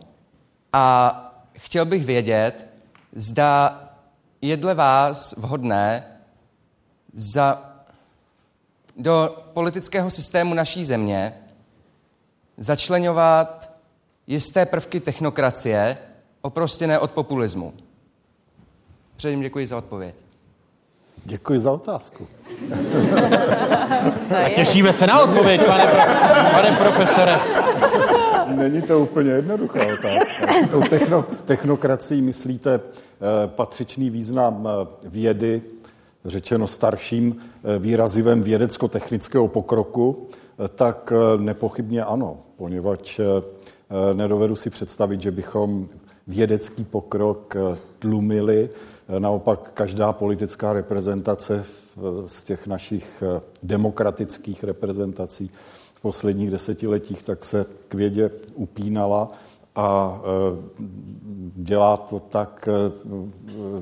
a chtěl bych vědět, zda je dle vás vhodné za, do politického systému naší země začleňovat jisté prvky technokracie oprostěné od populismu. Předem děkuji za odpověď. Děkuji za otázku. A těšíme se na odpověď, pane, pro, pane profesore. Není to úplně jednoduchá otázka. Tou techno, technokracií myslíte eh, patřičný význam eh, vědy, řečeno starším eh, výrazivem vědecko-technického pokroku, eh, tak eh, nepochybně ano, poněvadž eh, nedovedu si představit, že bychom vědecký pokrok eh, tlumili. Eh, naopak každá politická reprezentace v, z těch našich eh, demokratických reprezentací v posledních desetiletích, tak se k vědě upínala a dělá to tak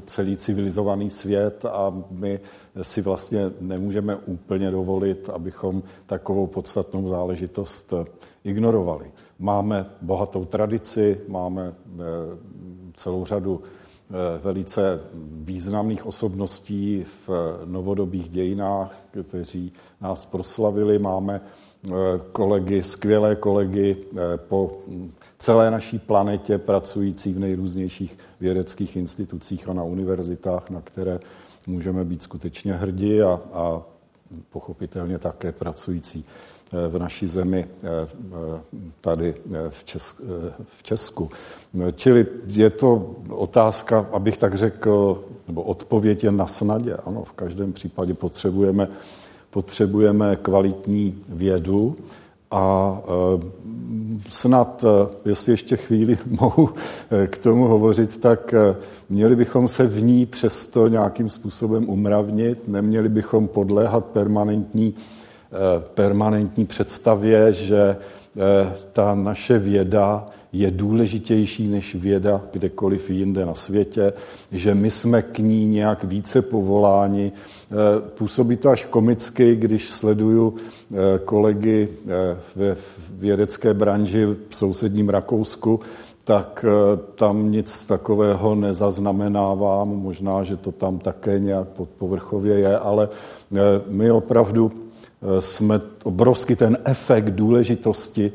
celý civilizovaný svět a my si vlastně nemůžeme úplně dovolit, abychom takovou podstatnou záležitost ignorovali. Máme bohatou tradici, máme celou řadu velice významných osobností v novodobých dějinách, kteří nás proslavili, máme kolegy, skvělé kolegy po celé naší planetě pracující v nejrůznějších vědeckých institucích a na univerzitách, na které můžeme být skutečně hrdí a, a pochopitelně také pracující v naší zemi, tady v, Česk, v Česku. Čili je to otázka, abych tak řekl, nebo odpověď je na snadě. Ano, v každém případě potřebujeme Potřebujeme kvalitní vědu a snad, jestli ještě chvíli mohu k tomu hovořit, tak měli bychom se v ní přesto nějakým způsobem umravnit, neměli bychom podléhat permanentní, permanentní představě, že ta naše věda je důležitější než věda kdekoliv jinde na světě, že my jsme k ní nějak více povoláni. Působí to až komicky, když sleduju kolegy ve vědecké branži v sousedním Rakousku, tak tam nic takového nezaznamenávám. Možná, že to tam také nějak podpovrchově je, ale my opravdu jsme obrovský ten efekt důležitosti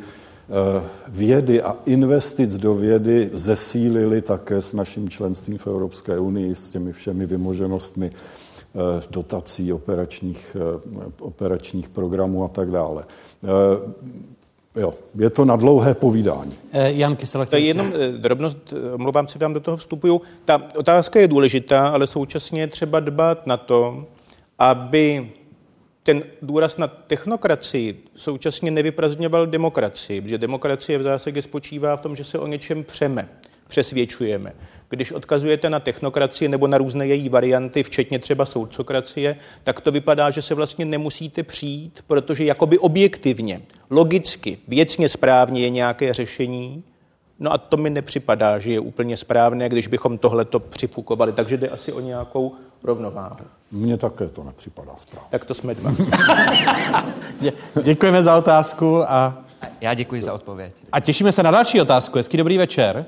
vědy a investic do vědy zesílili také s naším členstvím v Evropské unii, s těmi všemi vymoženostmi dotací, operačních, operačních programů a tak dále. Jo, je to na dlouhé povídání. Jan Kysela. To je jenom drobnost, omlouvám se, vám do toho vstupuju. Ta otázka je důležitá, ale současně třeba dbát na to, aby ten důraz na technokracii současně nevyprazdňoval demokracii, protože demokracie v zásadě spočívá v tom, že se o něčem přeme, přesvědčujeme. Když odkazujete na technokracii nebo na různé její varianty, včetně třeba soudcokracie, tak to vypadá, že se vlastně nemusíte přijít, protože jakoby objektivně, logicky, věcně správně je nějaké řešení. No a to mi nepřipadá, že je úplně správné, když bychom tohleto přifukovali. Takže jde asi o nějakou rovnováhu. Mně také to nepřipadá správně. Tak to jsme dva. Dě- děkujeme za otázku a... Já děkuji za odpověď. A těšíme se na další otázku. Hezký dobrý večer.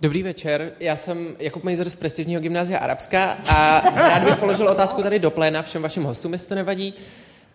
Dobrý večer. Já jsem Jakub Mejzer z prestižního gymnázia Arabská a rád bych položil otázku tady do pléna všem vašim hostům, jestli to nevadí.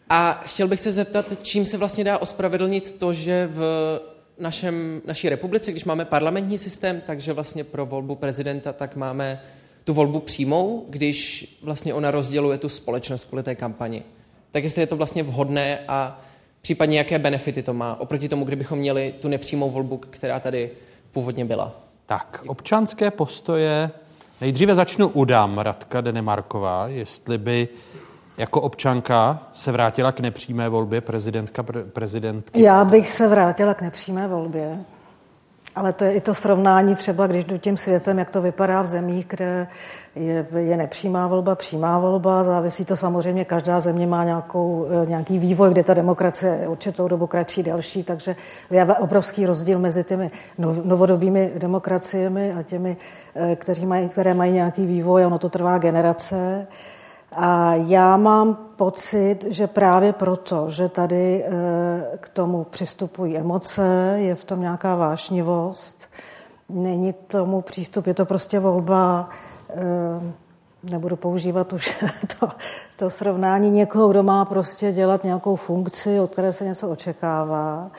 A chtěl bych se zeptat, čím se vlastně dá ospravedlnit to, že v... Našem, naší republice, když máme parlamentní systém, takže vlastně pro volbu prezidenta, tak máme tu volbu přímou, když vlastně ona rozděluje tu společnost kvůli té kampani. Tak jestli je to vlastně vhodné a Případně jaké benefity to má oproti tomu, kdybychom měli tu nepřímou volbu, která tady původně byla. Tak, občanské postoje. Nejdříve začnu u dám, Radka Denemarková, jestli by jako občanka se vrátila k nepřímé volbě prezidentka, pre, prezidentky. Já bych se vrátila k nepřímé volbě, ale to je i to srovnání třeba, když jdu tím světem, jak to vypadá v zemích, kde je, je nepřímá volba, přímá volba, závisí to samozřejmě, každá země má nějakou, nějaký vývoj, kde ta demokracie je určitou dobu kratší, delší, takže je obrovský rozdíl mezi těmi novodobými demokraciemi a těmi, kteří mají, které mají nějaký vývoj, ono to trvá generace. A já mám pocit, že právě proto, že tady k tomu přistupují emoce, je v tom nějaká vášnivost, není tomu přístup, je to prostě volba, nebudu používat už to, to srovnání někoho, kdo má prostě dělat nějakou funkci, od které se něco očekává.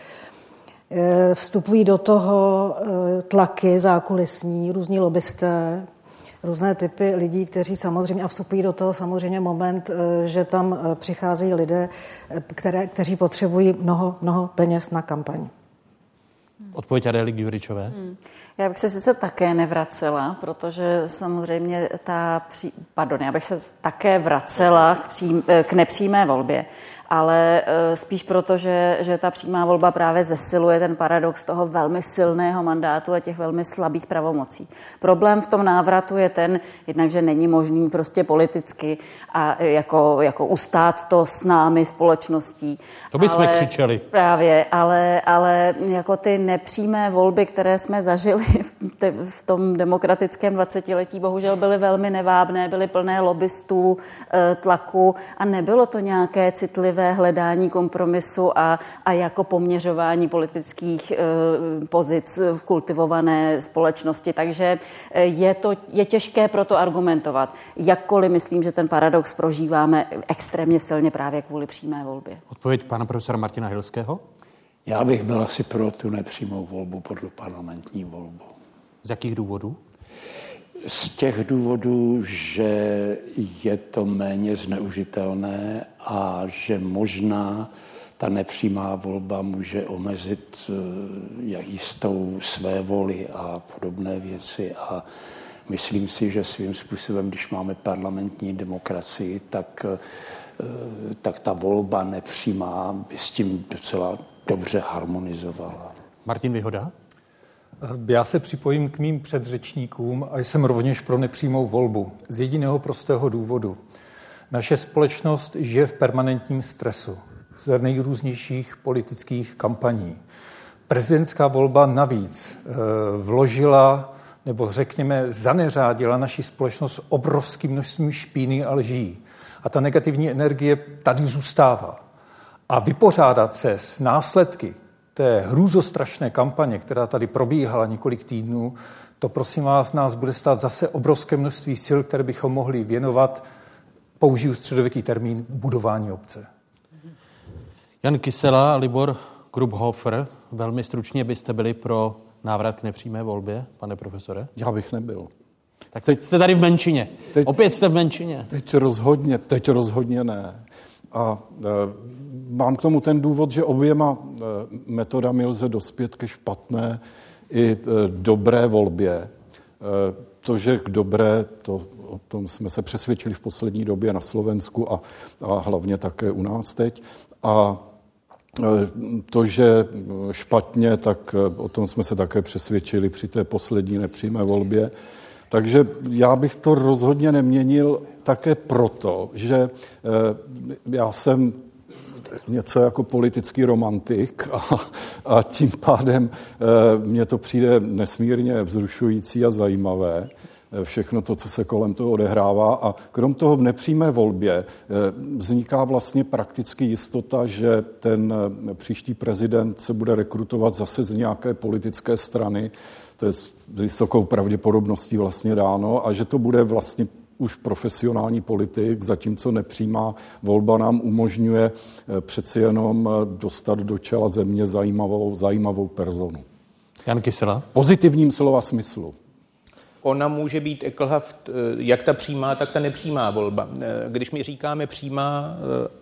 Vstupují do toho tlaky zákulisní, různí lobbysté, různé typy lidí, kteří samozřejmě, a vstupují do toho samozřejmě moment, že tam přicházejí lidé, které, kteří potřebují mnoho, mnoho peněz na kampaň. Odpověď Adély Juričové. Hmm. Já bych se sice také nevracela, protože samozřejmě ta... Pří... Pardon, já bych se také vracela k, přím... k nepřímé volbě, ale spíš proto, že, že ta přímá volba právě zesiluje ten paradox toho velmi silného mandátu a těch velmi slabých pravomocí. Problém v tom návratu je ten, jednak, že není možný prostě politicky a jako, jako ustát to s námi, společností. To bychom křičeli. Právě, ale, ale jako ty nepřímé volby, které jsme zažili v tom demokratickém dvacetiletí, bohužel byly velmi nevábné, byly plné lobbystů, tlaku a nebylo to nějaké citlivé hledání kompromisu a, a jako poměřování politických e, pozic v kultivované společnosti. Takže je, to, je těžké proto argumentovat. Jakkoliv myslím, že ten paradox prožíváme extrémně silně právě kvůli přímé volbě. Odpověď pana profesora Martina Hilského? Já bych byl asi pro tu nepřímou volbu, pro tu parlamentní volbu. Z jakých důvodů? Z těch důvodů, že je to méně zneužitelné a že možná ta nepřímá volba může omezit jistou svévoli a podobné věci. A myslím si, že svým způsobem, když máme parlamentní demokracii, tak, tak ta volba nepřímá by s tím docela dobře harmonizovala. Martin Vyhoda? Já se připojím k mým předřečníkům a jsem rovněž pro nepřímou volbu. Z jediného prostého důvodu. Naše společnost žije v permanentním stresu z nejrůznějších politických kampaní. Prezidentská volba navíc vložila, nebo řekněme zaneřádila naši společnost obrovským množstvím špíny a lží. A ta negativní energie tady zůstává. A vypořádat se s následky té hrůzostrašné kampaně, která tady probíhala několik týdnů, to prosím vás nás bude stát zase obrovské množství sil, které bychom mohli věnovat, použiju středověký termín, budování obce. Jan Kysela a Libor Grubhofer, velmi stručně byste byli pro návrat k nepřímé volbě, pane profesore? Já bych nebyl. Tak teď jste tady v menšině. Teď, Opět jste v menšině. Teď rozhodně, teď rozhodně ne. A e, mám k tomu ten důvod, že oběma e, metodami lze dospět ke špatné i e, dobré volbě. E, to, že k dobré, to, o tom jsme se přesvědčili v poslední době na Slovensku a, a hlavně také u nás teď. A e, to, že špatně, tak e, o tom jsme se také přesvědčili při té poslední nepřímé volbě. Takže já bych to rozhodně neměnil také proto, že já jsem něco jako politický romantik a, a tím pádem mně to přijde nesmírně vzrušující a zajímavé. Všechno to, co se kolem toho odehrává. A krom toho v nepřímé volbě vzniká vlastně prakticky jistota, že ten příští prezident se bude rekrutovat zase z nějaké politické strany, to je s vysokou pravděpodobností vlastně dáno, a že to bude vlastně už profesionální politik, zatímco nepřímá volba nám umožňuje přeci jenom dostat do čela země zajímavou, zajímavou personu. Jan Kysela? Pozitivním slova smyslu. ona může být eklhaft jak ta přímá, tak ta nepřímá volba. Když my říkáme přímá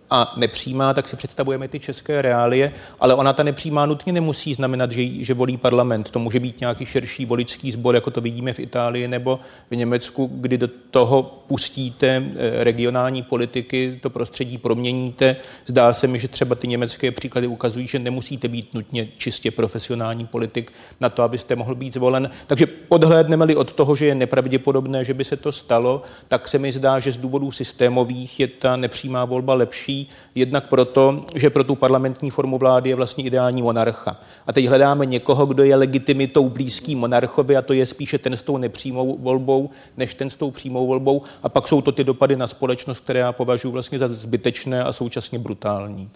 a nepřímá, tak si představujeme ty české reálie, ale ona ta nepřímá nutně nemusí znamenat, že, že volí parlament. To může být nějaký širší voličský sbor, jako to vidíme v Itálii nebo v Německu, kdy do toho pustíte regionální politiky, to prostředí proměníte. Zdá se mi, že třeba ty německé příklady ukazují, že nemusíte být nutně čistě profesionální politik na to, abyste mohl být zvolen. Takže odhlédneme-li od toho, že je nepravděpodobné, že by se to stalo, tak se mi zdá, že z důvodů systémových je ta nepřímá volba lepší, jednak proto, že pro tu parlamentní formu vlády je vlastně ideální monarcha. A teď hledáme někoho, kdo je legitimitou blízký monarchovi, a to je spíše ten s tou nepřímou volbou, než ten s tou přímou volbou. A pak jsou to ty dopady na společnost, které já považuji vlastně za zbytečné a současně brutální.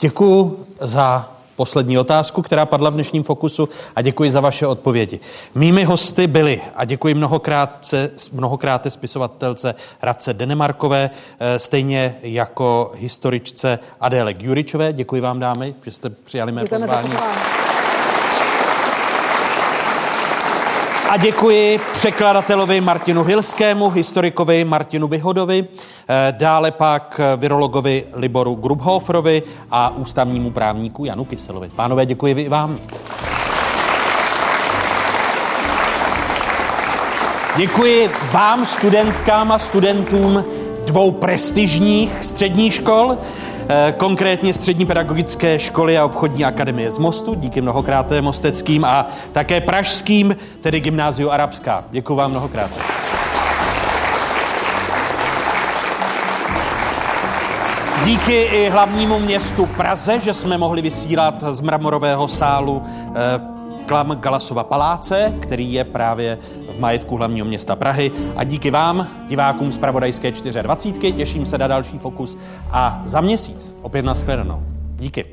Děkuju za poslední otázku, která padla v dnešním Fokusu, a děkuji za vaše odpovědi. Mými hosty byli, a děkuji mnohokrát, mnohokrát spisovatelce Radce Denemarkové, stejně jako historičce Adéle Gjuričové. Děkuji vám, dámy, že jste přijali mé Děkujeme pozvání. A děkuji překladatelovi Martinu Hilskému, historikovi Martinu Vyhodovi, dále pak virologovi Liboru Grubhoferovi a ústavnímu právníku Janu Kyselovi. Pánové, děkuji i vám. Děkuji vám, studentkám a studentům dvou prestižních středních škol, konkrétně Střední pedagogické školy a obchodní akademie z Mostu, díky mnohokrát mosteckým a také pražským, tedy Gymnáziu Arabská. Děkuji vám mnohokrát. Díky i hlavnímu městu Praze, že jsme mohli vysílat z mramorového sálu Klam Galasova paláce, který je právě v majetku hlavního města Prahy. A díky vám, divákům z Pravodajské dvacet čtyři, těším se na další Fokus a za měsíc opět nashledanou. Díky.